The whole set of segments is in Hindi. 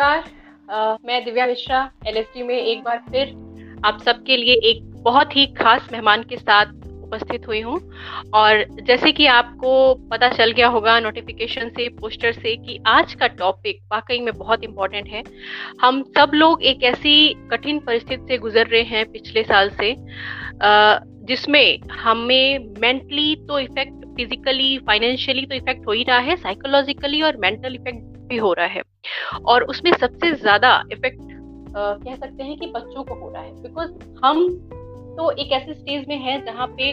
नमस्कार, मैं दिव्या मिश्रा LSD में एक बार फिर आप सबके लिए एक बहुत ही खास मेहमान के साथ उपस्थित हुई हूँ। और जैसे कि आपको पता चल गया होगा नोटिफिकेशन से, पोस्टर से, कि आज का टॉपिक वाकई में बहुत इम्पोर्टेंट है। हम सब लोग एक ऐसी कठिन परिस्थिति से गुजर रहे हैं पिछले साल से, जिसमें हमें मेंटली तो इफेक्ट, फिजिकली, फाइनेंशियली तो इफेक्ट हो ही रहा है, साइकोलॉजिकली और मेंटल इफेक्ट भी हो रहा है। और उसमें सबसे ज्यादा इफेक्ट कह सकते हैं कि बच्चों को हो रहा है, बिकॉज हम तो एक ऐसे स्टेज में है जहाँ पे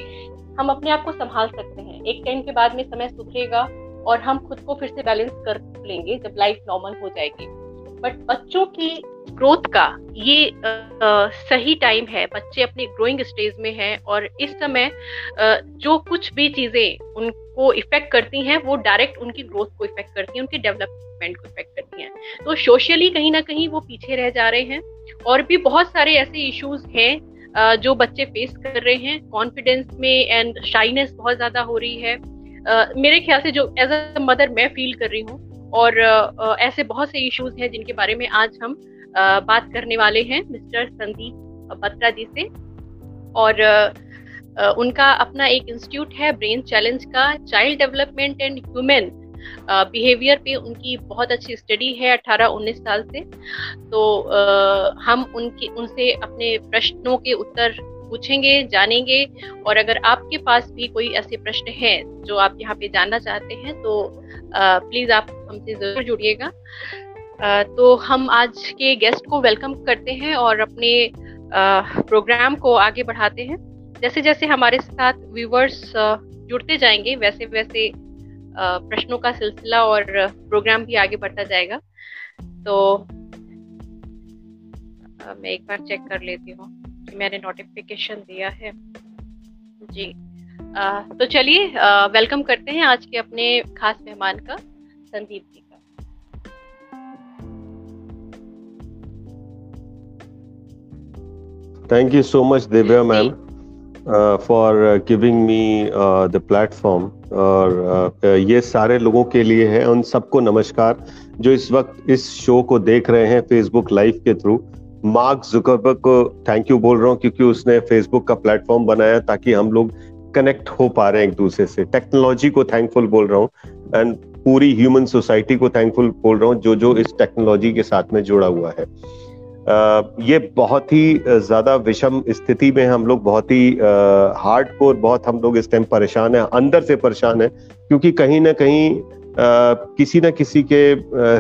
हम अपने आप को संभाल सकते हैं। एक टाइम के बाद में समय सुधरेगा और हम खुद को फिर से बैलेंस कर लेंगे जब लाइफ नॉर्मल हो जाएगी। बट बच्चों की ग्रोथ का ये सही टाइम है। बच्चे अपने ग्रोइंग स्टेज में हैं और इस समय जो कुछ भी चीज़ें उनको इफेक्ट करती हैं वो डायरेक्ट उनकी ग्रोथ को इफेक्ट करती हैं, उनकी डेवलपमेंट को इफेक्ट करती हैं। तो सोशली कहीं ना कहीं वो पीछे रह जा रहे हैं। और भी बहुत सारे ऐसे इश्यूज हैं जो बच्चे फेस कर रहे हैं। कॉन्फिडेंस में एंड शाइनेस बहुत ज़्यादा हो रही है। मेरे ख्याल से जो एज अ मदर मैं फील कर रही हूँ। और ऐसे बहुत से इश्यूज हैं जिनके बारे में आज हम बात करने वाले हैं मिस्टर संदीप बत्रा जी से। और उनका अपना एक इंस्टीट्यूट है ब्रेन चैलेंज का। Child development and human behaviour पे उनकी बहुत अच्छी स्टडी है 18-19 साल से। तो हम उनसे अपने प्रश्नों के उत्तर पूछेंगे, जानेंगे। और अगर आपके पास भी कोई ऐसे प्रश्न हैं जो आप यहाँ पे जानना चाहते हैं तो प्लीज आप हमसे जरूर जुड़िएगा। तो हम आज के गेस्ट को वेलकम करते हैं और अपने प्रोग्राम को आगे बढ़ाते हैं। जैसे जैसे हमारे साथ व्यूवर्स जुड़ते जाएंगे वैसे वैसे प्रश्नों का सिलसिला और प्रोग्राम भी आगे बढ़ता जाएगा। तो मैं एक बार चेक कर लेती हूँ कि मैंने नोटिफिकेशन दिया है जी। तो चलिए वेलकम करते हैं आज के अपने खास मेहमान का, संदीप जी का। Thank you so much Divya ma'am for giving me the platform। और ये सारे लोगों के लिए है, उन सबको नमस्कार जो इस वक्त इस शो को देख रहे हैं फेसबुक लाइव के थ्रू। मार्क जुकरबर्ग को थैंक यू बोल रहा हूँ क्योंकि उसने फेसबुक का प्लेटफॉर्म बनाया ताकि हम लोग कनेक्ट हो पा रहे हैं एक दूसरे से। टेक्नोलॉजी को थैंकफुल बोल रहा हूँ एंड पूरी ह्यूमन सोसाइटी को थैंकफुल बोल रहा हूँ जो इस टेक्नोलॉजी के साथ में जुड़ा हुआ है। ये बहुत ही ज़्यादा विषम स्थिति में हम लोग, बहुत ही हार्ड कोर, बहुत हम लोग इस टाइम परेशान हैं, अंदर से परेशान हैं क्योंकि कहीं ना कहीं किसी ना किसी के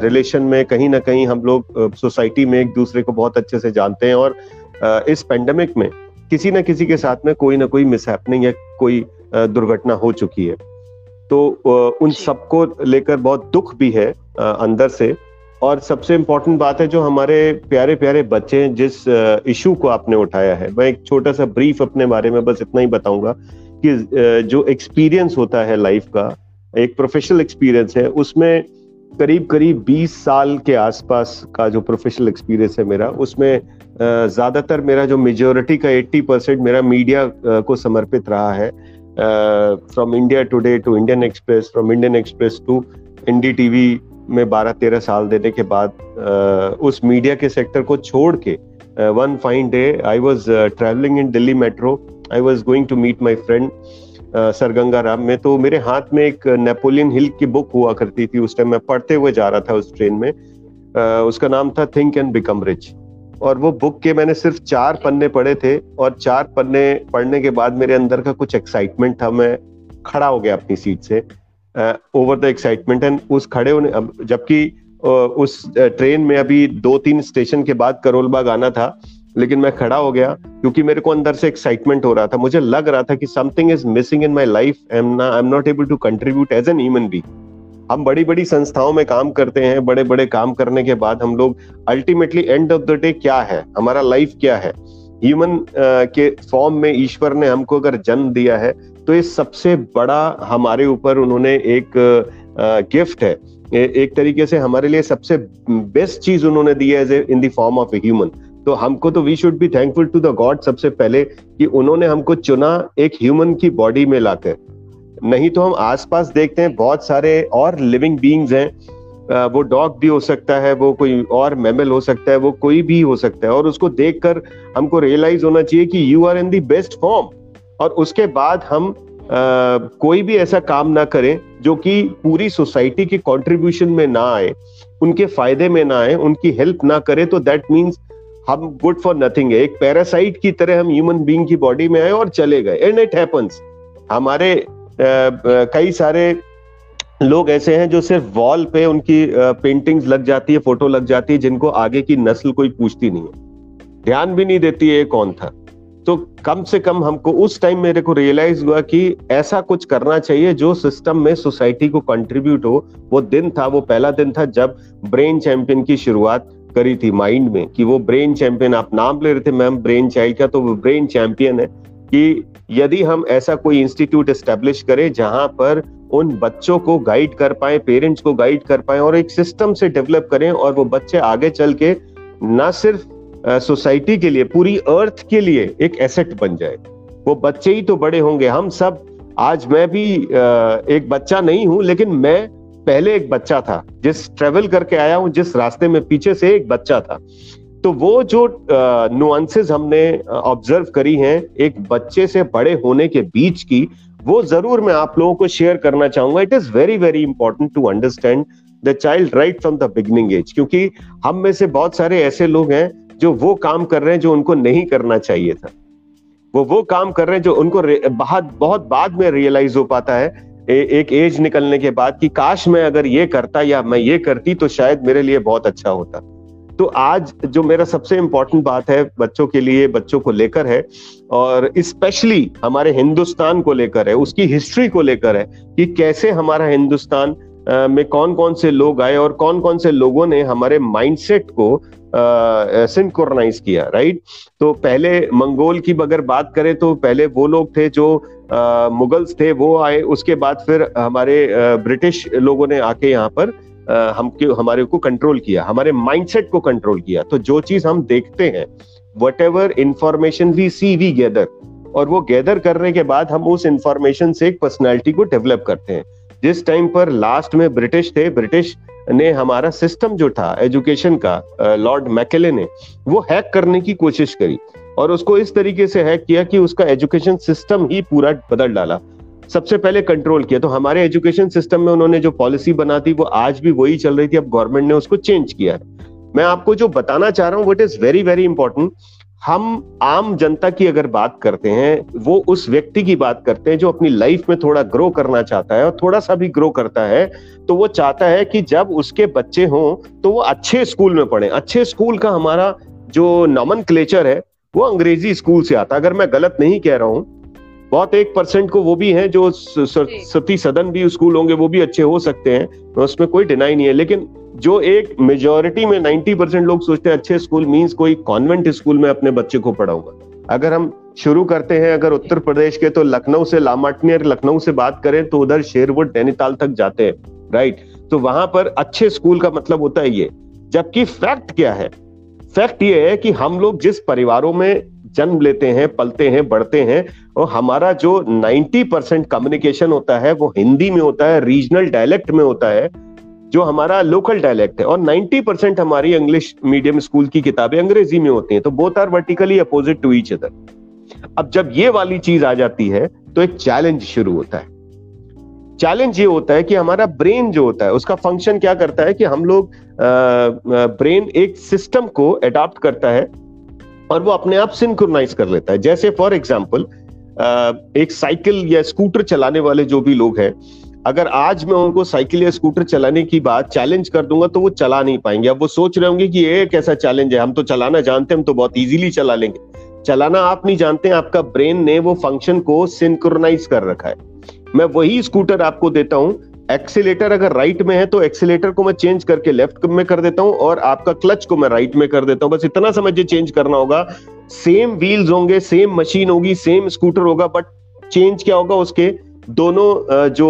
रिलेशन में, कहीं ना कहीं हम लोग सोसाइटी में एक दूसरे को बहुत अच्छे से जानते हैं। और इस पेंडेमिक में किसी ना किसी के साथ में कोई ना कोई मिसहैपनिंग या कोई दुर्घटना हो चुकी है। तो उन सबको लेकर बहुत दुख भी है अंदर से। और सबसे इम्पोर्टेंट बात है जो हमारे प्यारे प्यारे बच्चे हैं, जिस इशू को आपने उठाया है, मैं एक छोटा सा ब्रीफ अपने बारे में बस इतना ही बताऊंगा कि जो एक्सपीरियंस होता है लाइफ का, एक प्रोफेशनल एक्सपीरियंस है, उसमें करीब करीब 20 साल के आसपास का जो प्रोफेशनल एक्सपीरियंस है मेरा, उसमें ज़्यादातर मेरा जो मेजोरिटी का 80% मेरा मीडिया को समर्पित रहा है। From India Today to Indian Express, from Indian Express to NDTV में 12-13 साल देने के बाद उस मीडिया के सेक्टर को छोड़ के one fine day I was travelling in Delhi metro, I was going to meet my friend Sir Gangaram में। तो मेरे हाथ में एक नेपोलियन हिल की बुक हुआ करती थी, उस टाइम मैं पढ़ते हुए जा रहा था उस ट्रेन में। उसका नाम था थिंक एंड बिकम रिच। और वो बुक के मैंने सिर्फ 4 पन्ने पढ़े थे और 4 पन्ने पढ़ने के बाद मेरे अंदर का कुछ एक्साइटमेंट था, मैं खड़ा हो गया अपनी सीट से ओवर द एक्साइटमेंट। एंड उस खड़े होने, जबकि उस ट्रेन में अभी 2-3 स्टेशन के बाद करोलबाग आना था, लेकिन मैं खड़ा हो गया क्योंकि मेरे को अंदर से एक्साइटमेंट हो रहा था। मुझे लग रहा था कि something is missing in my life, I am not able to contribute as an human being. हम बड़ी बड़ी संस्थाओं में काम करते हैं, बड़े बड़े काम करने के बाद हम लोग ultimately end of the day क्या है हमारा लाइफ, क्या है ह्यूमन के फॉर्म में। ईश्वर ने हमको अगर जन्म दिया है तो ये सबसे बड़ा हमारे ऊपर उन्होंने एक गिफ्ट है, एक तरीके से हमारे लिए सबसे बेस्ट चीज उन्होंने दी है as a in the form of a human. तो हमको तो we should be thankful to the God सबसे पहले कि उन्होंने हमको चुना एक ह्यूमन की बॉडी में लाकर। नहीं तो हम आसपास देखते हैं बहुत सारे और लिविंग बीइंग्स हैं वो डॉग भी हो सकता है, वो कोई और मैमल हो सकता है, वो कोई भी हो सकता है, और उसको देखकर हमको रियलाइज होना चाहिए कि you are in the best form. और उसके बाद हम कोई भी ऐसा काम ना करें जो कि पूरी सोसाइटी के कंट्रीब्यूशन में ना आए, उनके फायदे में ना आए, उनकी हेल्प ना करें, तो दैट मीन्स हम गुड फॉर नथिंग है। एक पैरासाइट की तरह हम ह्यूमन बीइंग की बॉडी में आए और चले गए, एंड इट हैपन्स। हमारे कई सारे लोग ऐसे हैं जो सिर्फ वॉल पे उनकी पेंटिंग्स लग जाती है, फोटो लग जाती है, जिनको आगे की नस्ल कोई पूछती नहीं है, ध्यान भी नहीं देती है कौन था। तो कम से कम हमको उस टाइम मेरे को रियलाइज हुआ कि ऐसा कुछ करना चाहिए जो सिस्टम में सोसाइटी को कंट्रीब्यूट हो। वो दिन था, वो पहला दिन था जब ब्रेन चैंपियन की शुरुआत करी थी माइंड में, कि वो ब्रेन चैंपियन, आप नाम ले रहे थे मैम ब्रेन चाइल्ड का, तो वो ब्रेन चैंपियन है कि यदि हम ऐसा कोई इंस्टीट्यूट एस्टेब्लिश करें जहां पर उन बच्चों को गाइड कर पाए, पेरेंट्स को गाइड कर पाए, और एक सिस्टम से डेवलप करें, और वो बच्चे आगे चल के ना सिर्फ सोसाइटी के लिए, पूरी अर्थ के लिए एक एसेट बन जाए। वो बच्चे ही तो बड़े होंगे, हम सब। आज मैं भी एक बच्चा नहीं हूं, लेकिन मैं पहले एक बच्चा था, जिस ट्रेवल करके आया हूं, जिस रास्ते में पीछे से एक बच्चा था। तो वो जो नुआंसेस हमने ऑब्जर्व करी हैं एक बच्चे से बड़े होने के बीच की, वो जरूर मैं आप लोगों को शेयर करना चाहूंगा। It is very very important to understand the child right from the beginning age, क्योंकि हम में से बहुत सारे ऐसे लोग हैं जो वो काम कर रहे हैं जो उनको नहीं करना चाहिए था, वो काम कर रहे हैं जो उनको बहुत बाद में रियलाइज हो पाता है, एक एज निकलने के बाद, कि काश मैं अगर ये करता या मैं ये करती तो शायद मेरे लिए बहुत अच्छा होता। तो आज जो मेरा सबसे इम्पोर्टेंट बात है बच्चों के लिए, बच्चों को लेकर है, और स्पेशली हमारे हिंदुस्तान को लेकर है, उसकी हिस्ट्री को लेकर है, कि कैसे हमारा हिंदुस्तान में कौन कौन से लोग आए और कौन कौन से लोगों ने हमारे माइंडसेट को सिंक्रोनाइज किया, राइट। तो पहले मंगोल की अगर बात करें तो पहले वो लोग थे जो मुगल्स थे, वो आए। उसके बाद फिर हमारे ब्रिटिश लोगों ने आके यहाँ पर हमारे को कंट्रोल किया, हमारे माइंडसेट को कंट्रोल किया। तो जो चीज हम देखते हैं, whatever information we see, we gather, और वो गैदर करने के बाद हम उस इंफॉर्मेशन से एक पर्सनैलिटी को डेवलप करते हैं। जिस टाइम पर लास्ट में ब्रिटिश थे, ब्रिटिश ने हमारा सिस्टम जो था एजुकेशन का, लॉर्ड मैकेले ने वो हैक करने की कोशिश करी, और उसको इस तरीके से हैक किया कि उसका एजुकेशन सिस्टम ही पूरा बदल डाला, सबसे पहले कंट्रोल किया। तो हमारे एजुकेशन सिस्टम में उन्होंने जो पॉलिसी बना दी वो आज भी वही चल रही थी, अब गवर्नमेंट ने उसको चेंज किया। मैं आपको जो बताना चाह रहा हूँ what is very very important, हम आम जनता की अगर बात करते हैं, वो उस व्यक्ति की बात करते हैं जो अपनी लाइफ में थोड़ा ग्रो करना चाहता है, और थोड़ा सा भी ग्रो करता है तो वो चाहता है कि जब उसके बच्चे हों तो वो अच्छे स्कूल में पढ़ें। अच्छे स्कूल का हमारा जो नॉमेनक्लेचर है वो अंग्रेजी स्कूल से आता है, अगर मैं गलत नहीं कह रहा हूँ। बहुत 1% को वो भी हैं जो सती सदन भी स्कूल होंगे, वो भी अच्छे हो सकते हैं, उसमें कोई डिनाई नहीं है, लेकिन जो एक मेजॉरिटी में 90% लोग सोचते हैं अच्छे स्कूल मींस कोई कॉन्वेंट स्कूल में अपने बच्चे को पढ़ाऊंगा। अगर हम शुरू करते हैं, अगर उत्तर प्रदेश के, तो लखनऊ से लामाटनियर, लखनऊ से बात करें तो उधर शेरवुड दैनीताल तक जाते हैं, राइट। तो वहां पर अच्छे स्कूल का मतलब होता है ये, जबकि फैक्ट क्या है, फैक्ट ये है कि हम लोग जिस परिवारों में जन्म लेते हैं, पलते हैं, बढ़ते हैं, और हमारा जो 90% कम्युनिकेशन होता है वो हिंदी में होता है, रीजनल डायलेक्ट में होता है, जो हमारा लोकल डायलेक्ट है, और 90% हमारी इंग्लिश मीडियम स्कूल की किताबें अंग्रेजी में होती हैं। तो both are vertically opposite to each other. अब जब ये वाली चीज आ जाती है तो एक चैलेंज शुरू होता है। चैलेंज ये होता है कि हमारा ब्रेन जो होता है, उसका फंक्शन क्या करता है कि हम लोग, ब्रेन एक सिस्टम को अडॉप्ट करता है और वो अपने आप सिंक्रोनाइज कर लेता है। जैसे फॉर एग्जाम्पल एक साइकिल या स्कूटर चलाने वाले जो भी लोग हैं, अगर आज मैं उनको साइकिल या स्कूटर चलाने की बात चैलेंज कर दूंगा तो वो चला नहीं पाएंगे। अब वो सोच रहे होंगे कि ये कैसा चैलेंज है, हम तो चलाना जानते हैं, हम तो बहुत इजीली चला लेंगे। चलाना आप नहीं जानते, आपका ब्रेन ने वो फंक्शन को सिंक्रोनाइज कर रखा है। मैं वही स्कूटर आपको देता हूँ, एक्सीलेटर अगर राइट में है तो एक्सीलेटर को मैं चेंज करके लेफ्ट में कर देता हूँ, और आपका क्लच को मैं राइट में कर देता हूँ, बस इतना समझिए चेंज करना होगा। सेम व्हील्स होंगे, सेम मशीन होगी, सेम स्कूटर होगा, बट चेंज क्या होगा, उसके दोनों जो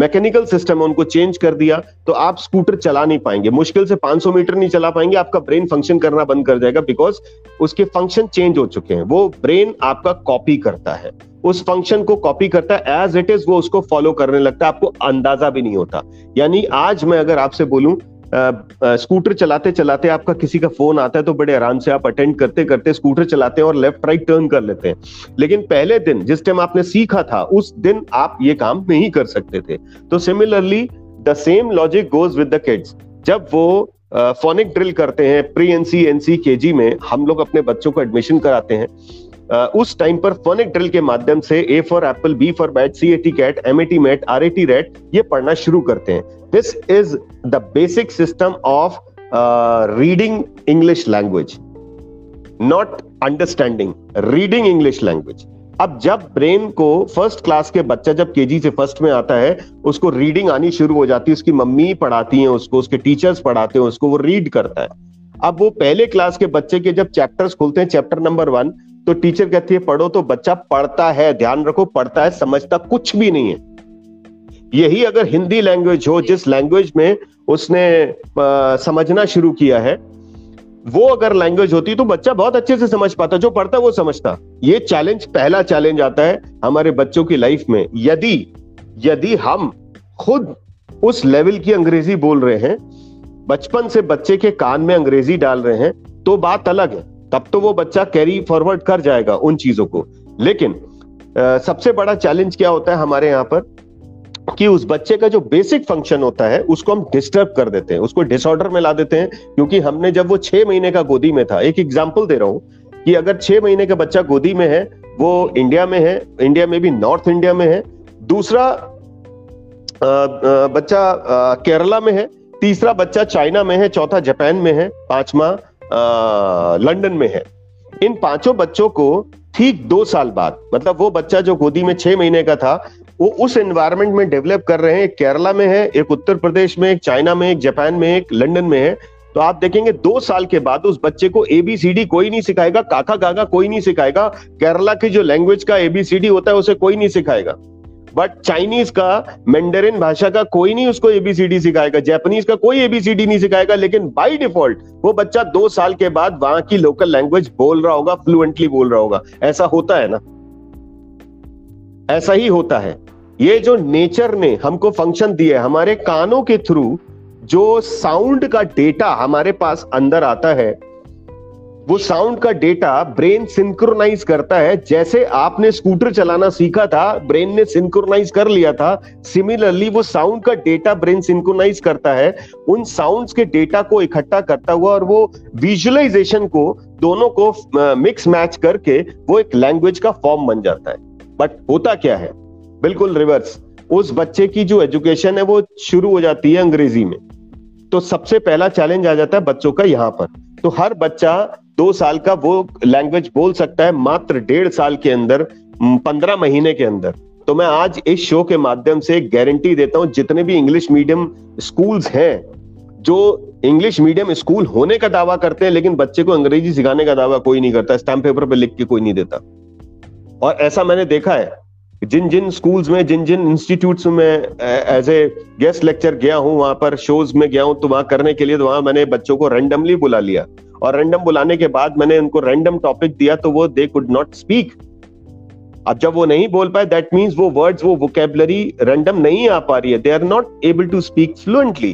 मैकेनिकल सिस्टम है उनको चेंज कर दिया, तो आप स्कूटर चला नहीं पाएंगे, मुश्किल से 500 मीटर नहीं चला पाएंगे, आपका ब्रेन फंक्शन करना बंद कर जाएगा, बिकॉज उसके फंक्शन चेंज हो चुके हैं। वो ब्रेन आपका कॉपी करता है, उस फंक्शन को कॉपी करता है, एज इट इज वो उसको फॉलो करने लगता है, आपको अंदाजा भी नहीं होता। यानी आज मैं अगर आपसे बोलूं स्कूटर चलाते चलाते आपका किसी का फोन आता है तो बड़े आराम से आप अटेंड करते करते स्कूटर चलाते हैं और लेफ्ट राइट टर्न कर लेते हैं, लेकिन पहले दिन जिस टाइम आपने सीखा था उस दिन आप ये काम नहीं कर सकते थे। तो similarly the same logic goes with the kids. जब वो फोनिक ड्रिल करते हैं प्री एनसी केजी में, हम लोग अपने बच्चों को एडमिशन कराते हैं, उस टाइम पर फोनिक ड्रिल के माध्यम से A for apple, B for bat, CAT cat, MAT mat, RAT rat ये पढ़ना शुरू करते हैं। This is the basic system of reading English language, not understanding, reading English language. अब जब ब्रेन को फर्स्ट क्लास के बच्चा जब केजी से फर्स्ट में आता है, उसको रीडिंग आनी शुरू हो जाती है, उसकी मम्मी पढ़ाती है उसको, उसके टीचर्स पढ़ाते हैं उसको, वो रीड करता है। अब वो पहले क्लास के बच्चे के जब चैप्टर्स खुलते हैं, चैप्टर नंबर 1 तो टीचर कहती है पढ़ो, तो बच्चा पढ़ता है, ध्यान रखो पढ़ता है, समझता कुछ भी नहीं है। यही अगर हिंदी लैंग्वेज हो जिस लैंग्वेज में उसने समझना शुरू किया है, वो अगर लैंग्वेज होती तो बच्चा बहुत अच्छे से समझ पाता, जो पढ़ता वो समझता। ये चैलेंज, पहला चैलेंज आता है हमारे बच्चों की लाइफ में। यदि हम खुद उस लेवल की अंग्रेजी बोल रहे हैं, बचपन से बच्चे के कान में अंग्रेजी डाल रहे हैं, तो बात अलग है, तब तो वो बच्चा कैरी फॉरवर्ड कर जाएगा उन चीजों को। लेकिन सबसे बड़ा चैलेंज क्या होता है हमारे यहाँ पर, कि उस बच्चे का जो बेसिक फंक्शन होता है उसको हम डिस्टर्ब कर देते हैं, उसको डिसऑर्डर में ला देते हैं। क्योंकि हमने जब वो 6 महीने का गोदी में था, एक एग्जाम्पल दे रहा हूँ कि अगर 6 महीने का बच्चा गोदी में है, वो इंडिया में है, इंडिया में भी नॉर्थ इंडिया में है, दूसरा बच्चा केरला में है, तीसरा बच्चा चाइना में है, चौथा जापान में है, पांचवा लंदन में है। इन पांचों बच्चों को ठीक 2 साल बाद, मतलब वो बच्चा जो गोदी में 6 महीने का था, वो उस एनवायरनमेंट में डेवलप कर रहे हैं। एक केरला में है, एक उत्तर प्रदेश में, एक चाइना में, एक जापान में, एक लंदन में है। तो आप देखेंगे 2 साल के बाद उस बच्चे को ABCD कोई नहीं सिखाएगा, काका गागा कोई नहीं सिखाएगा, केरला की जो लैंग्वेज का ABCD होता है उसे कोई नहीं सिखाएगा, बट चाइनीज का, मैंडरिन भाषा का कोई नहीं उसको ABCD सिखाएगा, जापानीज का कोई ABCD नहीं सिखाएगा। लेकिन बाय डिफॉल्ट वो बच्चा 2 साल के बाद वहां की लोकल लैंग्वेज बोल रहा होगा, फ्लुएंटली बोल रहा होगा। ऐसा होता है ना, ऐसा ही होता है। ये जो नेचर ने हमको फंक्शन दिए, हमारे कानों के थ्रू जो साउंड का डेटा हमारे पास अंदर आता है, वो साउंड का डेटा ब्रेन सिंक्रोनाइज करता है। जैसे आपने स्कूटर चलाना सीखा था, ब्रेन ने सिंक्रोनाइज कर लिया था, सिमिलरली वो साउंड का डेटा ब्रेन सिंक्रोनाइज करता है। उन साउंड्स के डेटा को इकट्ठा करता हुआ और वो विजुअलाइजेशन को, दोनों को मिक्स मैच करके वो एक लैंग्वेज का फॉर्म बन जाता है। बट होता क्या है, बिल्कुल रिवर्स। उस बच्चे की जो एजुकेशन है वो शुरू हो जाती है अंग्रेजी में, तो सबसे पहला चैलेंज आ जाता है बच्चों का यहाँ पर। तो हर बच्चा 2 साल का वो लैंग्वेज बोल सकता है, मात्र 1.5 साल के अंदर, 15 महीने के अंदर। तो मैं आज इस शो के माध्यम से गारंटी देता हूं, जितने भी इंग्लिश मीडियम स्कूल्स हैं, जो इंग्लिश मीडियम स्कूल होने का दावा करते हैं लेकिन बच्चे को अंग्रेजी सिखाने का दावा कोई नहीं करता, स्टैम्प पेपर पर लिख के कोई नहीं देता। और ऐसा मैंने देखा है, जिन जिन स्कूल्स में, जिन जिन इंस्टीट्यूट्स में एज ए गेस्ट लेक्चर गया हूँ, वहां पर शोज में गया हूँ, तो वहां करने के लिए, तो वहां मैंने बच्चों को रैंडमली बुला लिया, और रैंडम बुलाने के बाद मैंने उनको रैंडम टॉपिक दिया, तो वो दे कुड नॉट स्पीक। अब जब वो नहीं बोल पाए, दैट मींस वो वर्ड्स, वो वोकैबुलरी रैंडम नहीं आ पा रही है, they are not able to speak fluently.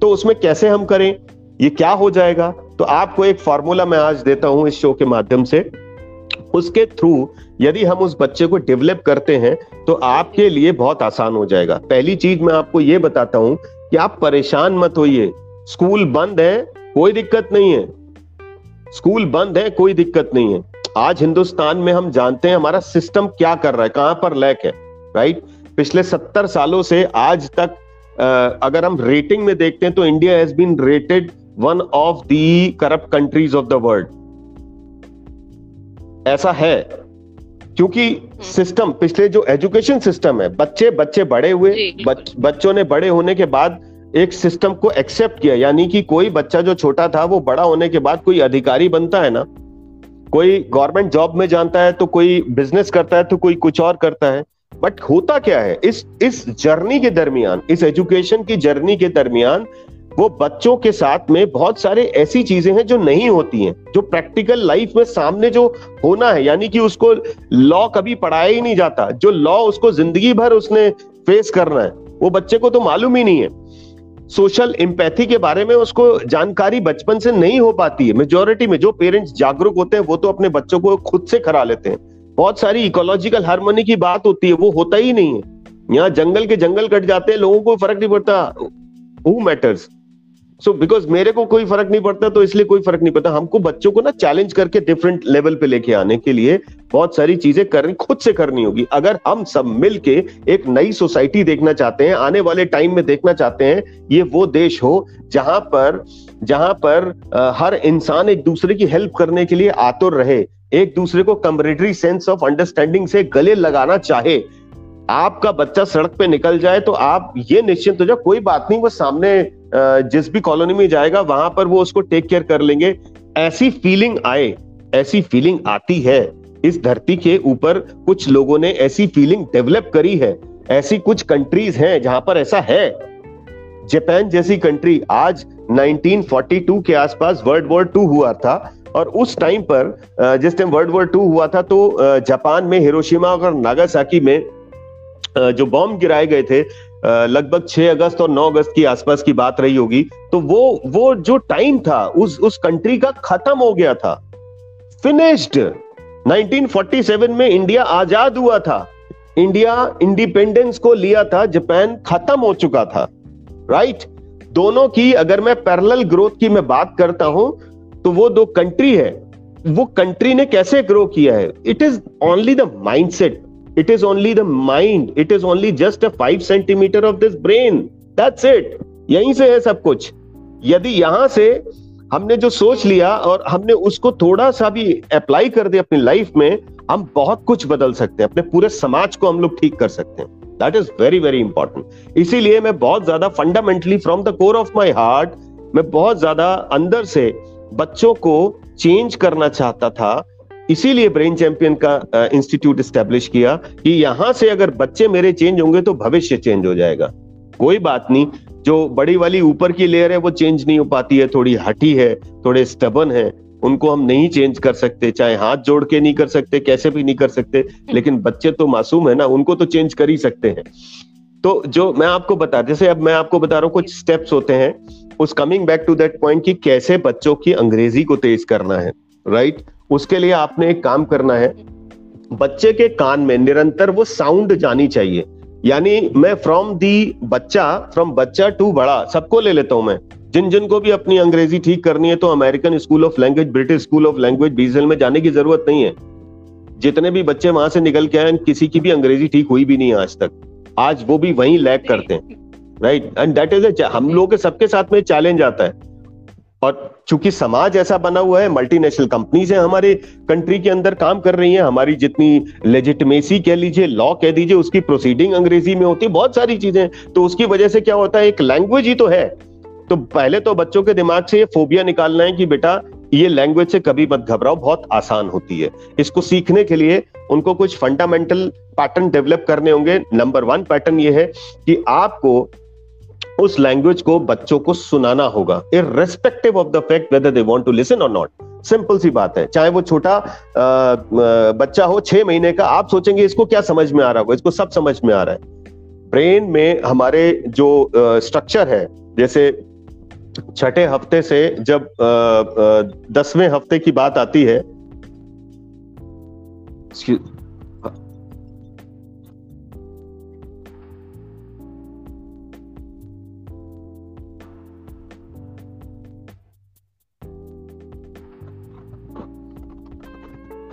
तो उसमें कैसे हम करें, ये क्या हो जाएगा? तो आपको एक फॉर्मूला मैं आज देता हूं इस शो के माध्यम से, उसके थ्रू यदि हम उस बच्चे को डेवलप करते हैं तो आपके लिए बहुत आसान हो जाएगा। पहली चीज मैं आपको ये बताता हूं कि आप परेशान मत होइए, स्कूल बंद है कोई दिक्कत नहीं है, स्कूल बंद है कोई दिक्कत नहीं है। आज हिंदुस्तान में हम जानते हैं हमारा सिस्टम क्या कर रहा है, कहां पर लैक है, राइट। पिछले 70 सालों से आज तक अगर हम रेटिंग में देखते हैं तो India has been rated one of the corrupt countries of the world. ऐसा है क्योंकि सिस्टम, पिछले जो एजुकेशन सिस्टम है, बच्चे बड़े हुए, बच्चों ने बड़े होने के बाद एक सिस्टम को एक्सेप्ट किया। यानी कि कोई बच्चा जो छोटा था वो बड़ा होने के बाद कोई अधिकारी बनता है ना, कोई गवर्नमेंट जॉब में जानता है, तो कोई बिजनेस करता है, तो कोई कुछ और करता है। बट होता क्या है इस जर्नी के दरमियान, इस एजुकेशन की जर्नी के दरमियान वो बच्चों के साथ में बहुत सारे ऐसी चीजें हैं जो नहीं होती हैं, जो प्रैक्टिकल लाइफ में सामने जो होना है, यानी कि उसको लॉ कभी पढ़ाया ही नहीं जाता, जो लॉ उसको जिंदगी भर उसने फेस करना है वो बच्चे को तो मालूम ही नहीं है। सोशल एम्पैथी के बारे में उसको जानकारी बचपन से नहीं हो पाती है। मेजोरिटी में जो पेरेंट्स जागरूक होते हैं वो तो अपने बच्चों को खुद से करा लेते हैं। बहुत सारी इकोलॉजिकल हार्मनी की बात होती है, वो होता ही नहीं है। यहाँ जंगल के जंगल कट जाते हैं, लोगों को फर्क नहीं पड़ता। Who matters? सो बिकॉज मेरे को कोई फर्क नहीं पड़ता, तो इसलिए कोई फर्क नहीं पड़ता। हमको बच्चों को ना चैलेंज करके डिफरेंट लेवल पे लेके आने के लिए बहुत सारी चीजें करनी, खुद से करनी होगी। अगर हम सब मिलके एक नई सोसाइटी देखना चाहते हैं, आने वाले टाइम में देखना चाहते हैं ये वो देश हो जहां पर हर इंसान एक दूसरे की हेल्प करने के लिए आतुर रहे, एक दूसरे को कम्पैरेटरी सेंस ऑफ अंडरस्टैंडिंग से गले लगाना चाहे। आपका बच्चा सड़क पे निकल जाए तो आप ये निश्चिंत हो जाओ, कोई बात नहीं, वो सामने जिस भी कॉलोनी में जाएगा वहां पर वो उसको टेक केयर कर लेंगे। ऐसी फीलिंग आए, ऐसी फीलिंग आती है। इस धरती के ऊपर कुछ लोगों ने ऐसी फीलिंग डेवलप करी है। ऐसी कुछ कंट्रीज हैं जहां पर ऐसा है। जापान जैसी कंट्री, आज 1942 के आसपास वर्ल्ड वॉर 2 हुआ था, और उस टाइम पर, जिस टाइम वर्ल्ड वॉर 2 हुआ था, तो जापान में हिरोशिमा और नागासाकी में जो बॉम्ब गिराए गए थे, लगभग 6 अगस्त और 9 अगस्त के आसपास की बात रही होगी, तो वो जो टाइम था उस कंट्री का खत्म हो गया था, फिनिश्ड। 1947 में इंडिया आजाद हुआ था, इंडिया इंडिपेंडेंस को लिया था, जापान खत्म हो चुका था, राइट। दोनों की अगर मैं पैरेलल ग्रोथ की मैं बात करता हूं तो वो दो कंट्री है, वो कंट्री ने कैसे ग्रो किया है? It is only the mindset, it is only the mind, it is only just a 5 centimeter of this brain, that's it। यहीं से है सब कुछ। यदि यहां से हमने जो सोच लिया और हमने उसको थोड़ा सा भी अप्लाई कर दिया अपनी लाइफ में, हम बहुत कुछ बदल सकते हैं, अपने पूरे समाज को हम लोग ठीक कर सकते हैं। That is very very important. इसीलिए मैं बहुत ज्यादा fundamentally from the core of my heart, मैं बहुत ज्यादा अंदर से बच्चों को चेंज करना चाहता था, इसीलिए ब्रेन चैंपियन का इंस्टीट्यूट एस्टेब्लिश किया कि यहां से अगर बच्चे मेरे चेंज होंगे तो भविष्य चेंज हो जाएगा। कोई बात नहीं, जो बड़ी वाली ऊपर की लेयर है वो चेंज नहीं हो पाती है, थोड़ी हठी है, थोड़े स्टबन है, उनको हम नहीं चेंज कर सकते, चाहे हाथ जोड़ के नहीं कर सकते, कैसे भी नहीं कर सकते, लेकिन बच्चे तो मासूम है ना, उनको तो चेंज कर ही सकते हैं। तो जो मैं आपको बता, जैसे अब मैं आपको बता रहा हूँ कुछ स्टेप्स होते हैं उस, coming back to that point कि कैसे बच्चों की अंग्रेजी को तेज करना है, राइट। उसके लिए आपने एक काम करना है, बच्चे के कान में निरंतर वो साउंड जानी चाहिए। यानी मैं फ्रॉम बच्चा टू बड़ा सबको ले लेता हूं मैं। जिन को भी अपनी अंग्रेजी ठीक करनी है तो American school of language, British school of language, बीजल में जाने की जरूरत नहीं है। जितने भी बच्चे वहां से निकल के आए, किसी की भी अंग्रेजी ठीक हुई भी नहीं आज तक, आज वो भी वहीं लैग करते हैं, right. And that is a, हम लोग के सबके साथ में चैलेंज आता है। और चूंकि समाज ऐसा बना हुआ है, मल्टीनेशनल कंपनीज हैं हमारे कंट्री के अंदर काम कर रही हैं, हमारी जितनी लेजिटिमेसी कह लीजिए, लॉ कह दीजिए, उसकी प्रोसीडिंग अंग्रेजी में होती है, बहुत सारी चीजें। तो उसकी वजह से क्या होता है, एक लैंग्वेज ही तो है। तो पहले तो बच्चों के दिमाग से ये फोबिया निकालना है कि बेटा ये लैंग्वेज से कभी मत घबराओ, बहुत आसान होती है। इसको सीखने के लिए उनको कुछ फंडामेंटल पैटर्न डेवलप करने होंगे। नंबर 1 पैटर्न ये है कि आपको उस लैंग्वेज को बच्चों को सुनाना होगा, irrespective of the fact whether they want to listen और नॉट। सिंपल सी बात है, चाहे वो छोटा बच्चा हो 6 महीने का। आप सोचेंगे इसको क्या समझ में आ रहा होगा, इसको सब समझ में आ रहा है। ब्रेन में हमारे जो स्ट्रक्चर है, जैसे 6ठे हफ्ते से जब 10वें हफ्ते की बात आती है,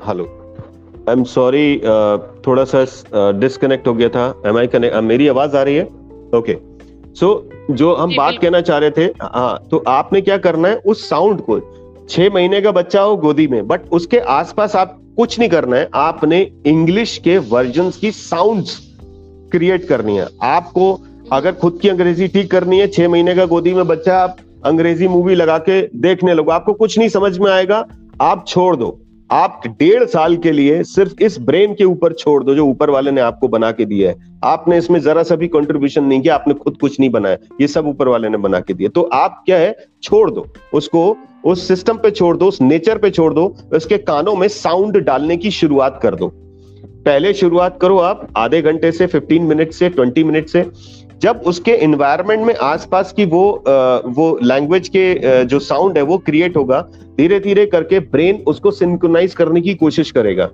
हेलो, आई एम सॉरी, थोड़ा सा डिस्कनेक्ट हो गया था। Am I connect? मेरी आवाज आ रही है? ओके, सो जो हम बात कहना चाह रहे थे, हाँ, तो आपने क्या करना है, उस साउंड को, 6 महीने का बच्चा हो गोदी में, बट उसके आसपास आप कुछ नहीं करना है, आपने इंग्लिश के वर्जन की साउंड्स क्रिएट करनी है। आपको अगर खुद की अंग्रेजी ठीक करनी है, 6 महीने का गोदी में बच्चा, आप अंग्रेजी मूवी लगा के देखने लगो, आपको कुछ नहीं समझ में आएगा, आप छोड़ दो, आप 1.5 साल के लिए सिर्फ इस ब्रेन के ऊपर छोड़ दो जो ऊपर वाले ने आपको बना के दिया है। आपने इसमें जरा सा भी कंट्रीब्यूशन नहीं किया, आपने खुद कुछ नहीं बनाया, ये सब ऊपर वाले ने बना के दिया। तो आप क्या है, छोड़ दो उसको, उस सिस्टम पे छोड़ दो, उस नेचर पे छोड़ दो, उसके कानों में साउंड डालने की शुरुआत कर दो। पहले शुरुआत करो आप आधे घंटे से, 15 मिनट से, 20 मिनट से। जब उसके एनवायरनमेंट में आसपास की वो लैंग्वेज के जो साउंड है वो क्रिएट होगा, धीरे धीरे करके ब्रेन उसको सिंक्रोनाइज करने की कोशिश करेगा,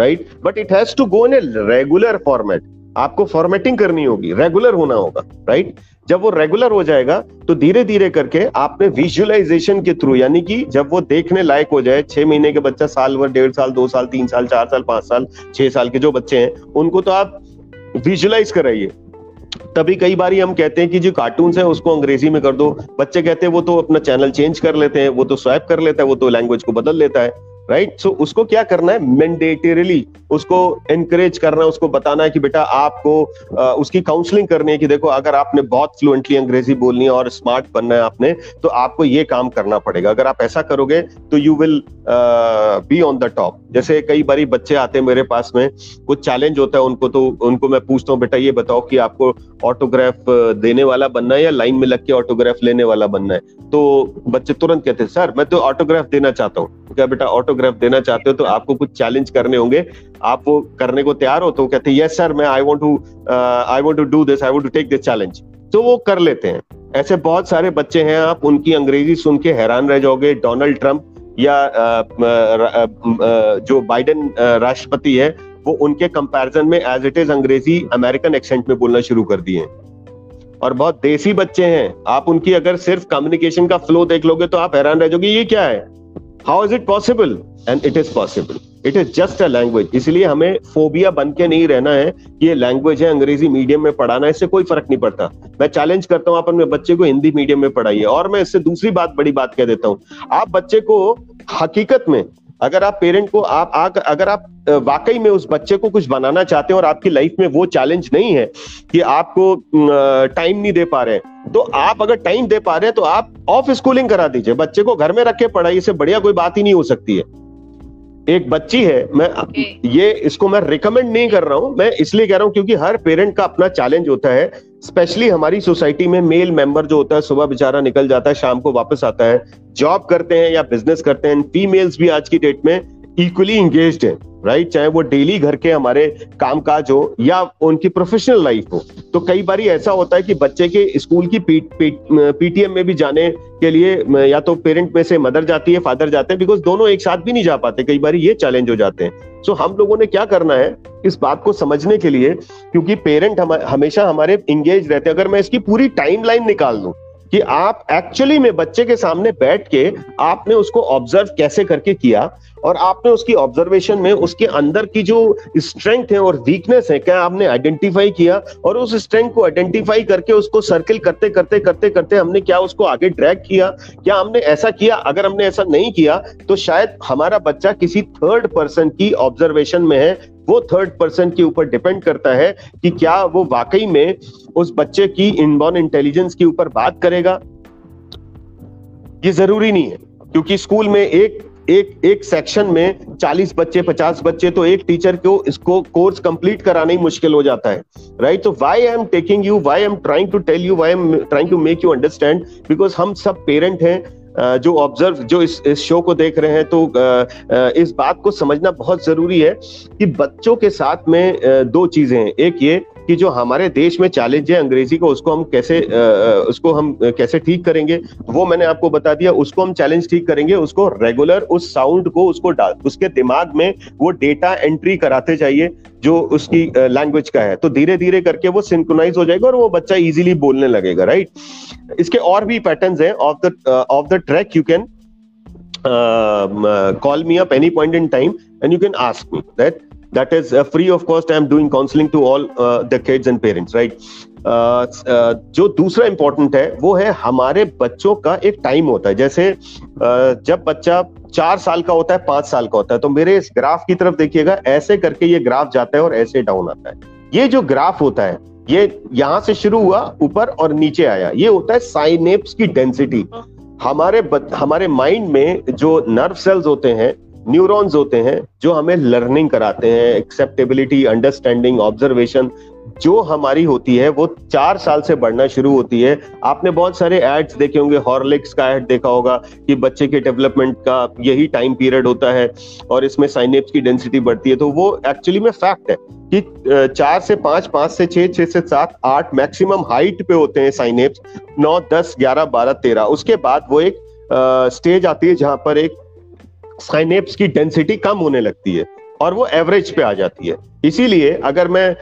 right. But it has to go in a regular format, आपको फॉर्मेटिंग करनी होगी, रेगुलर होना होगा, राइट। जब वो रेगुलर हो जाएगा तो धीरे धीरे करके आपने विजुअलाइजेशन के थ्रू, यानी कि जब वो देखने लायक हो जाए, 6 महीने के बच्चा साल भर, 1.5 साल, 2 साल, 3 साल, 4 साल, 5 साल, 6 साल के जो बच्चे हैं उनको तो आप विजुअलाइज कराइए। तभी कई बार हम कहते हैं कि जो कार्टून्स हैं उसको अंग्रेजी में कर दो, बच्चे कहते हैं वो तो अपना चैनल चेंज कर लेते हैं, वो तो स्वाइप कर लेता है, वो तो लैंग्वेज को बदल लेता है, राइट। सो उसको क्या करना है, मैंडेटरीली उसको एनकरेज करना है, उसको बताना है कि बेटा आपको उसकी काउंसलिंग करनी है कि देखो अगर आपने बहुत फ्लुएंटली अंग्रेजी बोलनी है और स्मार्ट बनना है आपने, तो आपको ये काम करना पड़ेगा। अगर आप ऐसा करोगे तो you will be on the top. जैसे कई बार बच्चे आते हैं मेरे पास में, कुछ चैलेंज होता है उनको, तो उनको मैं पूछता हूँ बेटा ये बताओ कि आपको ऑटोग्राफ देने वाला बनना है या लाइन में लग के ऑटोग्राफ लेने वाला बनना है। तो बच्चे तुरंत कहते हैं सर मैं तो ऑटोग्राफ देना चाहता हूँ। क्या बेटा ऑटोग्राफ देना चाहते हो, तो आपको कुछ चैलेंज करने होंगे, आप वो करने को तैयार हो? तो कहते हैं यस सर मैं I want to do this, I want to take this challenge. तो वो कर लेते हैं। ऐसे बहुत सारे बच्चे हैं, आप उनकी अंग्रेजी सुन के हैरान रह जाओगे। डोनाल्ड ट्रंप या जो बाइडेन राष्ट्रपति है वो उनके कंपैरिजन में एज इट इज अंग्रेजी अमेरिकन एक्सेंट में बोलना शुरू कर दिए। और बहुत देसी बच्चे हैं, आप उनकी अगर सिर्फ कम्युनिकेशन का फ्लो देख लोगे तो आप हैरान रह जाओगे ये क्या है, how is it possible. And it is possible, it is just a language. इसलिए हमें फोबिया बन के नहीं रहना है कि ये लैंग्वेज है, अंग्रेजी मीडियम में पढ़ाना है, इससे कोई फर्क नहीं पड़ता। मैं चैलेंज करता हूँ आप अपने बच्चे को हिंदी मीडियम में पढ़ाइए। और मैं इससे दूसरी बात, बड़ी बात कह देता हूँ, आप बच्चे को हकीकत में, अगर आप पेरेंट को, आप अगर आप वाकई में उस बच्चे को कुछ बनाना चाहते हैं और आपकी लाइफ में वो चैलेंज नहीं है कि आपको टाइम नहीं दे पा रहे हैं, तो आप अगर टाइम दे पा रहे हैं तो आप ऑफ स्कूलिंग करा दीजिए, बच्चे को घर में रख के पढ़ाइए। इससे बढ़िया कोई बात ही नहीं हो सकती है। एक बच्ची है, मैं ये इसको मैं रिकमेंड नहीं कर रहा हूं, मैं इसलिए कह रहा हूं क्योंकि हर पेरेंट का अपना चैलेंज होता है। स्पेशली हमारी सोसाइटी में मेल मेंबर जो होता है, सुबह बेचारा निकल जाता है, शाम को वापस आता है, जॉब करते हैं या बिजनेस करते हैं। फीमेल्स भी आज की डेट में इक्वली इंगेज्ड है, राइट, चाहे वो डेली घर के हमारे कामकाज हो या उनकी प्रोफेशनल लाइफ हो। तो कई बार ऐसा होता है कि बच्चे के स्कूल की पीटीएम में भी जाने के लिए या तो पेरेंट में से मदर जाती है, फादर जाते हैं, बिकॉज दोनों एक साथ भी नहीं जा पाते, कई बार ये चैलेंज हो जाते हैं। सो हम लोगों ने क्या करना है इस बात को समझने के लिए, क्योंकि पेरेंट हमेशा हमारे इंगेज रहते हैं। अगर मैं इसकी पूरी टाइमलाइन निकाल दूं कि आप एक्चुअली में बच्चे के सामने बैठ के आपने उसको ऑब्जर्व कैसे करके किया, और आपने उसकी ऑब्जर्वेशन में उसके अंदर की जो स्ट्रेंथ है और वीकनेस है क्या आपने आइडेंटिफाई किया, और उस स्ट्रेंथ को आइडेंटिफाई करके उसको सर्कल करते करते करते करते हमने क्या उसको आगे ड्रैग किया, क्या हमने ऐसा किया। अगर हमने ऐसा नहीं किया तो शायद हमारा बच्चा किसी थर्ड पर्सन की ऑब्जर्वेशन में है। वो थर्ड पर्सन के ऊपर डिपेंड करता है कि क्या वो वाकई में उस बच्चे की इनबॉर्न इंटेलिजेंस के ऊपर बात करेगा। ये जरूरी नहीं है, क्योंकि स्कूल में एक सेक्शन में 40 बच्चे 50 बच्चे, तो एक टीचर को इसको कोर्स कंप्लीट कराना ही मुश्किल हो जाता है, राइट। तो why I am trying to make you understand, because हम सब पेरेंट हैं जो ऑब्जर्व, जो इस शो को देख रहे हैं। तो इस बात को समझना बहुत जरूरी है कि बच्चों के साथ में दो चीजें हैं। एक ये कि जो हमारे देश में चैलेंज है अंग्रेजी को, उसको हम कैसे ठीक करेंगे, वो मैंने आपको बता दिया। उसको हम चैलेंज ठीक करेंगे, उसको रेगुलर उस साउंड को उसके दिमाग में वो डेटा एंट्री कराते जाइए जो उसकी लैंग्वेज का है, तो धीरे धीरे करके वो सिंक्रोनाइज हो जाएगा और वो बच्चा इजीली बोलने लगेगा, राइट। इसके और भी पैटर्न्स हैं। Off the track you can call me up any point in time and you can ask me that. That is free of cost. I am doing counseling to all the kids and parents, right? जो दूसरा important है वो है हमारे बच्चों का एक time होता है। जैसे जब बच्चा 4 साल का होता है, 5 साल का होता है, तो मेरे इस ग्राफ की तरफ देखिएगा, ऐसे करके ये ग्राफ जाता है और ऐसे डाउन आता है। ये जो ग्राफ होता है ये यहाँ से शुरू हुआ ऊपर और नीचे आया, ये होता है साइनेप्स की डेंसिटी। हमारे माइंड में जो नर्व सेल्स होते हैं न्यूरॉन्स होते हैं जो हमें लर्निंग कराते हैं, एक्सेप्टेबिलिटी, अंडरस्टैंडिंग, ऑब्जर्वेशन जो हमारी होती है वो 4 साल से बढ़ना शुरू होती है। आपने बहुत सारे एड्स देखे होंगे, हॉर्लिक्स का एड देखा होगा कि बच्चे के डेवलपमेंट का यही टाइम पीरियड होता है और इसमें साइनेप्स की डेंसिटी बढ़ती है। तो वो एक्चुअली में फैक्ट है कि 4 से 5, 5 से 6, 6 से 7, 8 मैक्सिमम हाइट पे होते हैं साइनेप्स, 9, 10, 11, 12, 13। उसके बाद वो एक स्टेज आती है जहां पर एक साइनेप्स की डेंसिटी कम होने लगती है और वो एवरेज पे आ जाती है। इसीलिए अगर मैं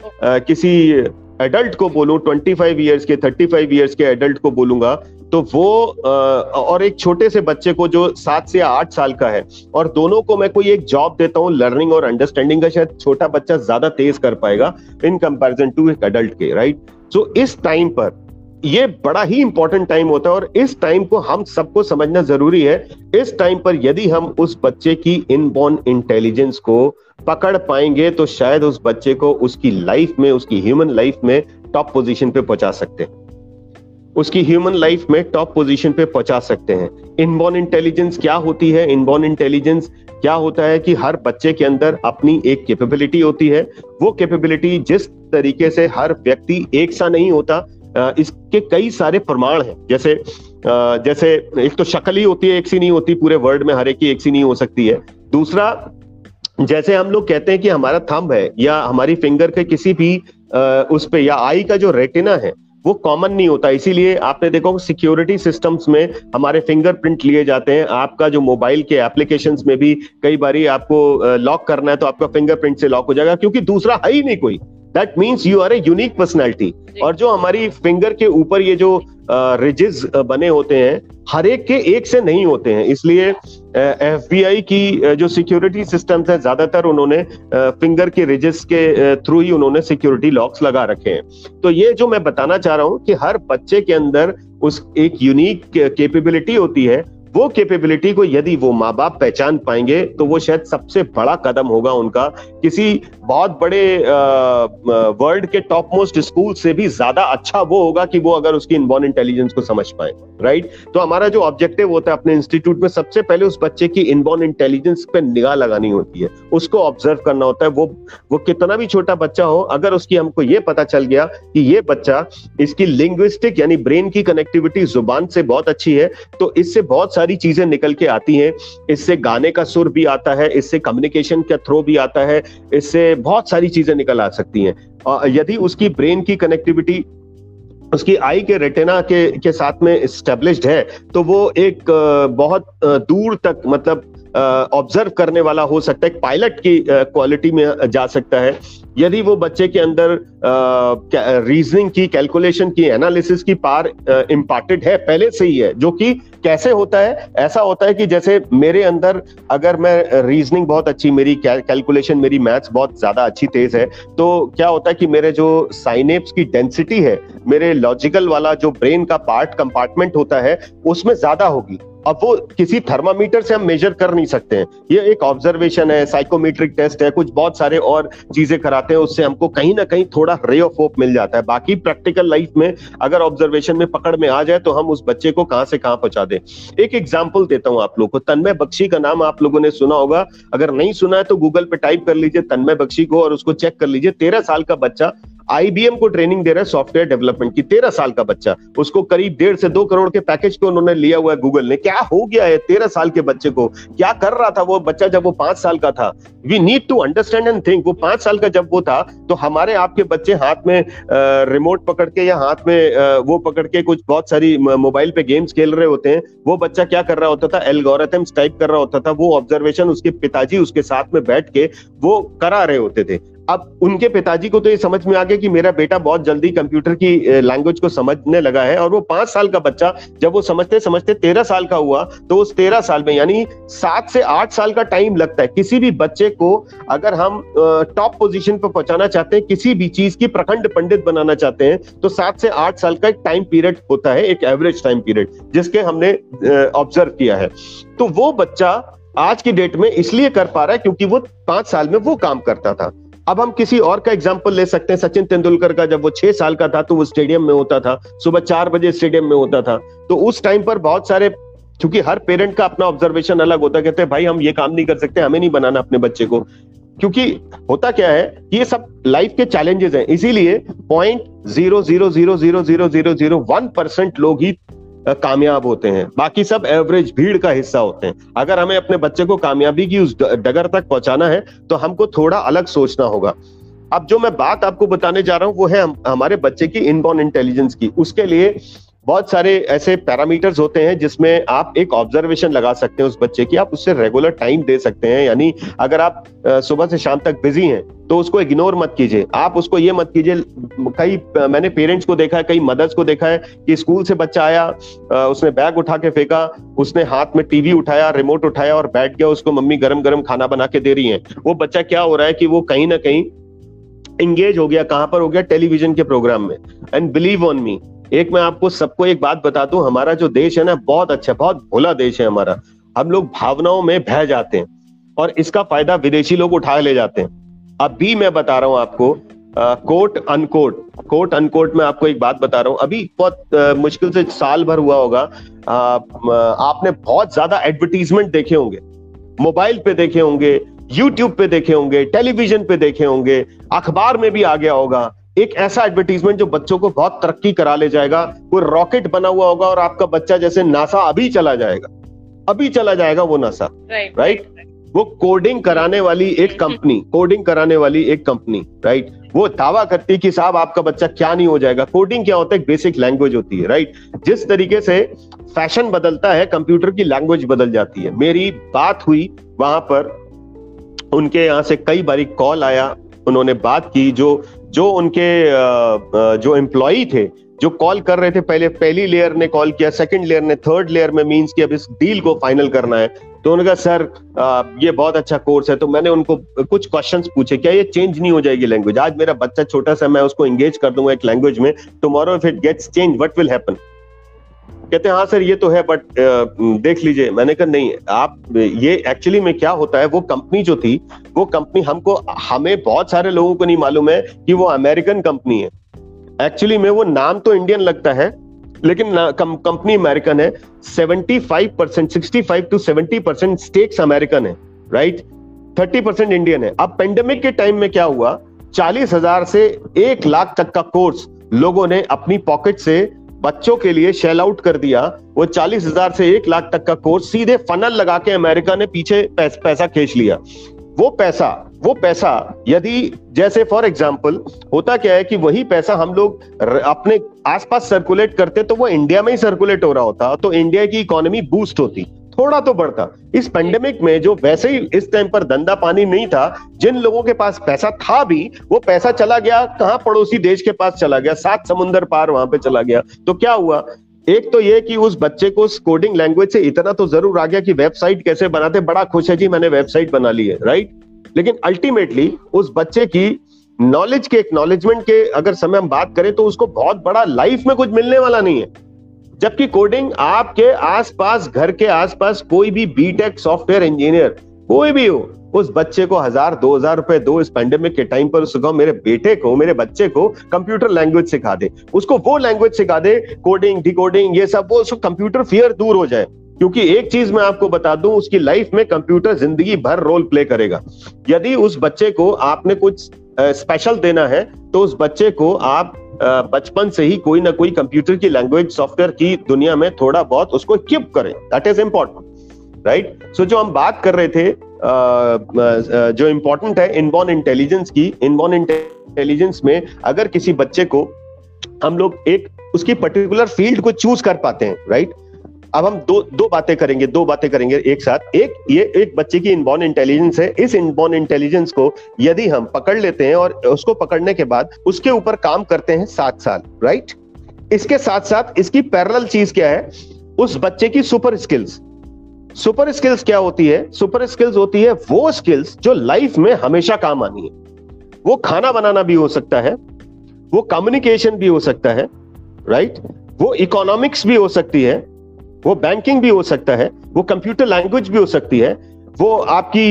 किसी एडल्ट को बोलूं, 25 इयर्स के, 35 इयर्स के एडल्ट को बोलूंगा तो वो और एक छोटे से बच्चे को जो 7 से 8 साल का है, और दोनों को मैं कोई एक जॉब देता हूं लर्निंग और अंडरस्टैंडिंग का, शायद छोटा बच्चा ज्यादा तेज कर पाएगा इन कंपैरिजन टू एक एडल्ट के, राइट। सो इस टाइम पर ये बड़ा ही इंपॉर्टेंट टाइम होता है और इस टाइम को हम सबको समझना जरूरी है। इस टाइम पर यदि हम उस बच्चे की इनबॉर्न इंटेलिजेंस को पकड़ पाएंगे तो शायद उस बच्चे को उसकी लाइफ में, उसकी ह्यूमन लाइफ में टॉप पोजीशन पे पहुंचा सकते हैं, उसकी ह्यूमन लाइफ में टॉप पोजीशन पे पहुंचा सकते हैं। इनबॉर्न इंटेलिजेंस क्या होती है? इनबॉर्न इंटेलिजेंस क्या होता है कि हर बच्चे के अंदर अपनी एक कैपेबिलिटी होती है। वो कैपेबिलिटी जिस तरीके से हर व्यक्ति एक सा नहीं होता, इसके कई सारे प्रमाण हैं। जैसे एक तो शक्ल ही होती है, एक सी नहीं होती, पूरे वर्ल्ड में हर एक की एक सी नहीं हो सकती है। दूसरा, जैसे हम लोग कहते हैं कि हमारा थंब है या हमारी फिंगर के किसी भी उस पे, या आई का जो रेटिना है वो कॉमन नहीं होता। इसीलिए आपने देखो सिक्योरिटी सिस्टम्स में हमारे फिंगरप्रिंट लिए जाते हैं। आपका जो मोबाइल के एप्लीकेशंस में भी कई बारी आपको लॉक करना है तो आपका फिंगरप्रिंट से लॉक हो जाएगा क्योंकि दूसरा है ही नहीं कोई। That means you are a unique personality। और जो हमारी फिंगर के ऊपर ये जो रिजिज बने होते हैं, हर एक के एक से नहीं होते हैं। इसलिए FBI की जो सिक्योरिटी सिस्टम्स है, ज्यादातर उन्होंने फिंगर के रिजिस के थ्रू ही उन्होंने सिक्योरिटी लॉक्स लगा रखे हैं। तो ये जो मैं बताना चाह रहा हूं कि हर बच्चे के अंदर उस एक यूनिक कैपेबिलिटी होती है। वो कैपेबिलिटी को यदि वो माँ बाप पहचान पाएंगे तो वो शायद सबसे बड़ा कदम होगा उनका, किसी बहुत बड़े वर्ल्ड के टॉप मोस्ट स्कूल से भी ज्यादा अच्छा वो होगा कि वो अगर उसकी इनबॉर्न इंटेलिजेंस को समझ पाए, राइट। तो हमारा जो ऑब्जेक्टिव होता है अपने इंस्टीट्यूट में, सबसे पहले उस बच्चे की इनबॉर्न इंटेलिजेंस पे निगाह लगानी होती है, उसको ऑब्जर्व करना होता है। वो कितना भी छोटा बच्चा हो, अगर उसकी हमको ये पता चल गया कि ये बच्चा, इसकी लिंग्विस्टिक यानी ब्रेन की कनेक्टिविटी जुबान से बहुत अच्छी है, तो इससे बहुत सारी चीजें निकल के आती हैं। इससे गाने का सुर भी आता है, इससे कम्युनिकेशन के थ्रू भी आता है, इससे बहुत सारी चीजें निकल आ सकती हैं। यदि उसकी ब्रेन की कनेक्टिविटी उसकी आई के रेटिना के साथ में एस्टेब्लिश्ड है तो वो एक बहुत दूर तक, मतलब ऑब्जर्व करने वाला हो सकता है, पायलट की क्वालिटी में जा सकता है। यदि वो बच्चे के अंदर रीजनिंग की, कैलकुलेशन की, एनालिसिस की पार इम्पार्टेड है, पहले से ही है, जो कि कैसे होता है, ऐसा होता है कि जैसे मेरे अंदर अगर मैं रीजनिंग बहुत अच्छी, मेरी कैलकुलेशन, मेरी मैथ्स बहुत ज्यादा अच्छी तेज है, तो क्या होता है कि मेरे जो साइनेप्स की डेंसिटी है, मेरे लॉजिकल वाला जो ब्रेन का पार्ट कंपार्टमेंट होता है, उसमें ज्यादा होगी। अब वो किसी थर्मामीटर से हम मेजर कर नहीं सकते हैं, ये एक ऑब्जर्वेशन है, साइकोमेट्रिक टेस्ट है, कुछ बहुत सारे और चीजें कराते हैं, उससे हमको कहीं ना कहीं थोड़ा रे ऑफ होप मिल जाता है। बाकी प्रैक्टिकल लाइफ में अगर ऑब्जर्वेशन में पकड़ में आ जाए तो हम उस बच्चे को कहां से कहां पहुंचा दें। एक एग्जाम्पल देता हूं आप लोगों को, तन्मय बख्शी का नाम आप लोगों ने सुना होगा, अगर नहीं सुना है तो गूगल पे टाइप कर लीजिए तन्मय बख्शी को और उसको चेक कर लीजिए। 13 साल का बच्चा IBM को ट्रेनिंग दे रहा है सॉफ्टवेयर डेवलपमेंट की, 13 साल का बच्चा, उसको करीब 1.5 से 2 करोड़ के पैकेज को उन्होंने लिया हुआ है गूगल ने। क्या हो गया है 13 साल के बच्चे को? क्या कर रहा था वो बच्चा जब वो 5 साल का था? We need to understand and think. वो 5 साल का जब वो था तो हमारे आपके बच्चे हाथ में रिमोट पकड़ के या हाथ में वो पकड़ के कुछ बहुत सारी मोबाइल पे गेम्स खेल रहे होते हैं। वो बच्चा क्या कर रहा होता था? एल्गोरिथम्स टाइप कर रहा होता था। वो ऑब्जर्वेशन उसके पिताजी उसके साथ में बैठ के वो करा रहे होते थे। अब उनके पिताजी को तो ये समझ में आ गया कि मेरा बेटा बहुत जल्दी कंप्यूटर की लैंग्वेज को समझने लगा है, और वो 5 साल का बच्चा जब वो समझते समझते 13 साल का हुआ, तो उस 13 साल में यानी 7 से 8 साल का टाइम लगता है। किसी भी बच्चे को अगर हम टॉप पोजीशन पर पहुंचाना चाहते हैं, किसी भी चीज की प्रखंड पंडित बनाना चाहते हैं, तो 7 से 8 साल का एक टाइम पीरियड होता है, एक एवरेज टाइम पीरियड, जिसके हमने ऑब्जर्व किया है। तो वो बच्चा आज की डेट में इसलिए कर पा रहा है क्योंकि वो 5 साल में वो काम करता था। अब हम किसी और का एग्जांपल ले सकते हैं, सचिन तेंदुलकर का। जब वो 6 साल का था तो वो स्टेडियम में होता था, सुबह 4 बजे स्टेडियम में होता था। तो उस टाइम पर बहुत सारे क्योंकि हर पेरेंट का अपना ऑब्जर्वेशन अलग होता है, कहते हैं भाई हम ये काम नहीं कर सकते, हमें नहीं बनाना अपने बच्चे को। क्योंकि होता क्या है, ये सब लाइफ के चैलेंजेस हैं। इसीलिए 0.00000001% लोग ही कामयाब होते हैं, बाकी सब एवरेज भीड़ का हिस्सा होते हैं। अगर हमें अपने बच्चे को कामयाबी की उस डगर तक पहुंचाना है तो हमको थोड़ा अलग सोचना होगा। अब जो मैं बात आपको बताने जा रहा हूं वो है हमारे बच्चे की इनबॉर्न इंटेलिजेंस की। उसके लिए बहुत सारे ऐसे पैरामीटर्स होते हैं जिसमें आप एक ऑब्जर्वेशन लगा सकते हैं उस बच्चे की, आप उससे रेगुलर टाइम दे सकते हैं। यानी अगर आप सुबह से शाम तक बिजी हैं तो उसको इग्नोर मत कीजिए, आप उसको ये मत कीजिए। कई मैंने पेरेंट्स को देखा है, कई मदर्स को देखा है कि स्कूल से बच्चा आया, उसने बैग उठा के फेंका, उसने हाथ में टीवी उठाया, रिमोट उठाया और बैठ गया, उसको मम्मी गरम गरम खाना बना के दे रही है। वो बच्चा क्या हो रहा है कि वो कहीं ना कहीं इंगेज हो गया। कहाँ पर हो गया? टेलीविजन के प्रोग्राम में। एंड बिलीव ऑन मी, एक मैं आपको सबको एक बात बता दूं, हमारा जो देश है ना बहुत अच्छा, बहुत भोला देश है हमारा। हम लोग भावनाओं में बह जाते हैं और इसका फायदा विदेशी लोग उठा ले जाते हैं। अभी मैं बता रहा हूं आपको कोट अनकोट में आपको एक बात बता रहा हूं। अभी बहुत मुश्किल से साल भर हुआ होगा, आपने बहुत ज्यादा एडवर्टीजमेंट देखे होंगे, मोबाइल पे देखे होंगे, यूट्यूब पे देखे होंगे, टेलीविजन पे देखे होंगे, अखबार में भी आ गया होगा। एक ऐसा एडवर्टीजमेंट जो बच्चों को बहुत तरक्की करा ले जाएगा, कोई रॉकेट बना हुआ होगा और आपका बच्चा जैसे नासा अभी चला जाएगा वो नासा, राइट। वो कोडिंग कराने वाली एक कंपनी राइट, वो दावा करती है कि साहब आपका बच्चा क्या नहीं हो जाएगा। कोडिंग क्या होता है? एक बेसिक लैंग्वेज होती है, राइट। जिस तरीके से फैशन बदलता है, कंप्यूटर की लैंग्वेज बदल जाती है। मेरी बात हुई वहां पर, उनके यहाँ से कई बारी कॉल आया, उन्होंने बात की, जो उनके जो एम्प्लॉई थे जो कॉल कर रहे थे, पहले पहली लेयर ने कॉल किया, सेकंड लेयर ने, थर्ड लेयर में, मींस कि अब इस डील को फाइनल करना है। तो उन्होंने कहा सर ये बहुत अच्छा कोर्स है। तो मैंने उनको कुछ क्वेश्चंस पूछे, क्या ये चेंज नहीं हो जाएगी लैंग्वेज? आज मेरा बच्चा छोटा सा, मैं उसको एंगेज कर दूंगा एक लैंग्वेज में, tomorrow if it gets change what will happen? कहते हैं हाँ सर ये तो है, बट देख लीजिए। मैंने कहा नहीं, आप ये एक्चुअली में क्या होता है, वो कंपनी जो थी, वो कंपनी हमें बहुत सारे लोगों को नहीं मालूम है कि वो अमेरिकन कंपनी है। एक्चुअली में वो नाम तो इंडियन लगता है लेकिन कंपनी अमेरिकन है। 65% स्टेक्स अमेरिकन है, राइट। 30% इंडियन है। अब पेंडेमिक के टाइम में क्या हुआ, 40,000 से 1 लाख तक का कोर्स लोगों ने अपनी पॉकेट से बच्चों के लिए शेल आउट कर दिया। वो 40,000 से 1 लाख तक का कोर्स सीधे फनल लगा के अमेरिका ने पीछे पैसा खींच लिया। वो पैसा यदि, जैसे फॉर एग्जांपल होता क्या है कि वही पैसा हम लोग अपने आसपास सर्कुलेट करते तो वो इंडिया में ही सर्कुलेट हो रहा होता, तो इंडिया की इकोनॉमी बूस्ट होती, थोड़ा तो बढ़ता। इस पेंडेमिक में जो वैसे ही इस टाइम पर धंधा पानी नहीं था, जिन लोगों के पास पैसा था भी, वो पैसा चला गया कहां? पड़ोसी देश के पास चला गया, 7 समुंदर पार वहां पे चला गया। तो क्या हुआ, एक तो ये कि उस बच्चे को कोडिंग लैंग्वेज से इतना तो जरूर आ गया कि वेबसाइट कैसे बनाते, बड़ा खुश है जी मैंने वेबसाइट बना ली है, राइट। लेकिन अल्टीमेटली उस बच्चे की नॉलेज के एक्नॉलेजमेंट के अगर समय हम बात करें तो उसको बहुत बड़ा लाइफ में कुछ मिलने वाला नहीं है। जबकि कोडिंग आपके आसपास, घर के आसपास कोई भी बीटेक सॉफ्टवेयर इंजीनियर कोई भी हो, उस बच्चे को 1,000-2,000 रुपए दो इस पैंडेमिक के टाइम पर, उसको मेरे बेटे को, मेरे बच्चे को कंप्यूटर लैंग्वेज सिखा दे, उसको वो लैंग्वेज सिखा दे, कोडिंग डिकोडिंग ये सब, वो उसको कंप्यूटर फियर दूर हो जाए। क्योंकि एक चीज मैं आपको बता दूं, उसकी लाइफ में कंप्यूटर जिंदगी भर रोल प्ले करेगा। यदि उस बच्चे को आपने कुछ स्पेशल देना है तो उस बच्चे को आप बचपन से ही कोई ना कोई कंप्यूटर की लैंग्वेज, सॉफ्टवेयर की दुनिया में थोड़ा बहुत उसको इक्विप करें, that is important, right. So जो हम बात कर रहे थे, जो इम्पोर्टेंट है इनबॉर्न इंटेलिजेंस की, इनबॉर्न इंटेलिजेंस में अगर किसी बच्चे को हम लोग एक उसकी पर्टिकुलर फील्ड को चूज कर पाते हैं, राइट। अब हम दो बातें करेंगे एक साथ। एक बच्चे की इनबॉर्न इंटेलिजेंस है, इस इनबॉर्न इंटेलिजेंस को यदि हम पकड़ लेते हैं और उसको पकड़ने के बाद उसके ऊपर काम करते हैं 7 साल, राइट। इसके साथ साथ इसकी पैरेलल चीज क्या है, उस बच्चे की सुपर स्किल्स। सुपर स्किल्स क्या होती है? सुपर स्किल्स होती है वो स्किल्स जो लाइफ में हमेशा काम आनी है। वो खाना बनाना भी हो सकता है, वो कम्युनिकेशन भी हो सकता है, राइट। वो इकोनॉमिक्स भी हो सकती है, वो बैंकिंग भी हो सकता है, वो कंप्यूटर लैंग्वेज भी हो सकती है, वो आपकी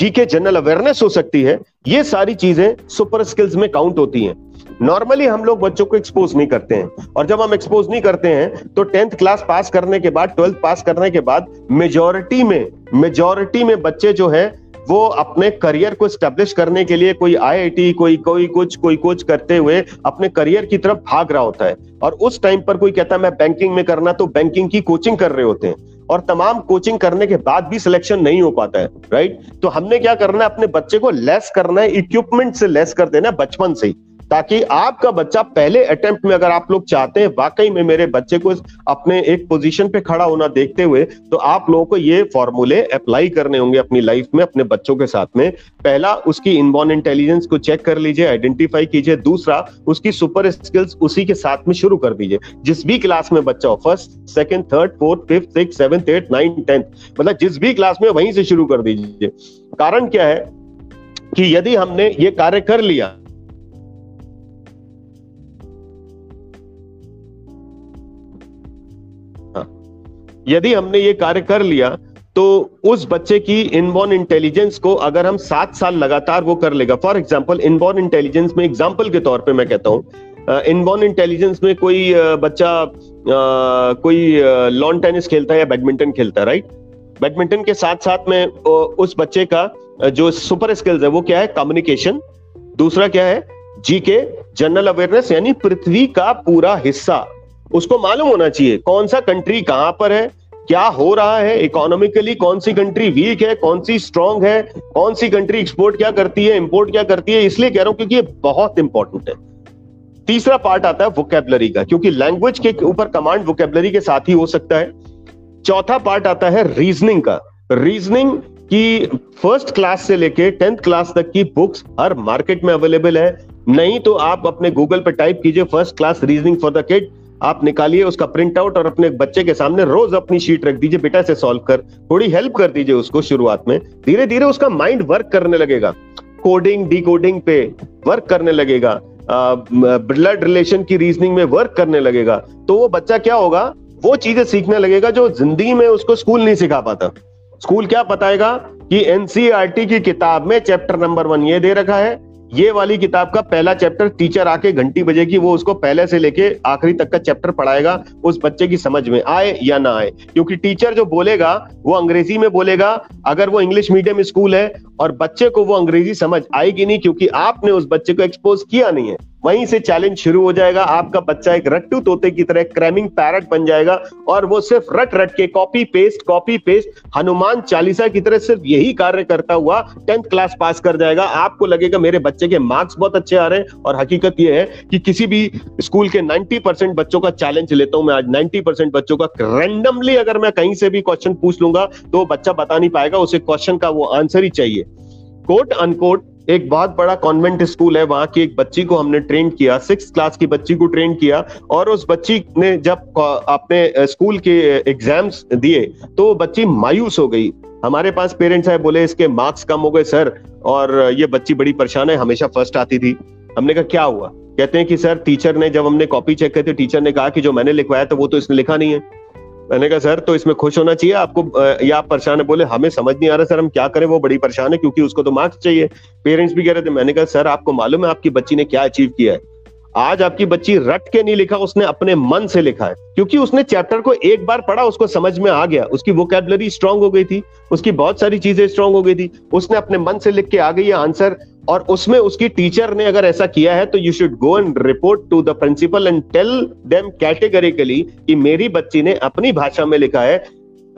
जीके जनरल अवेयरनेस हो सकती है। ये सारी चीजें सुपर स्किल्स में काउंट होती हैं। नॉर्मली हम लोग बच्चों को एक्सपोज नहीं करते हैं, और जब हम एक्सपोज नहीं करते हैं तो 10th क्लास पास करने के बाद, 12th पास करने के बाद मेजॉरिटी में बच्चे जो है वो अपने करियर को एस्टेब्लिश करने के लिए कोई IIT कोई कुछ करते हुए अपने करियर की तरफ भाग रहा होता है। और उस टाइम पर कोई कहता है मैं बैंकिंग में करना, तो बैंकिंग की कोचिंग कर रहे होते हैं, और तमाम कोचिंग करने के बाद भी सिलेक्शन नहीं हो पाता है, राइट। तो हमने क्या करना है, अपने बच्चे को लेस करना है, इक्विपमेंट से लेस कर देना बचपन से ही, ताकि आपका बच्चा पहले अटेम्प्ट में, अगर आप लोग चाहते हैं वाकई में मेरे बच्चे को अपने एक पोजीशन पे खड़ा होना देखते हुए, तो आप लोगों को ये फॉर्मूले अप्लाई करने होंगे अपनी लाइफ में अपने बच्चों के साथ में। पहला, उसकी इनबॉर्न इंटेलिजेंस को चेक कर लीजिए, आइडेंटिफाई कीजिए। दूसरा, उसकी सुपर स्किल्स उसी के साथ में शुरू कर दीजिए, जिस भी क्लास में बच्चा हो, 1st, 2nd, 3rd, 4th, 5th, 6th, 7th, 8th, 9th, 10th, मतलब जिस भी क्लास में वहीं से शुरू कर दीजिए। कारण क्या है कि यदि हमने ये कार्य कर लिया तो उस बच्चे की इनबॉर्न इंटेलिजेंस को अगर हम 7 साल लगातार वो कर लेगा। फॉर एग्जांपल, इनबॉर्न इंटेलिजेंस में एग्जांपल के तौर पे मैं कहता हूँ, इनबॉर्न इंटेलिजेंस में कोई बच्चा कोई लॉन टेनिस खेलता है या बैडमिंटन खेलता है, राइट। बैडमिंटन के साथ साथ में उस बच्चे का जो सुपर स्किल्स है वो क्या है, कम्युनिकेशन। दूसरा क्या है, जीके, जनरल अवेयरनेस, यानी पृथ्वी का पूरा हिस्सा उसको मालूम होना चाहिए, कौन सा कंट्री कहां पर है, क्या हो रहा है इकोनॉमिकली, कौन सी कंट्री वीक है, कौन सी स्ट्रांग है, कौन सी कंट्री एक्सपोर्ट क्या करती है, इंपोर्ट क्या करती है। इसलिए कह रहा हूं क्योंकि ये बहुत इंपॉर्टेंट है। तीसरा पार्ट आता है वोकैबुलरी का, क्योंकि लैंग्वेज के ऊपर कमांड वोकैबुलरी के साथ ही हो सकता है। चौथा पार्ट आता है रीजनिंग का। रीजनिंग की 1st क्लास से लेके 10th क्लास तक की बुक्स हर मार्केट में अवेलेबल है, नहीं तो आप अपने गूगल पर टाइप कीजिए 1st class reasoning for the kid, आप निकालिए उसका प्रिंट आउट और अपने बच्चे के सामने रोज अपनी शीट रख दीजिए, बेटा इसे सॉल्व कर, थोड़ी हेल्प कर दीजिए उसको शुरुआत में। धीरे धीरे उसका माइंड वर्क करने लगेगा, कोडिंग डीकोडिंग पे वर्क करने लगेगा, ब्लड रिलेशन की रीजनिंग में वर्क करने लगेगा, तो वो बच्चा क्या होगा, वो चीजें सीखने लगेगा जो जिंदगी में उसको स्कूल नहीं सिखा पाता। स्कूल क्या बताएगा कि NCERT की किताब में चैप्टर नंबर 1 ये दे रखा है, ये वाली किताब का पहला चैप्टर टीचर आके घंटी बजेगी, वो उसको पहले से लेके आखिरी तक का चैप्टर पढ़ाएगा, उस बच्चे की समझ में आए या ना आए। क्योंकि टीचर जो बोलेगा वो अंग्रेजी में बोलेगा, अगर वो इंग्लिश मीडियम स्कूल है, और बच्चे को वो अंग्रेजी समझ आएगी नहीं, क्योंकि आपने उस बच्चे को एक्सपोज किया नहीं है। वहीं से चैलेंज शुरू हो जाएगा, आपका बच्चा एक रट्टू तोते की तरह क्रैमिंग पैरट बन जाएगा, और वो सिर्फ रट के कॉपी पेस्ट हनुमान चालीसा की तरह सिर्फ यही कार्य करता हुआ 10th क्लास पास कर जाएगा। आपको लगेगा मेरे बच्चे के मार्क्स बहुत अच्छे आ रहे हैं, और हकीकत यह है कि किसी भी स्कूल के 90% बच्चों का चैलेंज लेता हूं मैं आज, 90% बच्चों का रैंडमली अगर मैं कहीं से भी क्वेश्चन पूछ लूंगा तो बच्चा बता नहीं पाएगा, उसे क्वेश्चन का वो आंसर ही चाहिए। कोट अनकोट एक बहुत बड़ा कॉन्वेंट स्कूल है, वहां की एक बच्ची को हमने ट्रेन किया, 6th क्लास की बच्ची को ट्रेन किया, और उस बच्ची ने जब अपने स्कूल के एग्जाम्स दिए तो बच्ची मायूस हो गई। हमारे पास पेरेंट्स आए, बोले इसके मार्क्स कम हो गए सर, और ये बच्ची बड़ी परेशान है, हमेशा 1st आती थी। हमने कहा क्या हुआ, कहते हैं कि सर टीचर ने, जब हमने कॉपी चेक करते टीचर ने कहा कि जो मैंने लिखवाया था वो तो इसने लिखा नहीं है। मैंने कहा सर तो इसमें खुश होना चाहिए आपको, या आप परेशान है? बोले हमें समझ नहीं आ रहा सर हम क्या करें, वो बड़ी परेशान है क्योंकि उसको तो मार्क्स चाहिए। पेरेंट्स भी कह रहे थे। मैंने कहा सर आपको मालूम है आपकी बच्ची ने क्या अचीव किया है? आज आपकी बच्ची रट के नहीं लिखा, उसने अपने मन से लिखा है, क्योंकि उसने चैप्टर को एक बार पढ़ा, उसको समझ में आ गया, उसकी वोकैबुलरी स्ट्रांग हो गई थी, उसकी बहुत सारी चीजें स्ट्रांग हो गई थी, उसने अपने मन से लिख के आ गई है आंसर। और उसमें उसकी टीचर ने अगर ऐसा किया है तो you should go and report to the principal and tell them categorically कि मेरी बच्ची ने अपनी भाषा में लिखा है,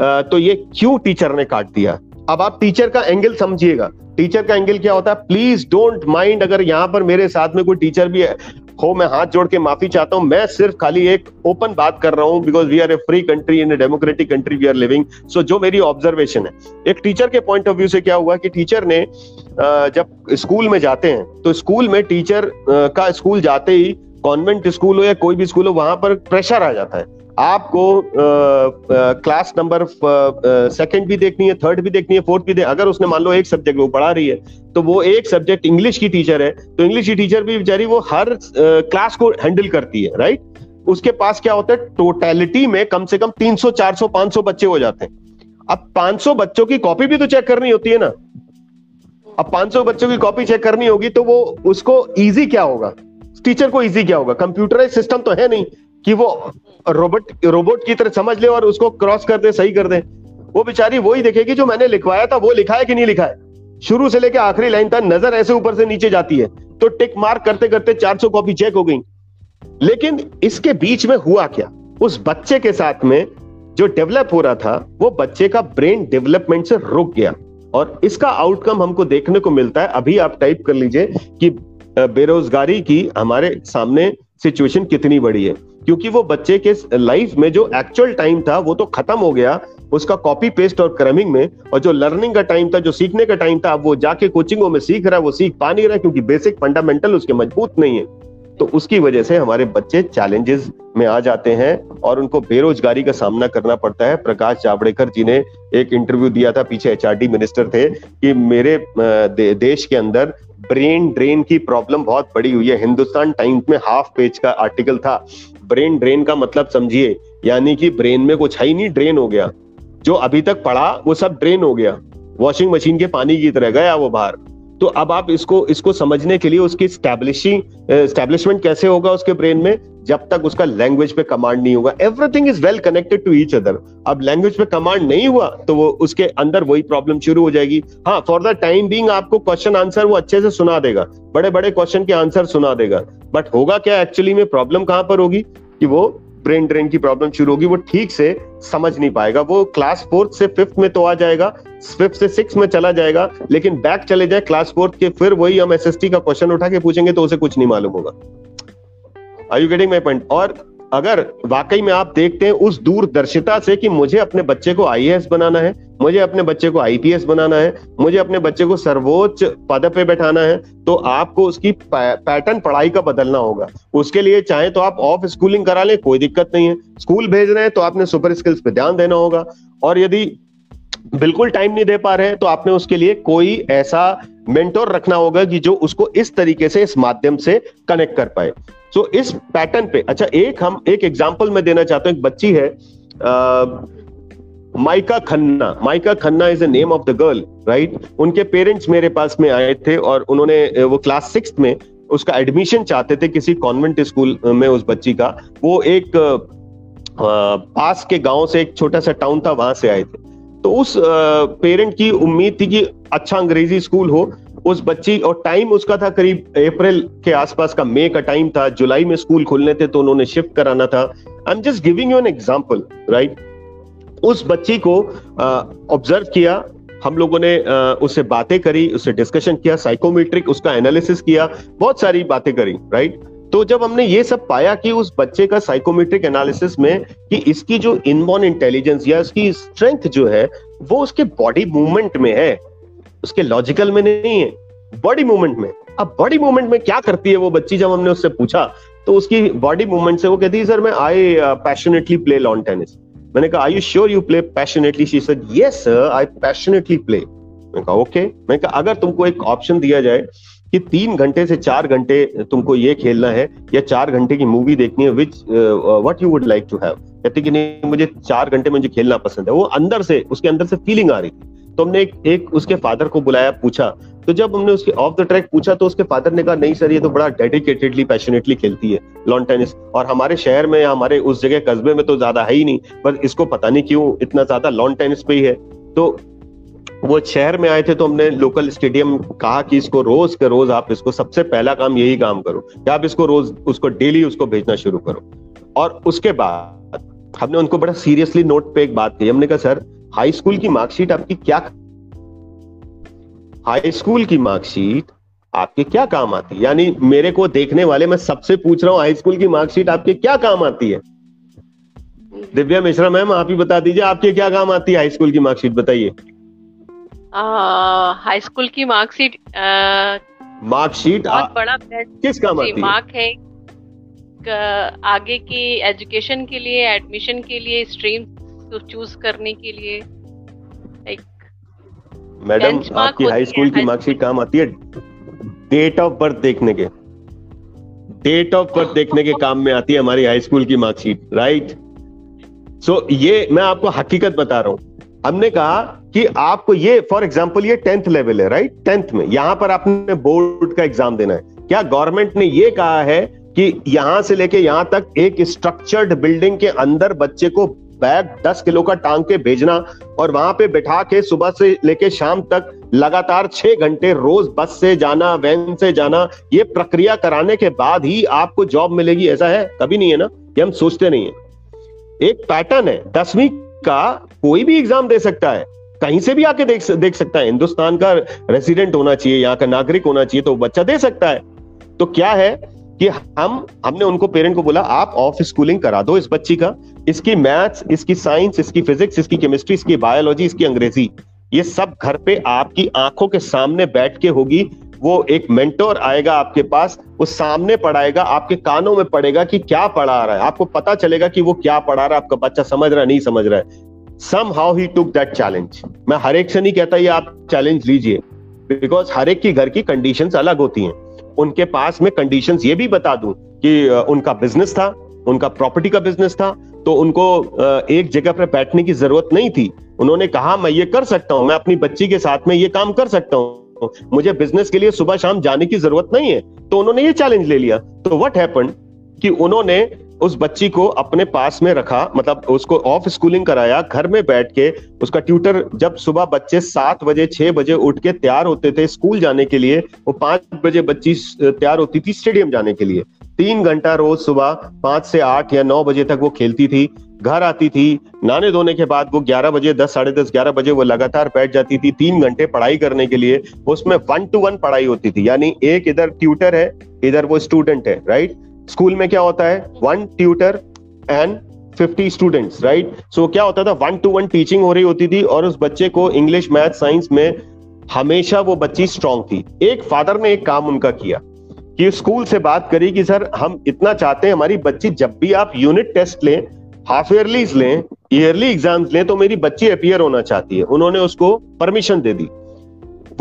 तो ये क्यों टीचर ने काट दिया। अब आप टीचर का एंगल समझिएगा, टीचर का एंगल क्या होता है। प्लीज डोंट माइंड, अगर यहाँ पर मेरे साथ में कोई टीचर भी है हो, मैं हाथ जोड़ के माफी चाहता हूं, मैं सिर्फ खाली एक ओपन बात कर रहा हूं, because we are a free country, in a democratic country we are living. So जो मेरी ऑब्जर्वेशन है एक टीचर के पॉइंट ऑफ व्यू से क्या हुआ कि टीचर ने जब स्कूल में जाते हैं तो स्कूल में टीचर का स्कूल जाते ही, कॉन्वेंट स्कूल हो या कोई भी स्कूल हो, वहां पर प्रेशर आ जाता है। आपको क्लास नंबर 2nd भी देखनी है, 3rd भी देखनी है, 4th भी देखनी है। अगर उसने मान लो एक सब्जेक्ट वो पढ़ा रही है तो वो एक सब्जेक्ट इंग्लिश की टीचर है, तो इंग्लिश की टीचर भी बेचारी वो हर क्लास को हैंडल करती है, राइट। उसके पास क्या होता है, टोटलिटी में कम से कम 300, 400, 500 बच्चे हो जाते हैं। अब 500 बच्चों की कॉपी भी तो चेक करनी होती है ना। अब 500 बच्चों की कॉपी चेक करनी होगी तो वो उसको ईजी क्या होगा, टीचर को इजी क्या होगा, कंप्यूटराइज सिस्टम तो है नहीं कि वो रोबोट की तरह समझ ले और उसको क्रॉस कर दे, सही कर दे। वो बेचारी वही देखेगी जो मैंने लिखवाया था वो लिखा है कि नहीं लिखा है, शुरू से लेकर आखिरी लाइन तक नजर ऐसे ऊपर से नीचे जाती है। तो टिक मार्क करते करते 400 कॉपी चेक हो गई। लेकिन इसके बीच में हुआ क्या, उस बच्चे के साथ में जो डेवलप हो रहा था वो बच्चे का ब्रेन डेवलपमेंट से रुक गया और इसका आउटकम हमको देखने को मिलता है। अभी आप टाइप कर लीजिए कि बेरोजगारी की हमारे सामने सिचुएशन कितनी बड़ी है, क्योंकि वो बच्चे के लाइफ में जो एक्चुअल टाइम था वो तो खत्म हो गया उसका कॉपी पेस्ट और क्रमिंग में, और जो लर्निंग का टाइम था, जो सीखने का टाइम था, अब वो जाके कोचिंगों में सीख रहा है, वो सीख पा नहीं रहा क्योंकि बेसिक फंडामेंटल उसके मजबूत नहीं है। तो उसकी वजह से हमारे बच्चे चैलेंजेस में आ जाते हैं और उनको बेरोजगारी का सामना करना पड़ता है। प्रकाश जावड़ेकर जी ने एक इंटरव्यू दिया था, पीछे एचआरडी मिनिस्टर थे, कि मेरे देश के अंदर ब्रेन ड्रेन की प्रॉब्लम बहुत बड़ी हुई है। हिंदुस्तान टाइम्स में हाफ पेज का आर्टिकल था। ब्रेन ड्रेन का मतलब समझिए, यानी कि ब्रेन में कुछ है ही नहीं, ड्रेन हो गया, जो अभी तक पढ़ा वो सब ड्रेन हो गया, वॉशिंग मशीन के पानी की तरह गया वो बाहर। तो अब आप इसको समझने के लिए उसकी एस्टैब्लिशमेंट कैसे होगा उसके ब्रेन में, जब तक उसका लैंग्वेज पे कमांड नहीं होगा। Everything is well connected to each other. अब लैंग्वेज पे कमांड नहीं हुआ तो वो उसके अंदर वही प्रॉब्लम शुरू हो जाएगी। हाँ, फॉर द टाइम बीइंग आपको क्वेश्चन आंसर वो अच्छे से सुना देगा, बड़े बड़े क्वेश्चन के आंसर सुना देगा, बट होगा क्या एक्चुअली में, प्रॉब्लम कहाँ पर होगी कि वो ब्रेन ड्रेन की प्रॉब्लम शुरू होगी, वो ठीक से समझ नहीं पाएगा। वो क्लास 4th से 5th में तो आ जाएगा, 5th से 6th में चला जाएगा, लेकिन बैक चले जाए क्लास 4th के, फिर वही हम SST का क्वेश्चन उठा के पूछेंगे तो उसे कुछ नहीं मालूम होगा। Are you getting my point? और अगर वाकई में आप देखते हैं उस दूरदर्शिता से कि मुझे अपने बच्चे को IAS बनाना है, मुझे अपने बच्चे को IPS बनाना है, मुझे अपने बच्चे को सर्वोच्च पद पे बैठाना है, तो आपको उसकी पैटर्न पढ़ाई का बदलना होगा। उसके लिए चाहे तो आप ऑफ स्कूलिंग करा लें, कोई दिक्कत नहीं है। स्कूल भेज रहे हैं तो आपने सुपर स्किल्स पे ध्यान देना होगा, और यदि बिल्कुल टाइम नहीं दे पा रहे हैं तो आपने उसके लिए कोई ऐसा मेंटोर रखना होगा कि जो उसको इस तरीके से, इस माध्यम से कनेक्ट कर पाए। सो इस पैटर्न पे अच्छा, एक एग्जांपल मैं देना चाहता हूँ। एक बच्ची है Maika Khanna. Maika Khanna is the name of the girl, right. उनके पेरेंट्स मेरे पास में आए थे और उन्होंने वो क्लास 6th में उसका एडमिशन चाहते थे किसी कॉन्वेंट स्कूल में। उस बच्ची का वो एक पास के गाँव से, एक छोटा सा टाउन था, वहां से आए थे। तो उस पेरेंट की उम्मीद थी कि अच्छा अंग्रेजी स्कूल हो उस बच्ची, और टाइम उसका था करीब अप्रैल के आसपास का, मई का टाइम था, जुलाई में स्कूल खुलने थे तो उन्होंने शिफ्ट कराना था। I am just giving you an example, right. उस बच्ची को ऑब्जर्व किया हम लोगों ने, उससे बातें करी, उससे डिस्कशन किया, साइकोमेट्रिक उसका एनालिसिस किया, बहुत सारी बातें करी, राइट। तो जब हमने ये सब पाया कि उस बच्चे का साइकोमेट्रिक एनालिसिस में कि इसकी जो इनबॉर्न इंटेलिजेंस या उसकी स्ट्रेंथ जो है वो उसके बॉडी मूवमेंट में है, उसके लॉजिकल में नहीं है, बॉडी मूवमेंट में। अब बॉडी मूवमेंट में क्या करती है वो बच्ची, जब हमने उससे पूछा तो उसकी बॉडी मूवमेंट से वो कहती है, सर मैं I passionately play lawn tennis. मैंने कहा, are you sure you play passionately? She said, yes sir I passionately play. मैंने कहा ओके। मैंने कहा अगर तुमको एक ऑप्शन दिया जाए कि 3 घंटे से 4 घंटे तुमको ये खेलना है या 4 घंटे की मूवी देखनी है, which what you would like to have? कहते कि नहीं, मुझे 4 घंटे में जो खेलना पसंद है। वो अंदर से, उसके अंदर से फीलिंग आ रही थी। तो हमने एक उसके फादर को बुलाया, पूछा। तो जब हमने उसके ऑफ द ट्रैक पूछा तो उसके फादर ने कहा, नहीं सर ये तो बड़ा डेडिकेटेडली पैशनेटली खेलती है लॉन टेनिस, और हमारे शहर में या हमारे उस जगह कस्बे में तो ज्यादा है ही नहीं, पर इसको पता नहीं क्यों इतना ज्यादा लॉन टेनिस पे ही है। तो वो शहर में आए थे तो हमने लोकल स्टेडियम कहा कि इसको रोज के रोज आप इसको, सबसे पहला काम यही काम करो कि आप इसको रोज, उसको डेली उसको भेजना शुरू करो। और उसके बाद हमने उनको बड़ा सीरियसली नोट पे एक बात कही। हमने कहा सर हाई स्कूल की मार्कशीट आपकी क्या, हाई स्कूल की मार्कशीट आपके क्या काम आती है? यानी मेरे को देखने वाले, मैं सबसे पूछ रहा हूँ, हाई स्कूल की मार्कशीट आपके क्या काम आती है? दिव्या मिश्रा मैम आप ही बता दीजिए, आपके क्या काम आती है हाई स्कूल की मार्कशीट, बताइए। हाई स्कूल की मार्कशीट बहुत बड़ा किस काम आती है? मार्क है आगे की एजुकेशन के लिए, एडमिशन के लिए, स्ट्रीम को चूज करने के लिए। मैडम आपकी हाई स्कूल की मार्कशीट काम आती है डेट ऑफ बर्थ देखने के, डेट ऑफ बर्थ देखने के काम में आती है हमारी हाई स्कूल की मार्कशीट, राइट। सो ये मैं आपको हकीकत बता रहा हूँ। हमने कहा कि आपको ये फॉर एग्जाम्पल ये 10th लेवल है राइट, 10th में यहां पर आपने बोर्ड का एग्जाम देना है। क्या गवर्नमेंट ने ये कहा है कि यहां से लेके यहां तक एक स्ट्रक्चर्ड बिल्डिंग के अंदर बच्चे को बैग 10 किलो का टांग के भेजना और वहां पे बैठा के सुबह से लेके शाम तक लगातार 6 घंटे रोज बस से जाना वैन से जाना, ये प्रक्रिया कराने के बाद ही आपको जॉब मिलेगी? ऐसा है कभी नहीं है ना, ये हम सोचते नहीं है। एक पैटर्न है, 10वीं का कोई भी एग्जाम दे सकता है, कहीं से भी आके देख सकता है, हिंदुस्तान का रेसिडेंट होना चाहिए, यहाँ का नागरिक होना चाहिए तो बच्चा दे सकता है। तो क्या है कि हमने उनको पेरेंट को बोला आप ऑफ स्कूलिंग करा दो इस बच्ची का, इसकी मैथ्स, इसकी साइंस, इसकी फिजिक्स, इसकी केमिस्ट्री, इसकी बायोलॉजी, इसकी अंग्रेजी, ये सब घर पे आपकी आंखों के सामने बैठ के होगी। वो एक मेंटोर आएगा आपके पास, वो सामने पढ़ाएगा, आपके कानों में पड़ेगा कि क्या पढ़ा रहा है, आपको पता चलेगा कि वो क्या पढ़ा रहा है, आपका बच्चा समझ रहा है नहीं समझ रहा है। Somehow he took that challenge. मैं हर एक से नहीं कहता ये आप चैलेंज लीजिए, बिकॉज हर एक की घर की कंडीशंस अलग होती हैं। उनके पास में कंडीशंस ये भी बता दूं कि उनका बिजनेस था, उनका प्रॉपर्टी का बिजनेस था, तो उनको एक जगह पर बैठने की जरूरत नहीं थी। उन्होंने कहा मैं ये कर सकता हूँ, मैं अपनी बच्ची के साथ में ये काम कर सकता हूँ, मुझे बिजनेस के लिए सुबह शाम जाने की जरूरत नहीं है। तो उन्होंने ये चैलेंज ले लिया। तो व्हाट हैपेंड कि उन्होंने उस बच्ची को अपने पास में रखा, मतलब उसको ऑफ स्कूलिंग कराया, घर में बैठ के उसका ट्यूटर, जब सुबह बच्चे 7 बजे 6 बजे उठ के तैयार होते थे स्कूल जाने के लिए, वो 5 बजे बच्ची तैयार होती थी स्टेडियम जाने के लिए। 3 घंटा रोज सुबह 5 से 8 या 9 बजे तक वो खेलती थी, घर आती थी, नहाने धोने के बाद वो 11 बजे 10, 10:30, 11 बजे वो लगातार बैठ जाती थी 3 घंटे पढ़ाई करने के लिए। उसमें 1-to-1 पढ़ाई होती थी, यानी एक इधर ट्यूटर है इधर वो स्टूडेंट है राइट। स्कूल में क्या होता है 1 tutor and 50 students right. So क्या होता था 1-to-1 टीचिंग हो रही होती थी और उस बच्चे को इंग्लिश मैथ साइंस में हमेशा वो बच्ची स्ट्रांग थी। एक फादर ने एक काम उनका किया कि स्कूल से बात करी कि सर हम इतना चाहते हैं हमारी बच्ची जब भी आप यूनिट टेस्ट लें, हाफ ईयरली लें, ईयरली एग्जाम्स लें, तो मेरी बच्ची अपीयर होना चाहती है। उन्होंने उसको परमिशन दे दी।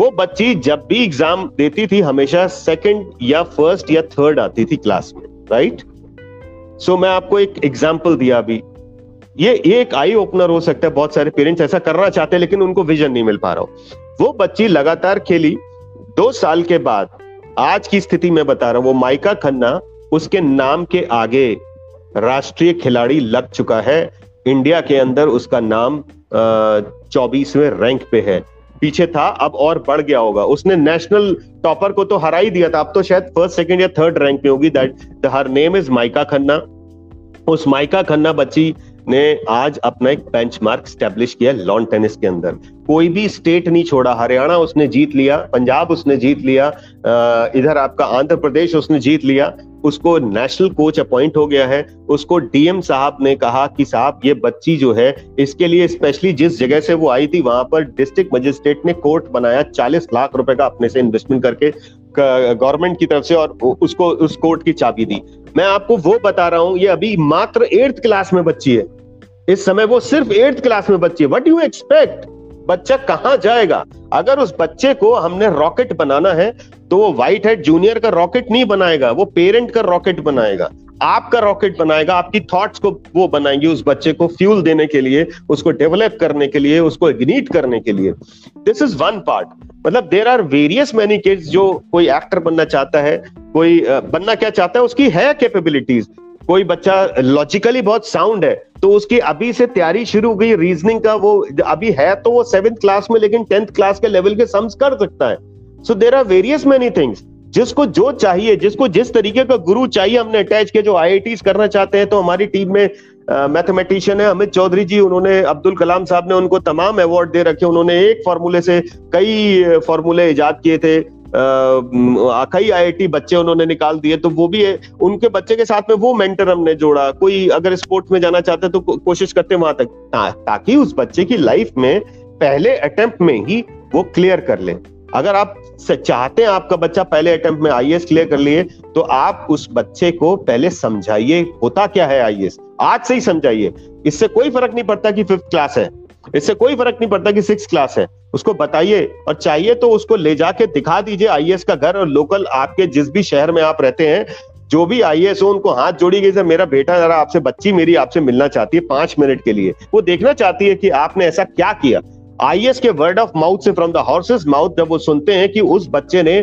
वो बच्ची जब भी एग्जाम देती थी हमेशा 2nd या 1st या 3rd आती थी क्लास में राइट। सो मैं आपको एक एग्जाम्पल दिया अभी, ये एक आई ओपनर हो सकता है, बहुत सारे पेरेंट्स ऐसा करना चाहते हैं लेकिन उनको विजन नहीं मिल पा रहा हो। वो बच्ची लगातार खेली, 2 साल के बाद आज की स्थिति में बता रहा हूं, वो माइका खन्ना उसके नाम के आगे राष्ट्रीय खिलाड़ी लग चुका है। इंडिया के अंदर उसका नाम 24वें रैंक पे है, पीछे था अब और बढ़ गया होगा। उसने नेशनल टॉपर को तो हरा ही दिया था, अब तो शायद 1st, 2nd या 3rd रैंक पे होगी। That her name is Maika Khanna. उस माइका खन्ना बच्ची ने आज अपना एक बेंचमार्क स्टैब्लिश किया लॉन टेनिस के अंदर। कोई भी स्टेट नहीं छोड़ा, हरियाणा उसने जीत लिया, पंजाब उसने जीत लिया, इधर आपका आंध्र प्रदेश उसने जीत लिया। उसको नेशनल कोच अपॉइंट हो गया है। उसको डीएम साहब ने कहा कि साहब ये बच्ची जो है इसके लिए स्पेशली जिस जगह से वो आई थी वहां पर डिस्ट्रिक्ट मजिस्ट्रेट ने कोर्ट बनाया 40 लाख रुपए का अपने से इन्वेस्टमेंट करके गवर्नमेंट की तरफ से, और उसको उस कोर्ट की चाबी दी। मैं आपको वो बता रहा हूं, ये अभी मात्र 8th क्लास में बच्ची है, इस समय वो सिर्फ 8th क्लास में बच्ची है। व्हाट डू यू एक्सपेक्ट, बच्चा कहाँ जाएगा? अगर उस बच्चे को हमने रॉकेट बनाना है तो वो व्हाइट हेड जूनियर का रॉकेट नहीं बनाएगा, वो पेरेंट का रॉकेट बनाएगा, आपका रॉकेट बनाएगा, आपकी थॉट्स को वो बनाएंगे उस बच्चे को फ्यूल देने के लिए, उसको डेवलप करने के लिए, उसको इग्नीट करने के लिए। This is one part. मतलब there are various many kids, जो कोई एक्टर बनना चाहता है, कोई बनना क्या चाहता है उसकी है कैपेबिलिटीज, कोई बच्चा लॉजिकली बहुत साउंड है तो उसकी अभी से तैयारी शुरू हो गई रीजनिंग का, वो अभी है तो वो 7th क्लास में लेकिन 10th क्लास के लेवल के सम्स कर सकता है। So there are various many things. जिसको जो चाहिए, जिसको जिस तरीके का गुरु चाहिए हमने अटैच किया। जो IITs करना चाहते हैं तो हमारी टीम में मैथमेटिशियन है अमित चौधरी जी, उन्होंने अब्दुल कलाम साहब ने उनको तमाम अवार्ड दे रखे। उन्होंने एक फॉर्मूले से कई फॉर्मूले इजाद किए थे, कई IIT बच्चे उन्होंने निकाल दिए। तो वो भी है, उनके बच्चे के साथ में वो मेंटर हमने जोड़ा। कोई अगर स्पोर्ट्स में जाना चाहते तो कोशिश करते वहां तक, ताकि उस बच्चे की लाइफ में पहले अटेम्प्ट में ही वो क्लियर कर ले। अगर आप चाहते हैं आपका बच्चा पहले अटेम्प्ट में IAS क्लियर कर लिए तो आप उस बच्चे को पहले समझाइए होता क्या है IAS, आज से ही समझाइए। इससे कोई फर्क नहीं पड़ता कि 5th क्लास है, इससे कोई फर्क नहीं पड़ता कि 6th क्लास है, उसको बताइए। और चाहिए तो उसको ले जाके दिखा दीजिए IAS का घर, और लोकल आपके जिस भी शहर में आप रहते हैं जो भी IAS हो उनको हाथ जोड़ी गई, सर मेरा बेटा जरा आपसे, बच्ची मेरी आपसे मिलना चाहती है 5 मिनट के लिए। वो देखना चाहती है कि आपने ऐसा क्या किया। आईएएस के वर्ड ऑफ माउथ से, फ्रॉम द हॉर्सेस माउथ, जब वो सुनते हैं कि उस बच्चे ने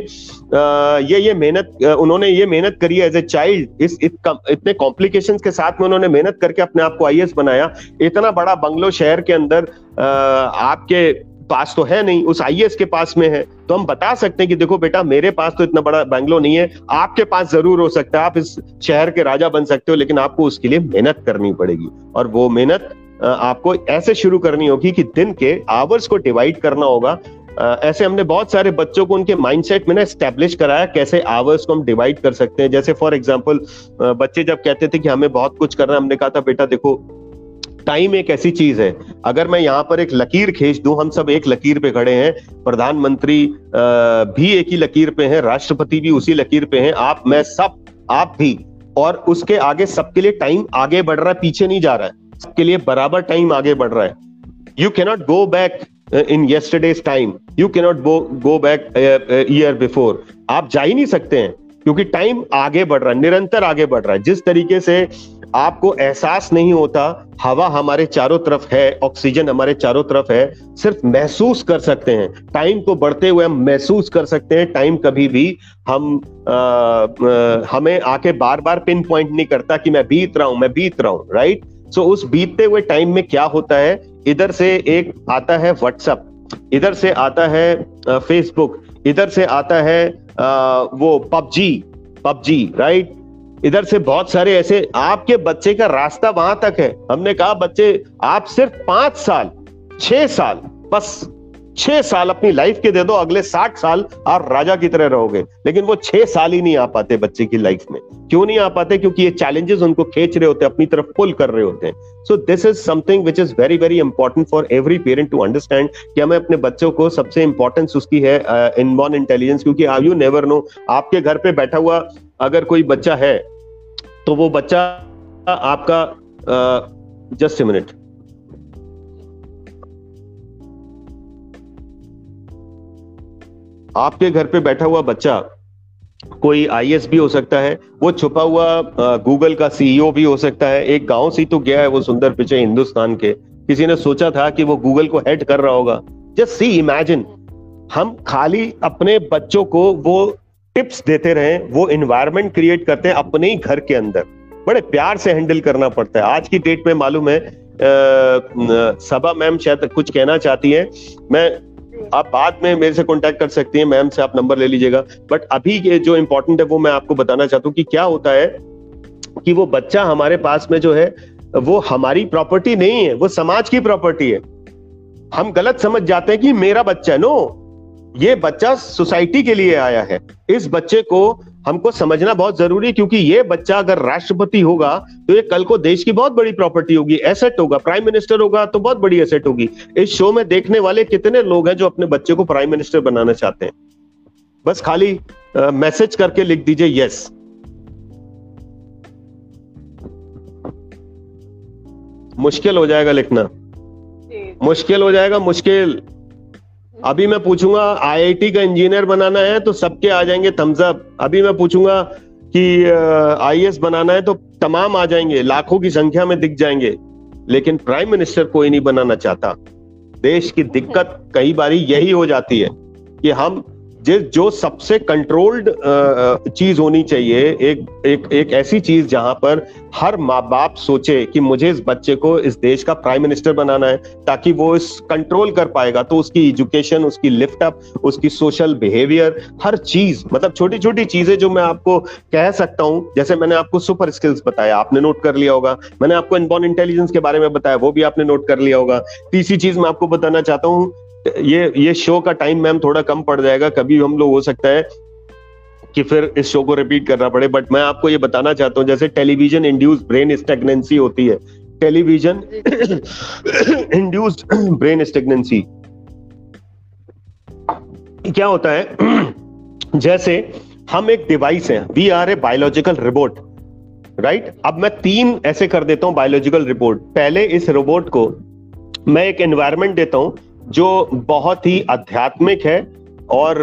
उन्होंने ये मेहनत करी है एज ए चाइल्ड, इतने कॉम्प्लिकेशंस के साथ में उन्होंने मेहनत करके अपने आप को आईएएस बनाया, इतना बड़ा बंगलो शहर के अंदर आपके पास तो है नहीं, उस आईएएस के पास में है, तो हम बता सकते हैं कि देखो बेटा मेरे पास तो इतना बड़ा बंगलो नहीं है, आपके पास जरूर हो सकता है, आप इस शहर के राजा बन सकते हो, लेकिन आपको उसके लिए मेहनत करनी पड़ेगी, और वो मेहनत आपको ऐसे शुरू करनी होगी कि दिन के आवर्स को डिवाइड करना होगा। ऐसे हमने बहुत सारे बच्चों को उनके माइंडसेट में ना एस्टेब्लिश कराया, कैसे आवर्स को हम डिवाइड कर सकते हैं। जैसे फॉर एग्जांपल बच्चे जब कहते थे कि हमें बहुत कुछ करना है, हमने कहा था बेटा देखो टाइम एक ऐसी चीज है, अगर मैं यहाँ पर एक लकीर खींच दूं, हम सब एक लकीर पे खड़े हैं, प्रधानमंत्री भी एक ही लकीर पे हैं, राष्ट्रपति भी उसी लकीर पे हैं, आप मैं सब आप भी, और उसके आगे सबके लिए टाइम आगे बढ़ रहा है, पीछे नहीं जा रहा है, सबके लिए बराबर टाइम आगे बढ़ रहा है। You cannot go back in yesterday's time, you cannot go back year before, आप जा ही नहीं सकते हैं क्योंकि टाइम आगे बढ़ रहा है, निरंतर आगे बढ़ रहा है। जिस तरीके से आपको एहसास नहीं होता हवा हमारे चारों तरफ है, ऑक्सीजन हमारे चारों तरफ है, सिर्फ महसूस कर सकते हैं टाइम को बढ़ते हुए, हम महसूस कर सकते हैं टाइम, कभी भी हम हमें आके बार बार पिन पॉइंट नहीं करता कि मैं बीत रहा हूं राइट। सो उस बीतते हुए टाइम में क्या होता है, इधर से एक आता है व्हाट्सएप, इधर से आता है फेसबुक, इधर से आता है वो पबजी राइट, इधर से बहुत सारे ऐसे, आपके बच्चे का रास्ता वहां तक है। हमने कहा बच्चे आप सिर्फ 5 साल 6 साल अपनी लाइफ के दे दो, अगले 60 साल आप राजा की तरह रहोगे, लेकिन वो 6 साल ही नहीं आ पाते बच्चे की लाइफ में। क्यों नहीं आ पाते? क्योंकि ये चैलेंजेस उनको खींच रहे होते हैं, अपनी तरफ पुल कर रहे होते हैं। So this is something which is very very important for every parent to understand कि हमें अपने बच्चों को, सबसे इंपॉर्टेंस उसकी है इनबॉर्न इंटेलिजेंस, क्योंकि यू नेवर नो, आपके घर पे बैठा हुआ अगर कोई बच्चा है तो वो बच्चा आपका, जस्ट ए मिनट, आपके घर पे बैठा हुआ बच्चा कोई आईएएस भी हो सकता है, वो छुपा हुआ गूगल का सीईओ भी हो सकता है। एक गांव से तो गया है वो सुंदर पिचाई हिंदुस्तान के, किसी ने सोचा था कि वो गूगल को हेड कर रहा होगा। जस्ट सी, इमेजिन, हम खाली अपने बच्चों को वो टिप्स देते रहे, वो एनवायरनमेंट क्रिएट करते हैं अपने ही घर के अंदर। बड़े प्यार से हैंडल करना पड़ता है। आज की डेट में मालूम है सभा मैम शायद कुछ कहना चाहती है, मैं, आप बाद में मेरे से कांटेक्ट कर सकती हैं, मैम से आप नंबर ले लीजिएगा, बट अभी ये जो इंपॉर्टेंट है वो मैं आपको बताना चाहता हूँ कि क्या होता है कि वो बच्चा हमारे पास में जो है वो हमारी प्रॉपर्टी नहीं है, वो समाज की प्रॉपर्टी है। हम गलत समझ जाते हैं कि मेरा बच्चा, नो, ये बच्चा सोसाइटी के लिए आया है। इस बच्चे को हमको समझना बहुत जरूरी है, क्योंकि ये बच्चा अगर राष्ट्रपति होगा तो ये कल को देश की बहुत बड़ी प्रॉपर्टी होगी, एसेट होगा, प्राइम मिनिस्टर होगा तो बहुत बड़ी एसेट होगी। इस शो में देखने वाले कितने लोग हैं जो अपने बच्चे को प्राइम मिनिस्टर बनाना चाहते हैं? बस खाली मैसेज करके लिख दीजिए यस। मुश्किल हो जाएगा लिखना, मुश्किल। अभी मैं पूछूंगा IIT का इंजीनियर बनाना है तो सबके आ जाएंगे थम्स अप। अभी मैं पूछूंगा कि IAS बनाना है तो तमाम आ जाएंगे, लाखों की संख्या में दिख जाएंगे, लेकिन प्राइम मिनिस्टर कोई नहीं बनाना चाहता। देश की दिक्कत कई बारी यही हो जाती है कि हम जो सबसे कंट्रोल्ड चीज होनी चाहिए, एक ऐसी चीज जहां पर हर माँ बाप सोचे कि मुझे इस बच्चे को इस देश का प्राइम मिनिस्टर बनाना है, ताकि वो इस कंट्रोल कर पाएगा, तो उसकी एजुकेशन, उसकी लिफ्ट अप, उसकी सोशल बिहेवियर, हर चीज, मतलब छोटी छोटी चीजें जो मैं आपको कह सकता हूँ। जैसे मैंने आपको सुपर स्किल्स बताया, आपने नोट कर लिया होगा। मैंने आपको इनबॉर्न इंटेलिजेंस के बारे में बताया, वो भी आपने नोट कर लिया होगा। तीसरी चीज मैं आपको बताना चाहता हूँ, ये शो का टाइम मैम थोड़ा कम पड़ जाएगा, कभी हम लोग हो सकता है कि फिर इस शो को रिपीट करना पड़े, बट मैं आपको ये बताना चाहता हूँ, जैसे टेलीविजन इंड्यूस्ड ब्रेन स्टेगनेंसी होती है, टेलीविजन इंड्यूस्ड ब्रेन स्टेगनेंसी क्या होता है? जैसे हम एक डिवाइस है, we are a biological robot, right. अब मैं 3 ऐसे कर देता हूँ बायोलॉजिकल रोबोट। पहले इस रोबोट को मैं एक एनवायरमेंट देता हूँ जो बहुत ही आध्यात्मिक है और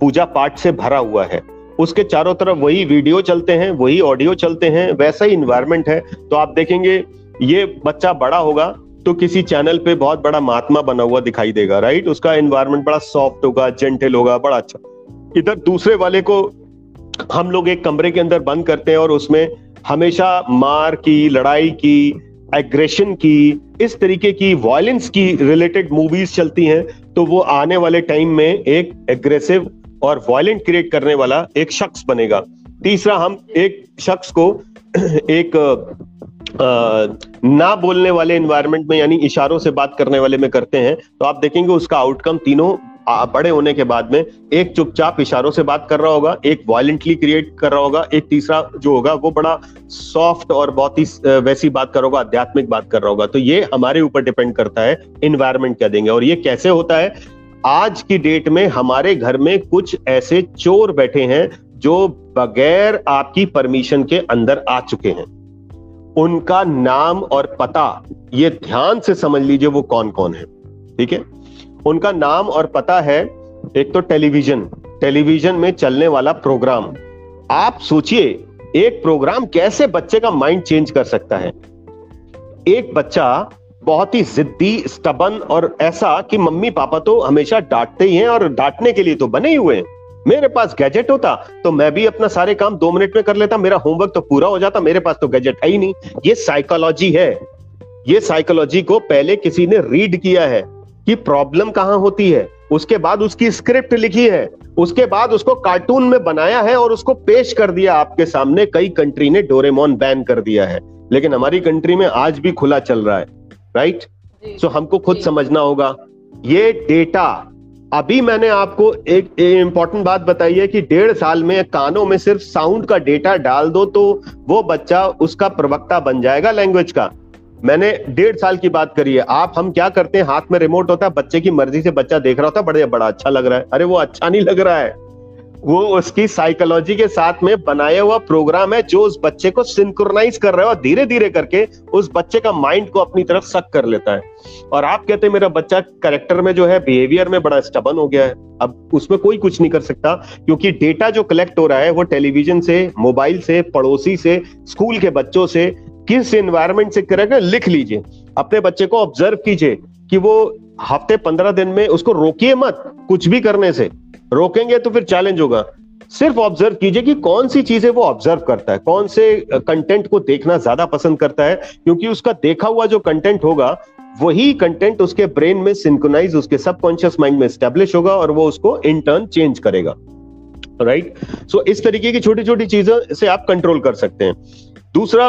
पूजा पाठ से भरा हुआ है, उसके चारों तरफ वही वीडियो चलते हैं, वही ऑडियो चलते हैं, वैसा ही इन्वायरमेंट है। तो आप देखेंगे ये बच्चा बड़ा होगा तो किसी चैनल पे बहुत बड़ा महात्मा बना हुआ दिखाई देगा, राइट। उसका एनवायरनमेंट बड़ा सॉफ्ट होगा, जेंटल होगा, बड़ा अच्छा। इधर दूसरे वाले को हम लोग एक कमरे के अंदर बंद करते हैं और उसमें हमेशा मार की, लड़ाई की, एग्रेशन की, इस तरीके की वायलेंस की रिलेटेड मूवीज चलती हैं, तो वो आने वाले टाइम में एक एग्रेसिव और वायलेंट क्रिएट करने वाला एक शख्स बनेगा। तीसरा, हम एक शख्स को एक ना बोलने वाले एनवायरनमेंट में, यानी इशारों से बात करने वाले में करते हैं, तो आप देखेंगे उसका आउटकम तीनों बड़े होने के बाद में, एक चुपचाप इशारों से बात कर रहा होगा, एक वायलेंटली क्रिएट कर रहा होगा, एक तीसरा जो होगा वो बड़ा सॉफ्ट और बहुत ही वैसी बात कर रहा होगा, आध्यात्मिक बात कर रहा होगा। तो ये हमारे ऊपर डिपेंड करता है एनवायरनमेंट क्या देंगे। और ये कैसे होता है, आज की डेट में हमारे घर में कुछ ऐसे चोर बैठे हैं जो बगैर आपकी परमिशन के अंदर आ चुके हैं। उनका नाम और पता, ये ध्यान से समझ लीजिए वो कौन कौन है, ठीक है। उनका नाम और पता है, एक तो टेलीविजन में चलने वाला प्रोग्राम। आप सोचिए एक प्रोग्राम कैसे बच्चे का माइंड चेंज कर सकता है। एक बच्चा बहुत ही जिद्दी, स्टबन और ऐसा कि मम्मी पापा तो हमेशा डांटते ही हैं और डांटने के लिए तो बने ही हुए हैं। मेरे पास गैजेट होता तो मैं भी अपना सारे काम 2 मिनट में कर लेता, मेरा होमवर्क तो पूरा हो जाता, मेरे पास तो गैजेट है ही नहीं। ये साइकोलॉजी है। ये साइकोलॉजी को पहले किसी ने रीड किया है कि प्रॉब्लम कहां होती है, उसके बाद उसकी स्क्रिप्ट लिखी है, उसके बाद उसको कार्टून में बनाया है और उसको पेश कर दिया आपके सामने। कई कंट्री ने डोरेमोन बैन कर दिया है, लेकिन हमारी कंट्री में आज भी खुला चल रहा है, राइट। सो हमको खुद समझना होगा ये डेटा। अभी मैंने आपको एक इंपॉर्टेंट बात बताई है कि 1.5 साल में कानों में सिर्फ साउंड का डेटा डाल दो तो वो बच्चा उसका प्रवक्ता बन जाएगा लैंग्वेज का। मैंने 1.5 साल की बात करी है। आप हम क्या करते हैं, हाथ में रिमोट होता है, बच्चे की मर्जी से बच्चा देख रहा होता है, बड़ा अच्छा लग रहा है। अरे वो अच्छा नहीं लग रहा है, वो उसकी साइकोलॉजी के साथ में बनाया हुआ प्रोग्राम है जो उस बच्चे को सिंक्रोनाइज कर रहा है और धीरे धीरे करके उस बच्चे का माइंड को अपनी तरफ सक कर लेता है। और आप कहते हैं मेरा बच्चा कैरेक्टर में जो है, बिहेवियर में बड़ा स्टबन हो गया है। अब उसमें कोई कुछ नहीं कर सकता, क्योंकि डेटा जो कलेक्ट हो रहा है वो टेलीविजन से, मोबाइल से, पड़ोसी से, स्कूल के बच्चों से, किस एनवायरनमेंट से करेगा। लिख लीजिए, अपने बच्चे को ऑब्जर्व कीजिए कि वो हफ्ते 15 दिन में, उसको रोकिए मत कुछ भी करने से, रोकेंगे तो फिर चैलेंज होगा। सिर्फ ऑब्जर्व कीजिए कि कौन सी चीजें वो ऑब्जर्व करता है, कौन से कंटेंट को देखना ज्यादा पसंद करता है, क्योंकि उसका देखा हुआ जो कंटेंट होगा वही कंटेंट उसके ब्रेन में सिंक्रोनाइज, उसके सबकॉन्शियस माइंड में एस्टेब्लिश होगा और वो उसको इन टर्न चेंज करेगा, राइट। सो इस तरीके की छोटी छोटी चीजों से आप कंट्रोल कर सकते हैं। दूसरा,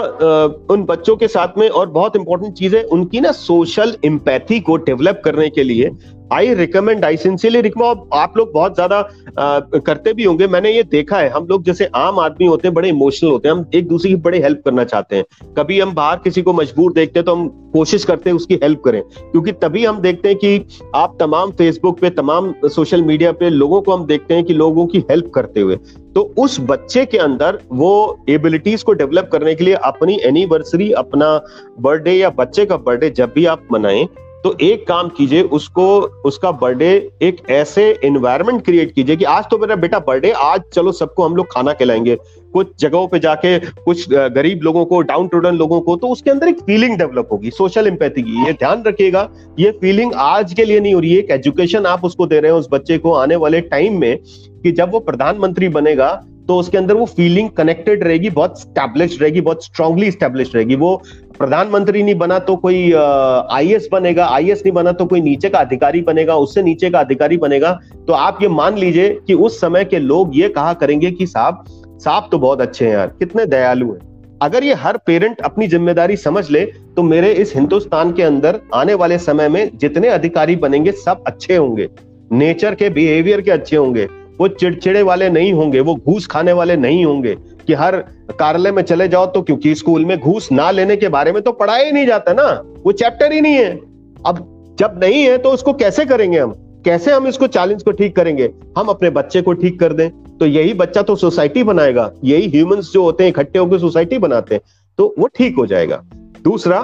उन बच्चों के साथ में और बहुत इंपॉर्टेंट चीज है, उनकी ना सोशल एम्पैथी को डेवलप करने के लिए आई सिंसियरली रिकमेंड, आप लोग बहुत ज्यादा करते भी होंगे, मैंने ये देखा है। हम लोग जैसे आम आदमी होते हैं, बड़े इमोशनल होते हैं, हम एक दूसरे की बड़े हेल्प करना चाहते हैं। कभी हम बाहर किसी को मजबूर देखते हैं तो हम कोशिश करते हैं उसकी हेल्प करें, क्योंकि तभी हम देखते हैं कि आप तमाम फेसबुक पे, तमाम सोशल मीडिया पे लोगों को हम देखते हैं कि लोगों की हेल्प करते हुए। तो उस बच्चे के अंदर वो एबिलिटीज को डेवलप करने के लिए अपनी एनिवर्सरी, अपना बर्थडे या बच्चे का बर्थडे जब भी आप मनाएं, तो एक काम कीजिए, उसको उसका बर्थडे एक ऐसे एनवायरनमेंट क्रिएट कीजिए कि आज तो मेरा बेटा बर्थडे, आज चलो सबको हम लोग खाना खिलाएंगे, कुछ जगहों पे जाके कुछ गरीब लोगों को, डाउन टू डाउन लोगों को। तो उसके अंदर एक फीलिंग डेवलप होगी सोशल एम्पैथी की। ये ध्यान रखिएगा, ये फीलिंग आज के लिए नहीं हो रही है, एक एजुकेशन आप उसको दे रहे हैं उस बच्चे को आने वाले टाइम में, कि जब वो प्रधानमंत्री बनेगा तो उसके अंदर वो फीलिंग कनेक्टेड रहेगी, बहुत स्टैब्लिश रहेगी, बहुत स्ट्रांगली स्टैब्लिश रहेगी। वो प्रधानमंत्री नहीं बना तो कोई आईएएस बनेगा, आईएएस नहीं बना तो कोई नीचे का अधिकारी बनेगा, उससे नीचे का अधिकारी बनेगा। तो आप ये मान लीजिए कि उस समय के लोग ये कहा करेंगे कि साहब तो बहुत अच्छे हैं यार, कितने दयालु हैं। अगर ये हर पेरेंट अपनी जिम्मेदारी समझ ले तो मेरे इस हिंदुस्तान के अंदर आने वाले समय में जितने अधिकारी बनेंगे सब अच्छे होंगे, नेचर के, बिहेवियर के अच्छे होंगे, वो चिड़चिड़े वाले नहीं होंगे, वो घूस खाने वाले नहीं होंगे कि हर कार्यालय में चले जाओ। तो क्योंकि स्कूल में घूस ना लेने के बारे में तो पढ़ाया ही नहीं जाता ना, वो चैप्टर ही नहीं है। अब जब नहीं है तो उसको कैसे करेंगे हम, कैसे हम इसको चैलेंज को ठीक करेंगे? हम अपने बच्चे को ठीक कर दें तो यही बच्चा तो सोसाइटी बनाएगा, यही ह्यूमंस जो होते हैं इकट्ठे होकर सोसाइटी बनाते हैं, तो वो ठीक हो जाएगा। दूसरा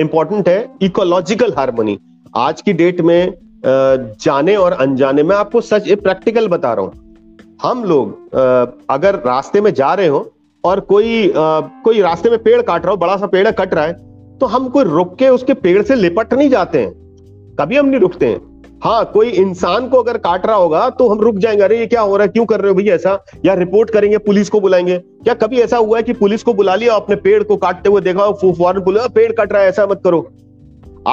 इंपॉर्टेंट है इकोलॉजिकल हार्मनी। आज की डेट में जाने और अनजाने में, आपको सच एक प्रैक्टिकल बता रहा हूं, हम लोग अगर रास्ते में जा रहे हो और कोई रास्ते में पेड़ काट रहा हो, बड़ा सा पेड़ कट रहा है, तो हम कोई रुक के उसके पेड़ से लिपट नहीं जाते हैं, कभी हम नहीं रुकते हैं। हाँ, कोई इंसान को अगर काट रहा होगा तो हम रुक जाएंगे, अरे ये क्या हो रहा है, क्यों कर रहे हो भैया ऐसा, या रिपोर्ट करेंगे, पुलिस को बुलाएंगे। क्या कभी ऐसा हुआ है कि पुलिस को बुला लिया, आपने पेड़ को काटते हुए देखा, फौरन बोला पेड़ कट रहा है, ऐसा मत करो।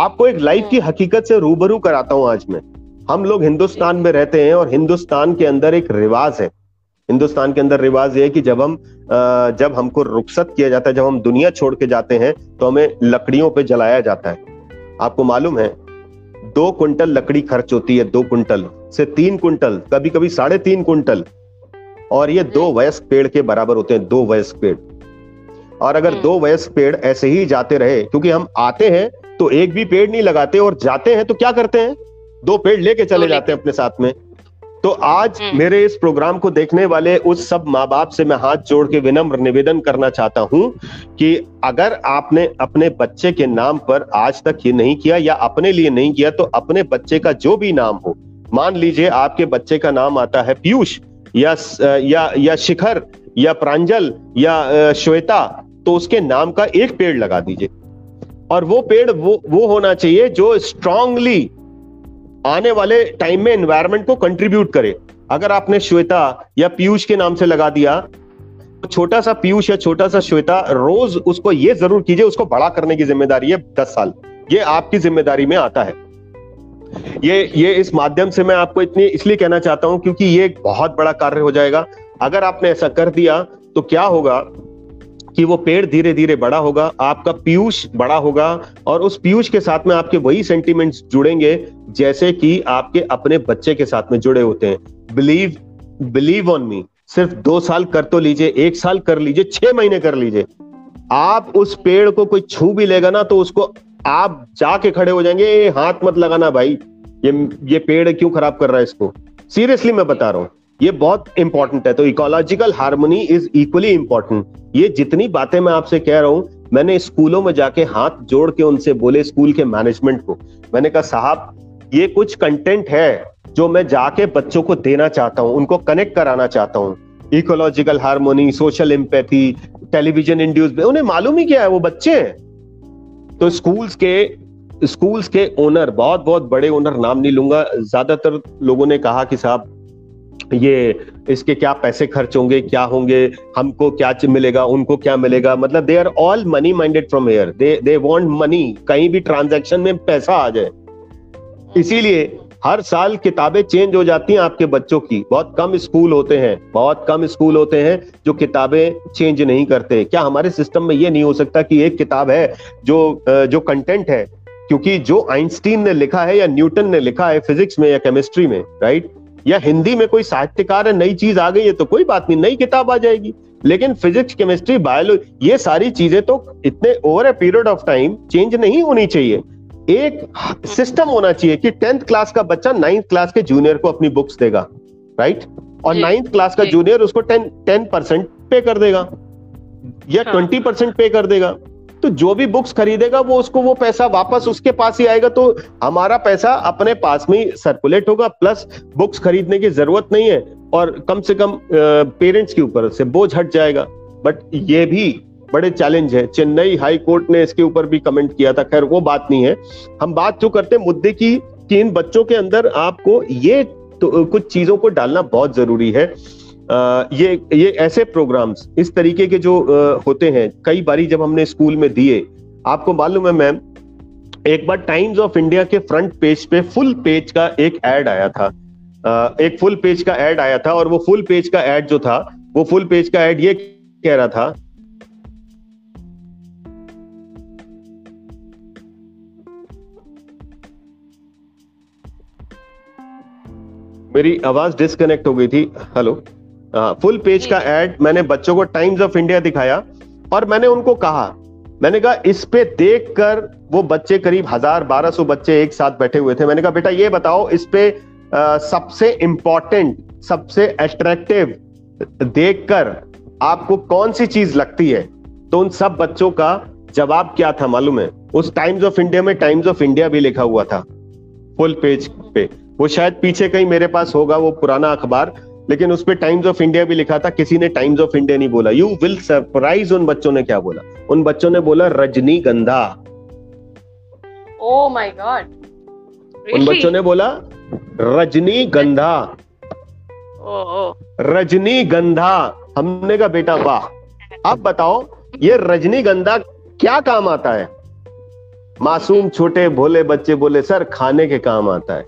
आपको एक लाइफ की हकीकत से रूबरू कराता हूं आज मैं। हम लोग हिंदुस्तान में रहते हैं और हिंदुस्तान के अंदर एक रिवाज है, हिंदुस्तान के अंदर रिवाज यह है कि जब हमको रुखसत किया जाता है, जब हम दुनिया छोड़ के जाते हैं, तो हमें लकड़ियों पे जलाया जाता है। आपको मालूम है 2 क्विंटल लकड़ी खर्च होती है, 2 क्विंटल से 3 क्विंटल, कभी कभी 3.5 क्विंटल, और ये 2 वयस्क पेड़ के बराबर होते हैं, 2 वयस्क पेड़। और अगर 2 वयस्क पेड़ ऐसे ही जाते रहे, क्योंकि हम आते हैं तो एक भी पेड़ नहीं लगाते और जाते हैं तो क्या करते हैं, 2 पेड़ लेके चले जाते हैं अपने साथ में। तो आज मेरे इस प्रोग्राम को देखने वाले उस सब माँ बाप से मैं हाथ जोड़ के विनम्र निवेदन करना चाहता हूं कि अगर आपने अपने बच्चे के नाम पर आज तक ये नहीं किया या अपने लिए नहीं किया, तो अपने बच्चे का जो भी नाम हो, मान लीजिए आपके बच्चे का नाम आता है पीयूष या शिखर या प्रांजल या श्वेता, तो उसके नाम का एक पेड़ लगा दीजिए। और वो पेड़ वो होना चाहिए जो स्ट्रांगली आने वाले टाइम में एनवायरनमेंट को कंट्रीब्यूट करे। अगर आपने श्वेता या पीयूष के नाम से लगा दिया, तो छोटा सा पीयूष या छोटा सा श्वेता, रोज उसको ये जरूर कीजिए, उसको बड़ा करने की जिम्मेदारी है। 10 साल ये आपकी जिम्मेदारी में आता है। ये इस माध्यम से मैं आपको इतनी इसलिए कहना चाहता हूं क्योंकि ये एक बहुत बड़ा कार्य हो जाएगा। अगर आपने ऐसा कर दिया तो क्या होगा कि वो पेड़ धीरे धीरे बड़ा होगा, आपका पीयूष बड़ा होगा, और उस पीयूष के साथ में आपके वही सेंटिमेंट्स जुड़ेंगे जैसे कि आपके अपने बच्चे के साथ में जुड़े होते हैं। बिलीव ऑन मी, सिर्फ 2 साल कर तो लीजिए, 1 साल कर लीजिए, 6 महीने कर लीजिए। आप उस पेड़ को कोई छू भी लेगा ना, तो उसको आप जाके खड़े हो जाएंगे, हाथ मत लगाना भाई, ये पेड़ क्यों खराब कर रहा है इसको। सीरियसली मैं बता रहा हूँ, ये बहुत इंपॉर्टेंट है। तो ecological harmony is equally important. ये जितनी बातें मैं आपसे कह रहा हूं, मैंने स्कूलों में जाके हाथ जोड़ के उनसे बोले, स्कूल के मैनेजमेंट को मैंने कहा, साहब ये कुछ कंटेंट है जो मैं जाके बच्चों को देना चाहता हूं, उनको कनेक्ट कराना चाहता हूं। Ecological harmony, social empathy, television induce, उन्हें मालूम ही क्या है, वो बच्चे हैं। तो स्कूल्स के ओनर, बहुत बहुत बड़े ओनर, नाम नहीं लूंगा, ज्यादातर लोगों ने कहा कि साहब ये इसके क्या पैसे खर्च होंगे, क्या होंगे, हमको क्या मिलेगा, उनको क्या मिलेगा, मतलब they are all money minded from here, they want money, कहीं भी ट्रांजैक्शन में पैसा आ जाए। इसीलिए हर साल किताबें चेंज हो जाती हैं आपके बच्चों की। बहुत कम स्कूल होते हैं जो किताबें चेंज नहीं करते। क्या हमारे सिस्टम में ये नहीं हो सकता कि एक किताब है जो कंटेंट है, क्योंकि जो आइंस्टीन ने लिखा है या न्यूटन ने लिखा है फिजिक्स में या केमिस्ट्री में, राइट, या हिंदी में कोई साहित्यकार है, नई चीज आ गई है तो कोई बात नहीं, नई किताब आ जाएगी, लेकिन फिजिक्स, केमिस्ट्री, बायोलॉजी, ये सारी चीजें तो इतने over a period of time change नहीं होनी चाहिए। एक सिस्टम होना चाहिए कि 10th क्लास का बच्चा 9th क्लास के जूनियर को अपनी बुक्स देगा, राइट, और 9th क्लास का जूनियर उसको 10% पे कर देगा या 20% पे कर देगा, तो जो भी बुक्स खरीदेगा वो उसको वो पैसा वापस उसके पास ही आएगा। तो हमारा पैसा अपने पास में सर्कुलेट होगा, प्लस बुक्स खरीदने की जरूरत नहीं है, और कम से कम पेरेंट्स के ऊपर से बोझ हट जाएगा। बट ये भी बड़े चैलेंज है, चेन्नई हाई कोर्ट ने इसके ऊपर भी कमेंट किया था। खैर वो बात नहीं है, हम बात जो करते हैं मुद्दे की, कि इन बच्चों के अंदर आपको ये कुछ चीजों को डालना बहुत जरूरी है। ये ऐसे प्रोग्राम्स इस तरीके के जो होते हैं, कई बारी जब हमने स्कूल में दिए, आपको मालूम है मैम, एक बार टाइम्स ऑफ इंडिया के फ्रंट पेज पे फुल पेज का एक ऐड आया था, और वो फुल पेज का ऐड जो था, वो फुल पेज का ऐड ये कह रहा था, मेरी आवाज डिस्कनेक्ट हो गई थी, हेलो, फुल पेज का एड मैंने बच्चों को टाइम्स ऑफ इंडिया दिखाया, और मैंने उनको कहा, मैंने कहा इस पे देखकर वो बच्चे, करीब 1000-1200 बच्चे एक साथ बैठे हुए थे, मैंने कहा बेटा ये बताओ इस पे सबसे इंपॉर्टेंट, सबसे अट्रैक्टिव देखकर आपको कौन सी चीज लगती है। तो उन सब बच्चों का जवाब क्या था मालूम है? उस टाइम्स ऑफ इंडिया में टाइम्स ऑफ इंडिया भी लिखा हुआ था फुल पेज पे, वो शायद पीछे कहीं मेरे पास होगा वो पुराना अखबार, लेकिन उस पे टाइम्स ऑफ इंडिया भी लिखा था, किसी ने टाइम्स ऑफ इंडिया नहीं बोला। यू विल सरप्राइज उन बच्चों ने क्या बोला, उन बच्चों ने बोला रजनीगंधा। ओह माय गॉड, उन बच्चों ने बोला रजनीगंधा। रजनीगंधा। हमने कहा बेटा वाह, आप बताओ ये रजनीगंधा क्या काम आता है? मासूम छोटे भोले बच्चे बोले सर खाने के काम आता है।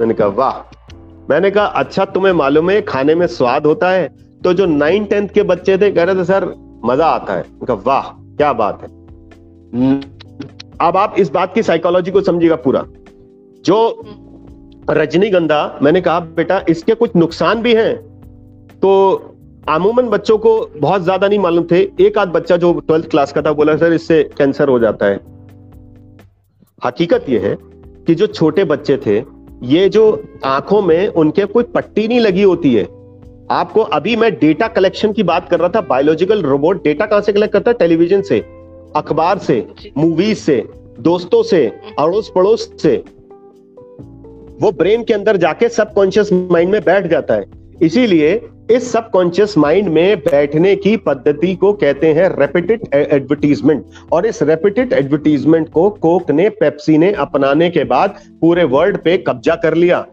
मैंने कहा वाह। मैंने कहा अच्छा तुम्हें मालूम है खाने में स्वाद होता है? तो जो 9th-10th के बच्चे थे कह रहे थे सर मजा आता है। मैंने कहा वाह क्या बात है। अब आप इस बात की साइकोलॉजी को समझिएगा पूरा। जो रजनीगंधा, मैंने कहा बेटा इसके कुछ नुकसान भी हैं, तो अमूमन बच्चों को बहुत ज्यादा नहीं मालूम थे। एक आध बच्चा जो 12th क्लास का था बोला सर इससे कैंसर हो जाता है। हकीकत यह है कि जो छोटे बच्चे थे, ये जो आंखों में उनके कोई पट्टी नहीं लगी होती है। आपको अभी मैं डेटा कलेक्शन की बात कर रहा था। बायोलॉजिकल रोबोट डेटा कहां से कलेक्ट करता है? टेलीविजन से, अखबार से, मूवीज से, दोस्तों से, अड़ोस पड़ोस से। वो ब्रेन के अंदर जाके सबकॉन्शियस माइंड में बैठ जाता है। इसीलिए इस सबकॉन्शियस माइंड में बैठने की पद्धति को कहते हैं रेपिटेड एडवर्टीजमेंट। और इस रेपिटेड एडवर्टीजमेंट को कोक ने, पेप्सी ने अपनाने के बाद पूरे वर्ल्ड पे कब्जा कर लिया।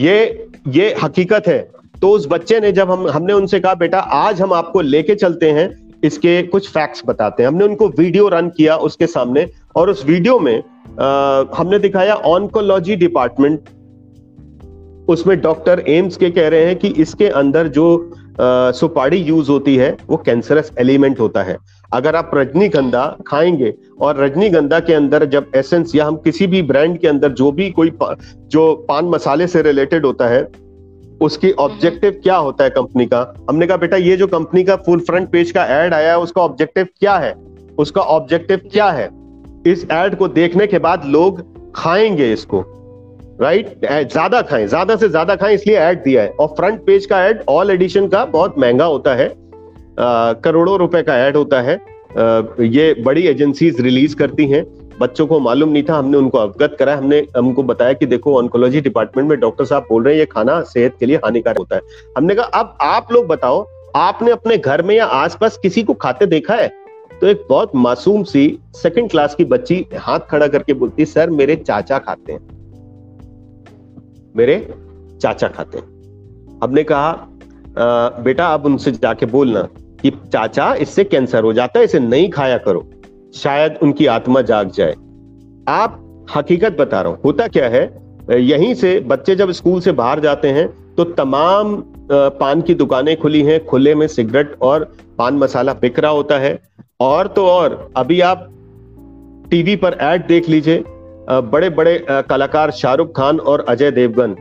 ये हकीकत है। तो उस बच्चे ने जब हमने उनसे कहा बेटा आज हम आपको लेके चलते हैं, इसके कुछ फैक्ट्स बताते हैं। हमने उनको वीडियो रन किया उसके सामने, और उस वीडियो में हमने दिखाया ऑन्कोलॉजी डिपार्टमेंट। उसमें डॉक्टर एम्स के कह रहे हैं कि इसके अंदर जो सुपाड़ी यूज होती है वो कैंसरस एलिमेंट होता है। अगर आप रजनीगंधा खाएंगे और रजनीगंधा के अंदर जब एसेंस या हम किसी भी ब्रांड के अंदर जो भी कोई जो पान मसाले से रिलेटेड होता है, उसकी ऑब्जेक्टिव क्या होता है कंपनी का? हमने कहा बेटा ये जो कंपनी का फुल फ्रंट पेज का एड आया है उसका ऑब्जेक्टिव क्या है? उसका ऑब्जेक्टिव क्या है? इस एड को देखने के बाद लोग खाएंगे इसको, राइट? ज्यादा खाएं, ज्यादा से ज्यादा खाएं, इसलिए ऐड दिया है। और फ्रंट पेज का ऐड ऑल एडिशन का बहुत महंगा होता है, करोड़ों रुपए का ऐड होता है। ये बड़ी एजेंसीज रिलीज करती हैं। बच्चों को मालूम नहीं था, हमने उनको अवगत कराया। हमने हमको बताया कि देखो ऑन्कोलॉजी डिपार्टमेंट में डॉक्टर साहब बोल रहे हैं ये खाना सेहत के लिए हानिकारक होता है। हमने कहा अब आप लोग बताओ आपने अपने घर में या आसपास किसी को खाते देखा है? तो एक बहुत मासूम सी 2nd क्लास की बच्ची हाथ खड़ा करके बोलती सर मेरे चाचा खाते हैं, मेरे चाचा खाते हैं। हमने कहा बेटा आप उनसे जाके बोलना कि चाचा इससे कैंसर हो जाता है, इसे नहीं खाया करो, शायद उनकी आत्मा जाग जाए। आप हकीकत बता रहा हूं। होता क्या है, यहीं से बच्चे जब स्कूल से बाहर जाते हैं तो तमाम पान की दुकानें खुली हैं, खुले में सिगरेट और पान मसाला बिक रहा होता है। और तो और अभी आप टीवी पर ऐड देख लीजिए, बड़े बड़े कलाकार शाहरुख खान और अजय देवगन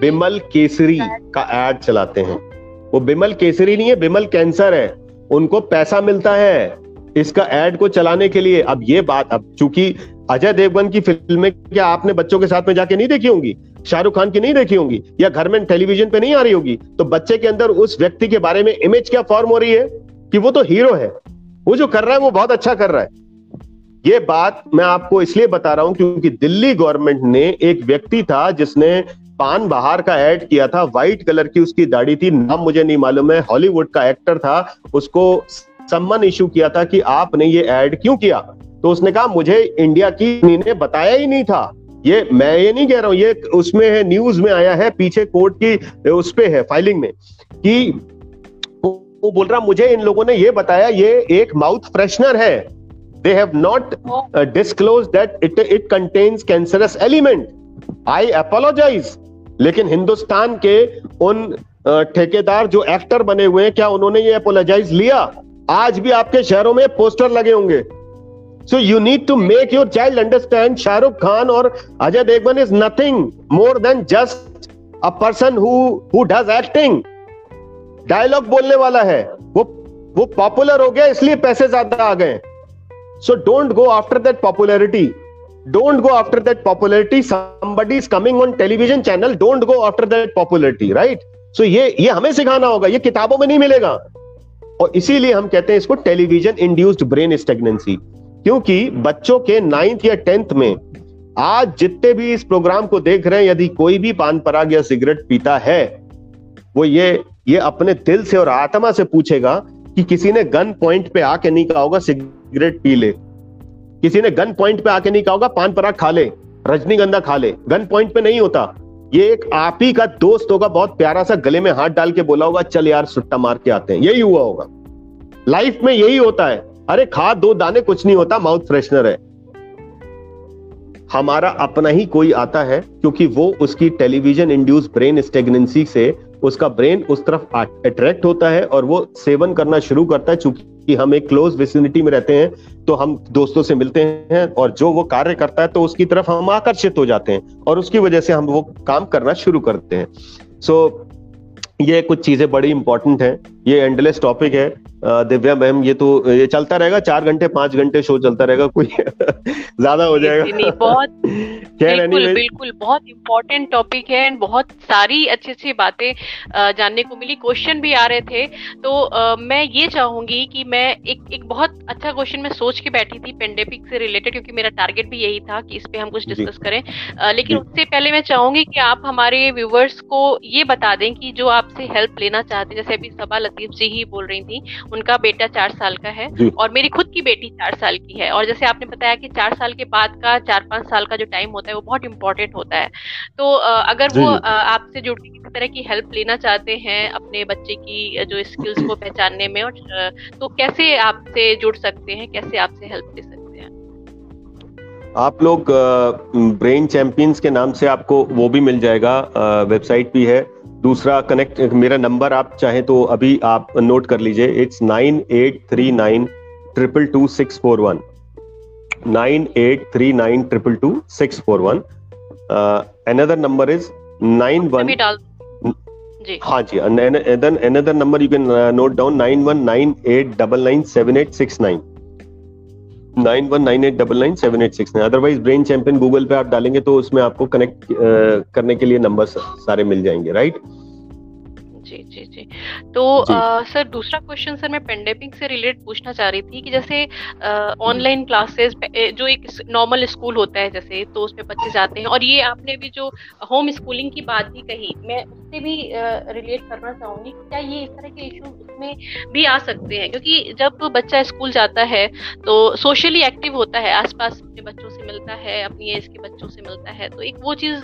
बिमल केसरी का ऐड चलाते हैं। वो बिमल केसरी नहीं है, बिमल कैंसर है। उनको पैसा मिलता है इसका ऐड को चलाने के लिए। अब ये बात, अब चूंकि अजय देवगन की फिल्में क्या आपने बच्चों के साथ में जाके नहीं देखी होंगी, शाहरुख खान की नहीं देखी होंगी, या घर में टेलीविजन पे नहीं आ रही होगी, तो बच्चे के अंदर उस व्यक्ति के बारे में इमेज क्या फॉर्म हो रही है कि वो तो हीरो है, वो जो कर रहा है वो बहुत अच्छा कर रहा है। ये बात मैं आपको इसलिए बता रहा हूं क्योंकि दिल्ली गवर्नमेंट ने, एक व्यक्ति था जिसने पान बहार का ऐड किया था, व्हाइट कलर की उसकी दाढ़ी थी, नाम मुझे नहीं मालूम है, हॉलीवुड का एक्टर था, उसको सम्मन इश्यू किया था कि आपने ये ऐड क्यों किया। तो उसने कहा मुझे इंडिया की ने बताया ही नहीं था। ये मैं ये नहीं कह रहा हूं, ये उसमें है, न्यूज में आया है, पीछे कोर्ट की उस पे है फाइलिंग में, कि वो बोल रहा मुझे इन लोगों ने ये बताया ये एक माउथ फ्रेशनर है। They have not disclosed that it contains cancerous element. I apologize. लेकिन हिंदुस्तान के उन ठेकेदार जो एक्टर बने हुए हैं, क्या उन्होंने ये apologize लिया? आज भी आपके शहरों में पोस्टर लगे होंगे। So you need to make your child understand Shahrukh Khan और Ajay Devgan is nothing more than just a person who does acting. Dialogue बोलने वाला है वो पॉपुलर हो गया इसलिए पैसे ज्यादा आ गए। So don't go after that popularity. Don't go after that popularity. Somebody is coming on television channel. Don't go after that popularity, right? So ये हमें सिखाना होगा, ये किताबों में नहीं मिलेगा। और इसीलिए हम कहते हैं इसको television induced brain stagnancy, क्योंकि बच्चों के 9th या 10th में आज जितने भी इस प्रोग्राम को देख रहे हैं, यदि कोई भी पान पराग या सिगरेट पीता है, वो ये अपने दिल से और आत्मा से पूछेगा कि किसी ने गन पॉइंट पे आके नहीं कहा होगा सिगरेट पी ले। किसी ने गन पॉइंट पे आके नहीं कहा होगा पान पराग खा ले, रजनीगंधा खा ले, गन पॉइंट पे नहीं होता। ये एक आप ही का दोस्त होगा, बहुत प्यारा सा गले में हाथ डाल के बोला होगा चल यार सुट्टा मार के आते हैं। यही हुआ होगा, लाइफ में यही होता है। अरे खा दो दाने कुछ नहीं होता, माउथ फ्रेशनर है। हमारा अपना ही कोई आता है क्योंकि वो उसकी टेलीविजन इंड्यूस ब्रेन स्टेग्नेंसी से उसका ब्रेन उस तरफ अट्रैक्ट होता है और वो सेवन करना शुरू करता है। चूंकि हम एक क्लोज विसिनिटी में रहते हैं तो हम दोस्तों से मिलते हैं और जो वो कार्य करता है तो उसकी तरफ हम आकर्षित हो जाते हैं और उसकी वजह से हम वो काम करना शुरू करते हैं। सो ये कुछ चीजें बड़ी इंपॉर्टेंट है, ये एंडलेस टॉपिक है। दिव्या मैम ये तो ये चलता रहेगा, 4 घंटे 5 घंटे शो चलता रहेगा, कोई ज्यादा हो जाएगा। नहीं, बहुत बिल्कुल बिल्कुल बहुत इम्पोर्टेंट टॉपिक है, बहुत सारी अच्छी अच्छी बातें जानने को मिली, क्वेश्चन भी आ रहे थे। तो मैं ये चाहूंगी कि मैं एक बहुत अच्छा क्वेश्चन मैं सोच के बैठी थी पेंडेमिक से रिलेटेड, क्योंकि मेरा टारगेट भी यही था कि इस पे हम कुछ डिस्कस करें। लेकिन उससे पहले मैं चाहूंगी कि आप हमारे व्यूवर्स को ये बता दें कि जो आपसे हेल्प लेना चाहते, जैसे अभी सबा लतीफ जी ही बोल रही थी, उनका बेटा 4 साल का है और मेरी खुद की बेटी 4 साल की है, और जैसे आपने बताया कि 4 साल के बाद का 4-5 साल का जो टाइम होता है वो बहुत इंपॉर्टेंट होता है। तो अगर वो आपसे जुड़ के किसी तरह की हेल्प लेना चाहते हैं अपने बच्चे की जो स्किल्स को पहचानने में, और तो कैसे आपसे जुड़ सकते हैं, कैसे आपसे हेल्प ले सकते हैं? आप लोग ब्रेन चैंपियंस के नाम से आपको वो भी मिल जाएगा, वेबसाइट भी है। दूसरा कनेक्ट, मेरा नंबर आप चाहे तो अभी आप नोट कर लीजिए, इट्स 9839 222 641, 9839 222 641। अनदर नंबर इज 91, हाँ जी, another number you can note down 9198997869, 9198997869। Otherwise brain champion Google पे आप डालेंगे तो उसमें आपको कनेक्ट करने के लिए नंबर सारे मिल जाएंगे, राइट? जी जी जी। तो सर दूसरा क्वेश्चन सर मैं पेंडेमिक से रिलेटेड पूछना चाह रही थी कि जैसे ऑनलाइन क्लासेस जो एक नॉर्मल स्कूल होता है जैसे, तो उसमें बच्चे जाते हैं, और ये आपने भी जो होम स्कूलिंग की बात भी कही, मैं उससे भी रिलेट करना चाहूंगी। क्या ये इस तरह के इशू उसमें भी आ सकते हैं? क्योंकि जब बच्चा स्कूल जाता है तो सोशली एक्टिव होता है, आसपास अपने बच्चों से मिलता है, अपनी एज के बच्चों से मिलता है, तो एक वो चीज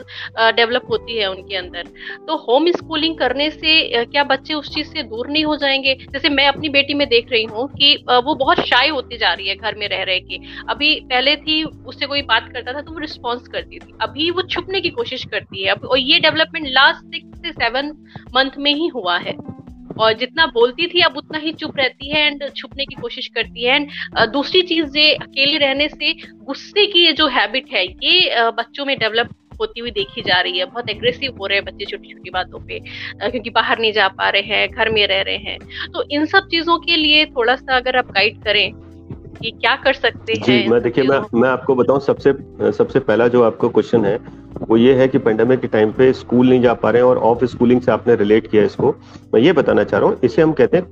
डेवलप होती है उनके अंदर। तो होम स्कूलिंग करने से क्या बच्चे उस चीज से दूर नहीं हो जाएंगे? जैसे मैं अपनी बेटी में देख रही हूँ कि वो बहुत शाय होती जा रही है घर में रह रहे के। अभी पहले थी उससे कोई बात करता था तो वो रिस्पॉन्स करती थी, अभी वो छुपने की कोशिश करती है। और ये डेवलपमेंट लास्ट 6 से 7 मंथ में ही हुआ है, और जितना बोलती थी अब उतना ही चुप रहती है एंड छुपने की कोशिश करती है। एंड दूसरी चीज ये अकेले रहने से गुस्से की ये जो हैबिट है ये बच्चों में डेवलप होती हुई देखी जा रही है। बहुत एग्रेसिव हो रहे हैं बच्चे छोटी छोटी बातों पे, क्योंकि बाहर नहीं जा पा रहे हैं, घर में रह रहे हैं। तो इन सब चीजों के लिए थोड़ा सा अगर आप गाइड करें कि क्या कर सकते हैं। मैं देखिए मैं आपको बताऊं, सबसे पहला जो आपको क्वेश्चन है वो ये है कि पेंडेमिक के टाइम पे स्कूल नहीं जा पा रहे हैं और ऑफ स्कूलिंग से आपने रिलेट किया इसको। मैं ये बताना चाह रहा हूँ, इसे हम कहते हैं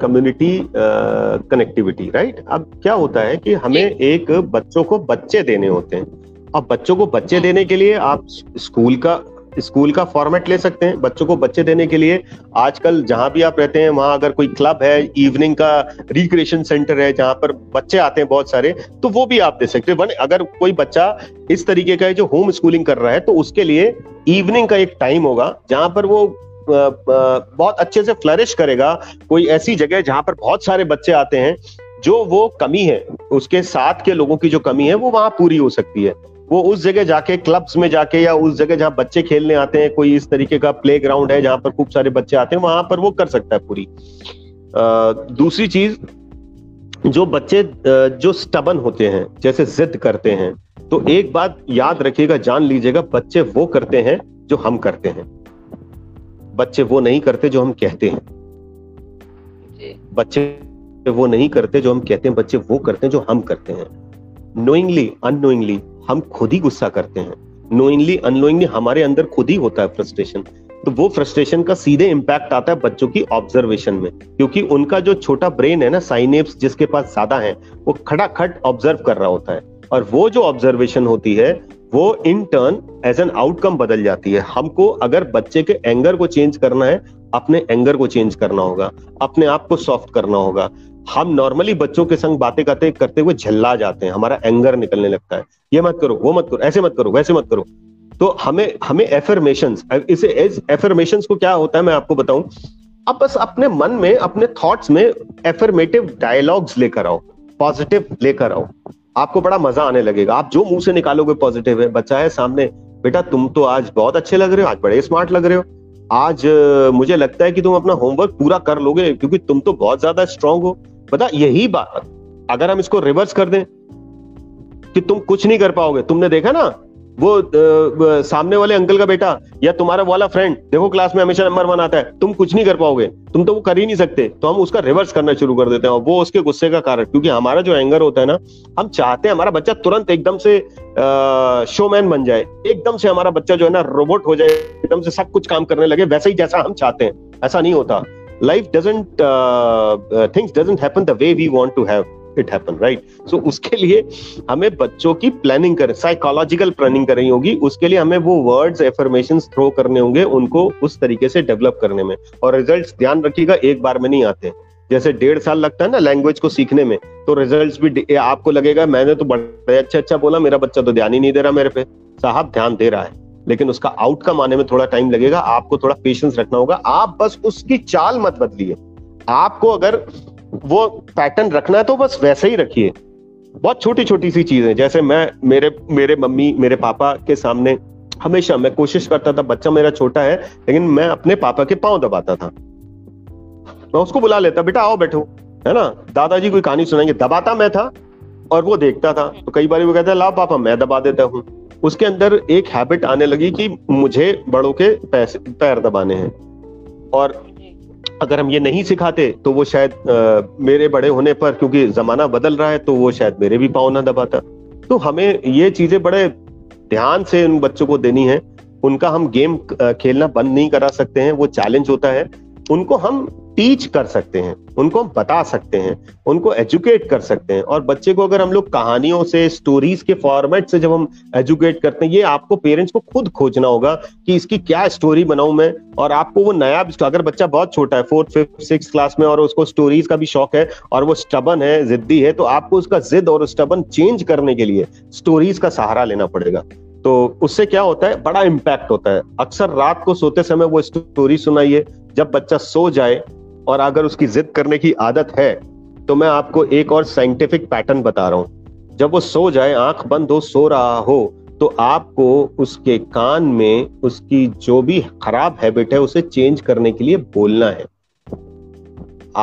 कम्युनिटी कनेक्टिविटी, राइट? अब क्या होता है कि हमें एक बच्चों को बच्चे देने होते हैं। अब बच्चों को बच्चे देने के लिए आप स्कूल का फॉर्मेट ले सकते हैं। बच्चों को बच्चे देने के लिए आजकल जहां भी आप रहते हैं वहां अगर कोई क्लब है, इवनिंग का रिक्रिएशन सेंटर है जहां पर बच्चे आते हैं बहुत सारे, तो वो भी आप दे सकते हैं। अगर कोई बच्चा इस तरीके का है जो होम स्कूलिंग कर रहा है तो उसके लिए इवनिंग का एक टाइम होगा जहां पर वो बहुत अच्छे से फ्लरिश करेगा। कोई ऐसी जगह जहां पर बहुत सारे बच्चे आते हैं, जो वो कमी है उसके साथ के लोगों की जो कमी है वो वहां पूरी हो सकती है। वो उस जगह जाके, क्लब्स में जाके, या उस जगह जहाँ बच्चे खेलने आते हैं, कोई इस तरीके का प्ले ग्राउंड है जहां पर खूब सारे बच्चे आते हैं, वहां पर वो कर सकता है पूरी। दूसरी चीज, जो बच्चे जो स्टबन होते हैं, जैसे जिद करते हैं, तो एक बात याद रखिएगा, जान लीजिएगा, बच्चे वो करते हैं जो हम करते हैं, बच्चे वो नहीं करते जो हम कहते हैं। बच्चे वो नहीं करते जो हम कहते हैं, बच्चे वो करते हैं जो हम करते हैं। नोइंगली अननोइंगली हम खुद ही गुस्सा करते हैं, नोइंगली अननोइंगली हमारे अंदर खुद ही होता है फ्रस्ट्रेशन। तो वो फ्रस्ट्रेशन का सीधे इम्पैक्ट आता है बच्चों की ऑब्जर्वेशन में, क्योंकि उनका जो छोटा ब्रेन है ना, साइनेप्स जिसके पास ज्यादा है, वो खटाखट ऑब्जर्व कर रहा होता है, और वो जो ऑब्जर्वेशन होती है वो in turn as an outcome बदल जाती है। हमको अगर बच्चे के एंगर को चेंज करना है, अपने एंगर को चेंज करना होगा, अपने आप को सॉफ्ट करना होगा। हम नॉर्मली बच्चों के संग बातें करते हुए झल्ला जाते हैं, हमारा एंगर निकलने लगता है, ये मत करो, वो मत करो, ऐसे मत करो, वैसे मत करो। तो हमें एफर्मेशंस, इसे एफर्मेशंस को क्या होता है मैं आपको बताऊं, आप बस अपने मन में, अपने थॉट्स में एफर्मेटिव डायलॉग्स लेकर आओ, पॉजिटिव लेकर आओ, आपको बड़ा मजा आने लगेगा। आप जो मुंह से निकालोगे पॉजिटिव है। बच्चा है सामने, बेटा तुम तो आज बहुत अच्छे लग रहे हो, आज बड़े स्मार्ट लग रहे हो, आज मुझे लगता है कि तुम अपना होमवर्क पूरा कर लोगे क्योंकि तुम तो बहुत ज्यादा स्ट्रांग हो। पता, यही बात अगर हम इसको रिवर्स कर दें कि तुम कुछ नहीं कर पाओगे, तुमने देखा ना वो सामने वाले अंकल का बेटा या तुम्हारा वाला फ्रेंड, देखो क्लास में हमेशा नंबर वन आता है, तुम कुछ नहीं कर पाओगे, तुम तो वो कर ही नहीं सकते, तो हम उसका रिवर्स करना शुरू कर देते हैं और वो उसके गुस्से का कारण, क्योंकि हमारा जो एंगर होता है ना, हम चाहते हैं हमारा बच्चा तुरंत एकदम से शोमैन बन जाए, एकदम से हमारा बच्चा जो है ना रोबोट हो जाए, एकदम से सब कुछ काम करने लगे वैसे ही जैसा हम चाहते हैं। ऐसा नहीं होता। Life doesn't, things doesn't happen the way we want to have it happen, right. So उसके लिए हमें बच्चों की प्लानिंग करें, साइकोलॉजिकल प्लानिंग करनी होगी। उसके लिए हमें वो वर्ड्स, एफर्मेशंस थ्रो करने होंगे उनको उस तरीके से डेवलप करने में। और रिजल्ट्स ध्यान रखिएगा एक बार में नहीं आते, जैसे 1.5 साल लगता है ना लैंग्वेज को सीखने में, तो रिजल्ट्स भी आपको लगेगा मैंने तो बड़ा अच्छा बोला, मेरा बच्चा तो ध्यान ही नहीं दे रहा मेरे पे। साहब ध्यान दे रहा है, लेकिन उसका आउटकम आने में थोड़ा टाइम लगेगा, आपको थोड़ा पेशेंस रखना होगा। आप बस उसकी चाल मत बदलिए, आपको अगर वो पैटर्न रखना है तो बस वैसे ही रखिए। बहुत छोटी छोटी सी चीजें, जैसे मैं मेरे मम्मी, मेरे पापा के सामने हमेशा मैं कोशिश करता था, बच्चा मेरा छोटा है लेकिन मैं अपने पापा के पांव दबाता था, मैं उसको बुला लेता, बेटा आओ बैठो, है ना, दादाजी कोई कहानी सुनाएंगे, दबाता मैं था और वो देखता था, तो कई बार वो कहता है ला पापा मैं दबा देता हूँ। उसके अंदर एक हैबिट आने लगी कि मुझे बड़ों के पैर दबाने हैं, और अगर हम ये नहीं सिखाते तो वो शायद मेरे बड़े होने पर, क्योंकि जमाना बदल रहा है, तो वो शायद मेरे भी पाँव ना दबाता। तो हमें ये चीजें बड़े ध्यान से उन बच्चों को देनी है। उनका हम गेम खेलना बंद नहीं करा सकते हैं, वो चैलेंज होता है। उनको हम टीच कर सकते हैं, उनको हम बता सकते हैं, उनको एजुकेट कर सकते हैं। और बच्चे को अगर हम लोग कहानियों से, स्टोरीज के फॉर्मेट से जब हम एजुकेट करते हैं, ये आपको पेरेंट्स को खुद खोजना होगा कि इसकी क्या स्टोरी बनाऊं मैं। और आपको वो नया, अगर बच्चा बहुत छोटा है 4th, 5th, 6th क्लास में और उसको स्टोरीज का भी शौक है और वो स्टबन है, जिद्दी है, तो आपको उसका जिद और स्टबन चेंज करने के लिए स्टोरीज का सहारा लेना पड़ेगा। तो उससे क्या होता है, बड़ा इम्पैक्ट होता है। अक्सर रात को सोते समय वो स्टोरी सुनाइए, जब बच्चा सो जाए, और अगर उसकी जिद करने की आदत है तो मैं आपको एक और साइंटिफिक पैटर्न बता रहा हूं, जब वो सो जाए, आंख बंद हो, सो रहा हो, तो आपको उसके कान में उसकी जो भी खराब हैबिट है उसे चेंज करने के लिए बोलना है।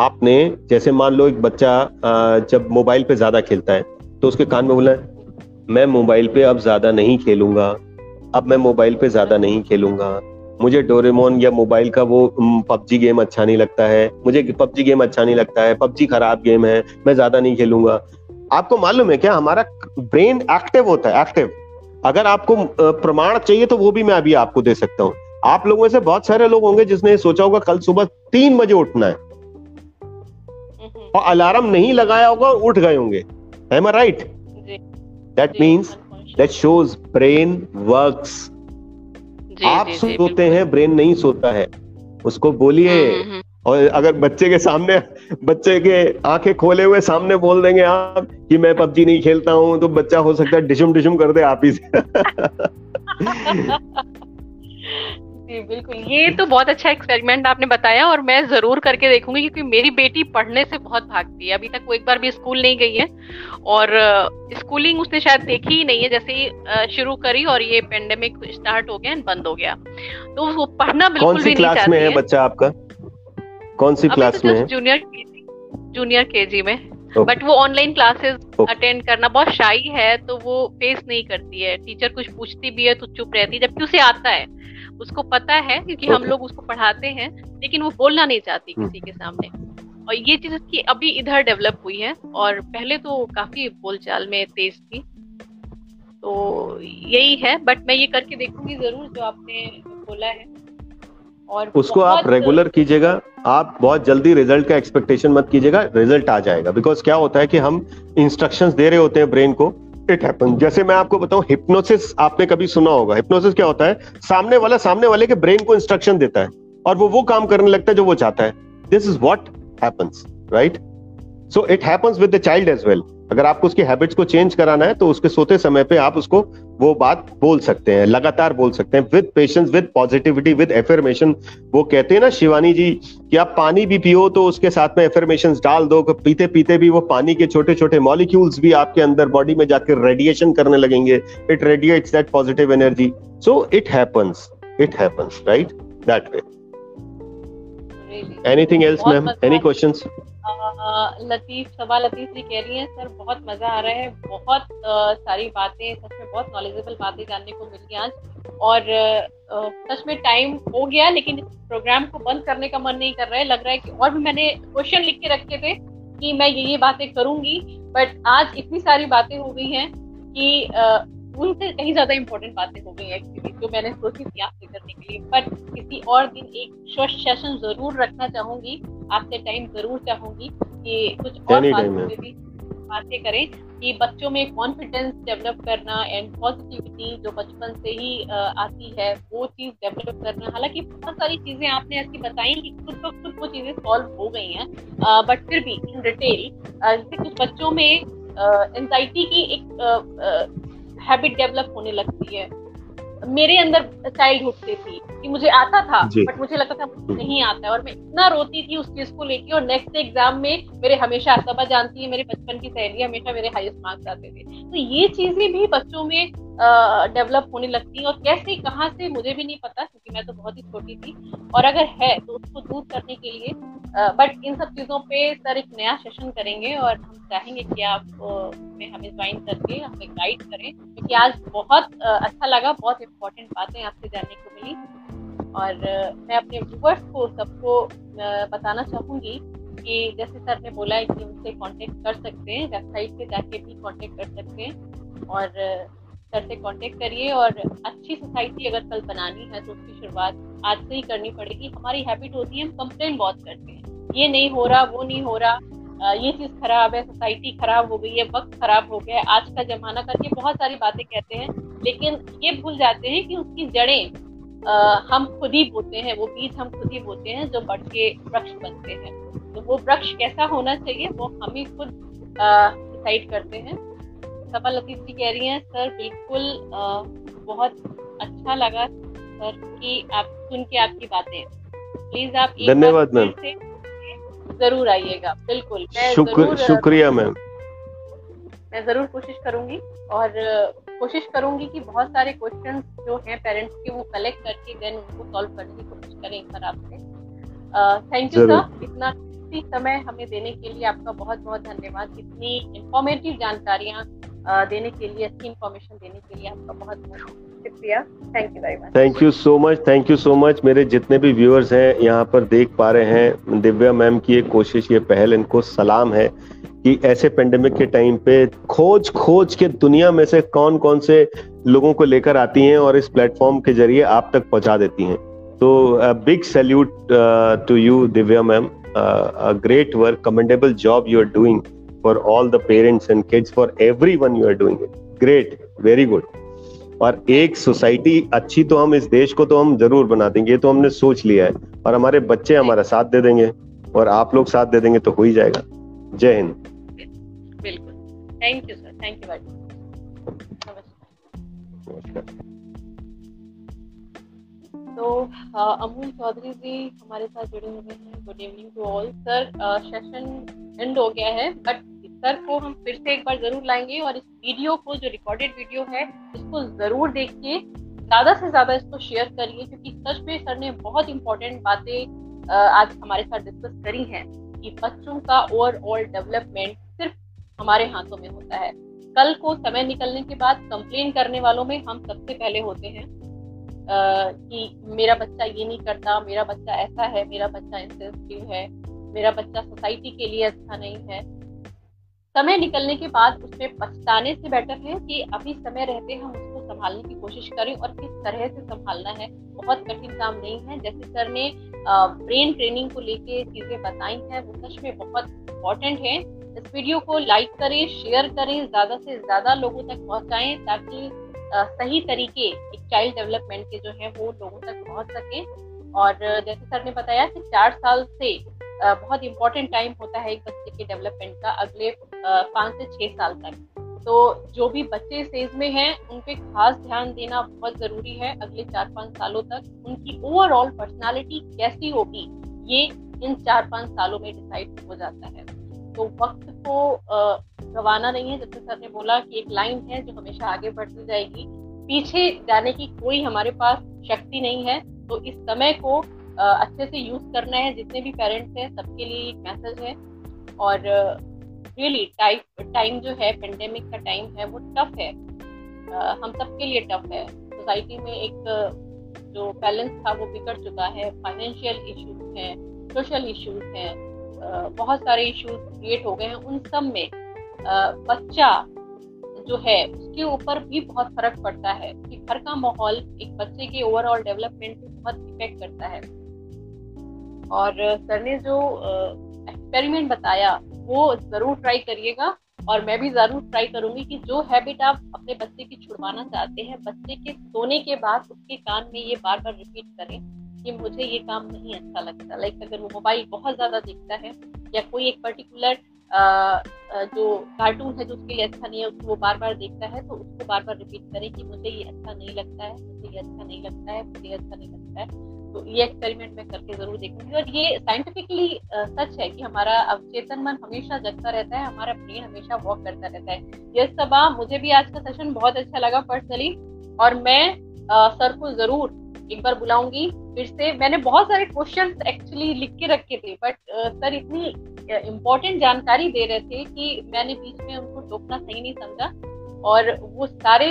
आपने जैसे मान लो एक बच्चा जब मोबाइल पे ज्यादा खेलता है तो उसके कान में बोलना है, मैं मोबाइल पे अब ज्यादा नहीं खेलूंगा, अब मैं मोबाइल पे ज्यादा नहीं खेलूंगा, मुझे डोरेमोन या मोबाइल का वो पबजी गेम अच्छा नहीं लगता है, मुझे पबजी गेम अच्छा नहीं लगता है, पबजी खराब गेम है, मैं ज्यादा नहीं खेलूंगा। आपको मालूम है क्या, हमारा ब्रेन एक्टिव होता है, एक्टिव। अगर आपको प्रमाण चाहिए तो वो भी मैं अभी आपको दे सकता हूँ। आप लोगों में से बहुत सारे लोग होंगे जिसने सोचा होगा कल सुबह 3 बजे उठना है और अलार्म नहीं लगाया होगा और उठ गए होंगे। Am I right? That means that shows brain works. आप सोते हैं, ब्रेन नहीं सोता है, उसको बोलिए। और अगर बच्चे के सामने, बच्चे के आंखें खोले हुए सामने बोल देंगे आप कि मैं पबजी नहीं खेलता हूँ, तो बच्चा हो सकता है डिशुम कर दे आप ही से। जी बिल्कुल, ये तो बहुत अच्छा एक्सपेरिमेंट आपने बताया और मैं जरूर करके देखूंगी, क्योंकि मेरी बेटी पढ़ने से बहुत भागती है। अभी तक वो एक बार भी स्कूल नहीं गई है और स्कूलिंग उसने शायद देखी ही नहीं है, जैसे ही शुरू करी और ये पेंडेमिक स्टार्ट हो गया और बंद हो गया, तो वो पढ़ना बिल्कुल भी नहीं चाहती है। कौन सी क्लास में है बच्चा आपका, कौन सी क्लास में है? जूनियर केजी में, बट वो ऑनलाइन क्लासेस अटेंड करना, बहुत शाई है तो वो फेस नहीं करती है, टीचर कुछ पूछती भी है तो चुप रहती है, जबकि उसे आता है, उसको पता है, क्योंकि हम लोग उसको पढ़ाते हैं, लेकिन वो बोलना नहीं चाहती किसी के सामने। और ये चीज उसकी अभी इधर डेवलप हुई है और पहले तो काफी बोलचाल में तेज थी। तो यही है, बट मैं ये करके देखूंगी जरूर जो आपने बोला है। और उसको आप रेगुलर कीजिएगा, आप बहुत जल्दी रिजल्ट का एक्सपेक्टेशन मत कीजिएगा, रिजल्ट आ जाएगा। बिकॉज क्या होता है कि हम इंस्ट्रक्शंस दे रहे होते हैं ब्रेन को, इट हैपन। जैसे मैं आपको बताऊं, हिप्नोसिस आपने कभी सुना होगा। हिप्नोसिस क्या होता है, सामने वाले के ब्रेन को इंस्ट्रक्शन देता है और वो काम करने लगता है जो वो चाहता है। This is what happens, right. So it happens with the child as well. अगर आपको उसकी हैबिट्स को चेंज कराना है तो उसके सोते समय पे आप उसको वो बात बोल सकते हैं, लगातार बोल सकते हैं, with patience, with positivity, with affirmation. वो कहते हैं ना शिवानी जी कि आप पानी भी पियो तो उसके साथ में एफर्मेशंस डाल दो, पीते पीते भी वो पानी के छोटे छोटे मॉलिक्यूल्स भी आपके अंदर बॉडी में जाकर रेडिएशन करने लगेंगे। It radiates that positive energy. So it happens right that way. Anything else ma'am, any questions? Latif ji कह रही हैं सर बहुत मजा आ रहा है, बहुत सारी बातें, सच में बहुत नॉलेजेबल बातें जानने को मिली आज। और सच में टाइम हो गया लेकिन प्रोग्राम को बंद करने का मन नहीं कर रहा है, लग रहा है कि और भी मैंने क्वेश्चन लिख के रखे थे कि मैं ये बातें करूंगी, बट आज इतनी सारी बातें हो गई हैं कि उनसे कहीं ज्यादा इम्पोर्टेंट बातें हो गई एक्चुअली जो मैंने सोची थी आपसे करने के लिए। बट किसी और दिन एक शॉर्ट सेशन जरूर रखना चाहूंगी, आपसे टाइम जरूर चाहूंगी कि कुछ और बातें करें कि बच्चों में कॉन्फिडेंस डेवलप करना एंड पॉजिटिविटी जो बचपन से ही आती है वो चीज डेवलप करना। हालांकि बहुत सारी चीजें आपने ऐसी बताई कि खुद वो चीजें सॉल्व हो गई हैं, बट फिर भी इन डिटेल जैसे कुछ बच्चों में एंजाइटी की एक हैबिट डेवलप होने लगती है, मेरे अंदर चाइल्डहुड से थी कि मुझे आता था बट मुझे लगता था मुझे नहीं आता है और मैं इतना रोती थी उस चीज को लेके, और नेक्स्ट एग्जाम में मेरे हमेशा असबा जानती है, मेरे बचपन की सहेली हमेशा मेरे हाईएस्ट मार्क्स आते थे। तो ये चीजें भी बच्चों में डेवलप होने लगती है, और कैसे कहाँ से मुझे भी नहीं पता क्योंकि मैं तो बहुत ही छोटी थी, और अगर है तो उसको दूर करने के लिए बट इन सब चीज़ों पे सर एक नया सेशन करेंगे और हम चाहेंगे कि आप में हमें ज्वाइन करके हमें गाइड करें, क्योंकि आज बहुत अच्छा लगा, बहुत इम्पोर्टेंट बातें आपसे जानने को मिली। और मैं अपने व्यूवर्स को सबको बताना चाहूँगी कि जैसे सर ने बोला है कि उनसे कॉन्टेक्ट कर सकते हैं, वेबसाइट पे जाके भी कॉन्टेक्ट कर सकते हैं, और सर से कांटेक्ट करिए। और अच्छी सोसाइटी अगर कल बनानी है तो उसकी शुरुआत आज से ही करनी पड़ेगी। हमारी हैबिट होती है हम कंप्लेन बहुत करते हैं, ये नहीं हो रहा, वो नहीं हो रहा, ये चीज़ खराब है, सोसाइटी खराब हो गई है, वक्त खराब हो गया है, आज का जमाना करके बहुत सारी बातें कहते हैं, लेकिन ये भूल जाते हैं कि उसकी जड़ें हम खुद ही बोते हैं, वो बीज हम खुद ही बोते हैं जो बढ़ के वृक्ष बनते हैं। तो वो वृक्ष कैसा होना चाहिए वो हम ही खुद डिसाइड करते हैं। सपा लतीफ जी कह रही हैं सर बिल्कुल बहुत अच्छा लगा सर कि आप सुन के आपकी बातें, प्लीज आप धन्यवाद मैम जरूर आइएगा, बिल्कुल शुक्रिया मैम, मैं जरूर कोशिश करूंगी और कोशिश करूंगी कि बहुत सारे क्वेश्चंस जो हैं पेरेंट्स के वो कलेक्ट करके देन उनको सॉल्व करने की कोशिश करें एक बार आपसे। थैंक यू सर, इतना समय हमें देने के लिए आपका बहुत बहुत धन्यवाद, इतनी इंफॉर्मेटिव जानकारियां देने के लिए, अच्छी इंफॉर्मेशन देने के लिए आपका बहुत बहुत शुक्रिया। Thank you very much, thank you so much. मेरे जितने भी व्यूअर्स हैं यहाँ पर देख पा रहे हैं, दिव्या मैम की ये कोशिश, ये पहल, इनको सलाम है कि ऐसे पेंडेमिक के टाइम पे खोज के दुनिया में से कौन से लोगों को लेकर आती हैं और इस प्लेटफॉर्म के जरिए आप तक पहुँचा देती हैं। तो big salute to you Divya ma'am, a great work, commendable job you are doing for all the parents and kids, for everyone you are doing it, great, very good। और एक सोसाइटी अच्छी तो हम इस देश को तो हम जरूर बना देंगे, ये तो हमने सोच लिया है, और हमारे बच्चे हमारा साथ दे देंगे और आप लोग साथ दे देंगे तो हो ही जाएगा। जय हिंद। बिल्कुल, thank you sir, thank you very much. नमस्कार। तो अमूल चौधरी जी हमारे साथ जुड़े हुए हैं, good evening to all. Sir session end हो गया है बट सर को हम फिर से एक बार जरूर लाएंगे, और इस वीडियो को जो रिकॉर्डेड वीडियो है इसको जरूर देखिए, ज़्यादा से ज़्यादा इसको शेयर करिए, क्योंकि सच में सर ने बहुत इंपॉर्टेंट बातें आज हमारे साथ डिस्कस करी हैं कि बच्चों का ओवरऑल डेवलपमेंट सिर्फ हमारे हाथों में होता है। कल को समय निकलने के बाद कंप्लेन करने वालों में हम सबसे पहले होते हैं कि मेरा बच्चा ये नहीं करता, मेरा बच्चा ऐसा है, मेरा बच्चा इंसेंसिटिव है, मेरा बच्चा सोसाइटी के लिए अच्छा नहीं है। समय निकलने के बाद उसमें पछताने से बेटर है कि अभी समय रहते हम उसको संभालने की कोशिश करें, और किस तरह से संभालना है बहुत कठिन काम नहीं है। जैसे सर ने ब्रेन ट्रेनिंग को लेके चीज़ें बताई हैं वो सच में बहुत इम्पॉर्टेंट है। इस वीडियो को लाइक करें, शेयर करें, ज़्यादा से ज़्यादा लोगों तक पहुँचाएँ ताकि सही तरीके एक चाइल्ड डेवलपमेंट के जो है वो लोगों तक पहुंच सके। और जैसे सर ने बताया कि 4 साल से बहुत इम्पोर्टेंट टाइम होता है एक बच्चे के डेवलपमेंट का, अगले 5 से 6 साल तक। तो जो भी बच्चे इस एज में हैं उन पे खास ध्यान देना बहुत जरूरी है। अगले 4-5 सालों तक उनकी ओवरऑल पर्सनालिटी कैसी होगी ये इन 4-5 सालों में डिसाइड हो जाता है। तो वक्त को गंवाना नहीं है। जैसे सर ने बोला कि एक लाइन है जो हमेशा आगे बढ़ती जाएगी, पीछे जाने की कोई हमारे पास शक्ति नहीं है। तो इस समय को अच्छे से यूज करना है। जितने भी पेरेंट्स हैं सबके लिए एक मैसेज है। और रियली टाइम जो है पेंडेमिक का टाइम है वो टफ है, हम सबके लिए टफ है। सोसाइटी में एक जो बैलेंस था वो बिगड़ चुका है, फाइनेंशियल इश्यूज हैं, सोशल इश्यूज हैं, बहुत सारे इश्यूज क्रिएट हो गए हैं। उन सब में बच्चा जो है उसके ऊपर भी बहुत फर्क पड़ता है कि घर का माहौल एक बच्चे के ओवरऑल डेवलपमेंट पे बहुत इफेक्ट करता है। और सर ने जो एक्सपेरिमेंट बताया वो जरूर ट्राई करिएगा और मैं भी जरूर ट्राई करूंगी कि जो हैबिट आप अपने बच्चे की छुड़वाना चाहते हैं, बच्चे के सोने के बाद उसके कान में ये बार बार रिपीट करें कि मुझे ये काम नहीं अच्छा लगता। लाइक अगर वो मोबाइल बहुत ज्यादा देखता है या कोई एक पर्टिकुलर जो कार्टून है जो उसके लिए अच्छा नहीं है उसको वो बार बार देखता है, तो उसको बार बार रिपीट करें कि मुझे ये अच्छा नहीं लगता है, मुझे ये अच्छा नहीं लगता है, मुझे अच्छा नहीं लगता है। तो ये एक्सपेरिमेंट मैं करके जरूर देखूंगी। और ये साइंटिफिकली सच है कि हमारा अवचेतन मन हमेशा जगता रहता है, हमारा ब्रेन हमेशा वॉक करता रहता है। ये सब मुझे भी आज का सेशन बहुत अच्छा लगा पर्सनली, और मैं सर को जरूर एक बार बुलाऊंगी फिर से। मैंने बहुत सारे क्वेश्चन एक्चुअली लिख के रखे थे बट सर इतनी इम्पोर्टेंट जानकारी दे रहे थे कि मैंने बीच में उनको टोकना सही नहीं समझा और वो सारे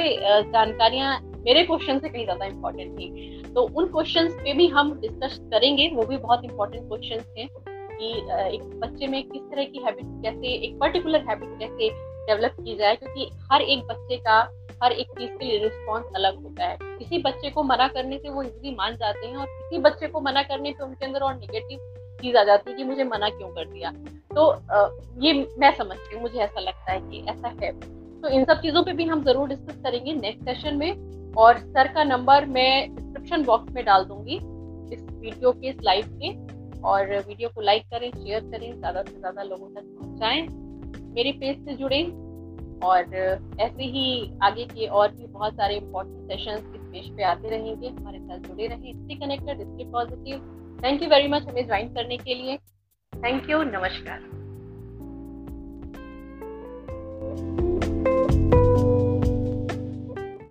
जानकारियाँ मेरे क्वेश्चन से कहीं ज्यादा इम्पोर्टेंट थी। तो उन क्वेश्चन पे भी हम डिस्कस करेंगे, वो भी बहुत इम्पोर्टेंट क्वेश्चन हैं कि एक बच्चे में किस तरह की हैबिट कैसे, एक पर्टिकुलर हैबिट कैसे डेवलप की जाए, क्योंकि हर एक बच्चे का हर एक चीज के लिए रिस्पॉन्स अलग होता है। किसी बच्चे को मना करने से वो इजीली मान जाते हैं और किसी बच्चे को मना करने से उनके अंदर और नेगेटिव चीज आ जाती है कि मुझे मना क्यों कर दिया। तो ये मैं समझती हूँ, मुझे ऐसा लगता है कि ऐसा है। तो इन सब चीजों पे भी हम जरूर डिस्कस करेंगे नेक्स्ट सेशन में। और सर का नंबर मैं डिस्क्रिप्शन बॉक्स में डाल दूंगी इस वीडियो के, इस लाइव के। और वीडियो को लाइक करें, शेयर करें, ज्यादा से ज्यादा लोगों तक पहुंचाएं, मेरे पेज से जुड़ें। और ऐसे ही आगे के और भी बहुत सारे इम्पोर्टेंट सेशंस इस पेज पे आते रहेंगे, हमारे साथ जुड़े रहें। Stay connected, stay positive. Thank you very much हमें ज्वाइन करने के लिए। थैंक यू, नमस्कार।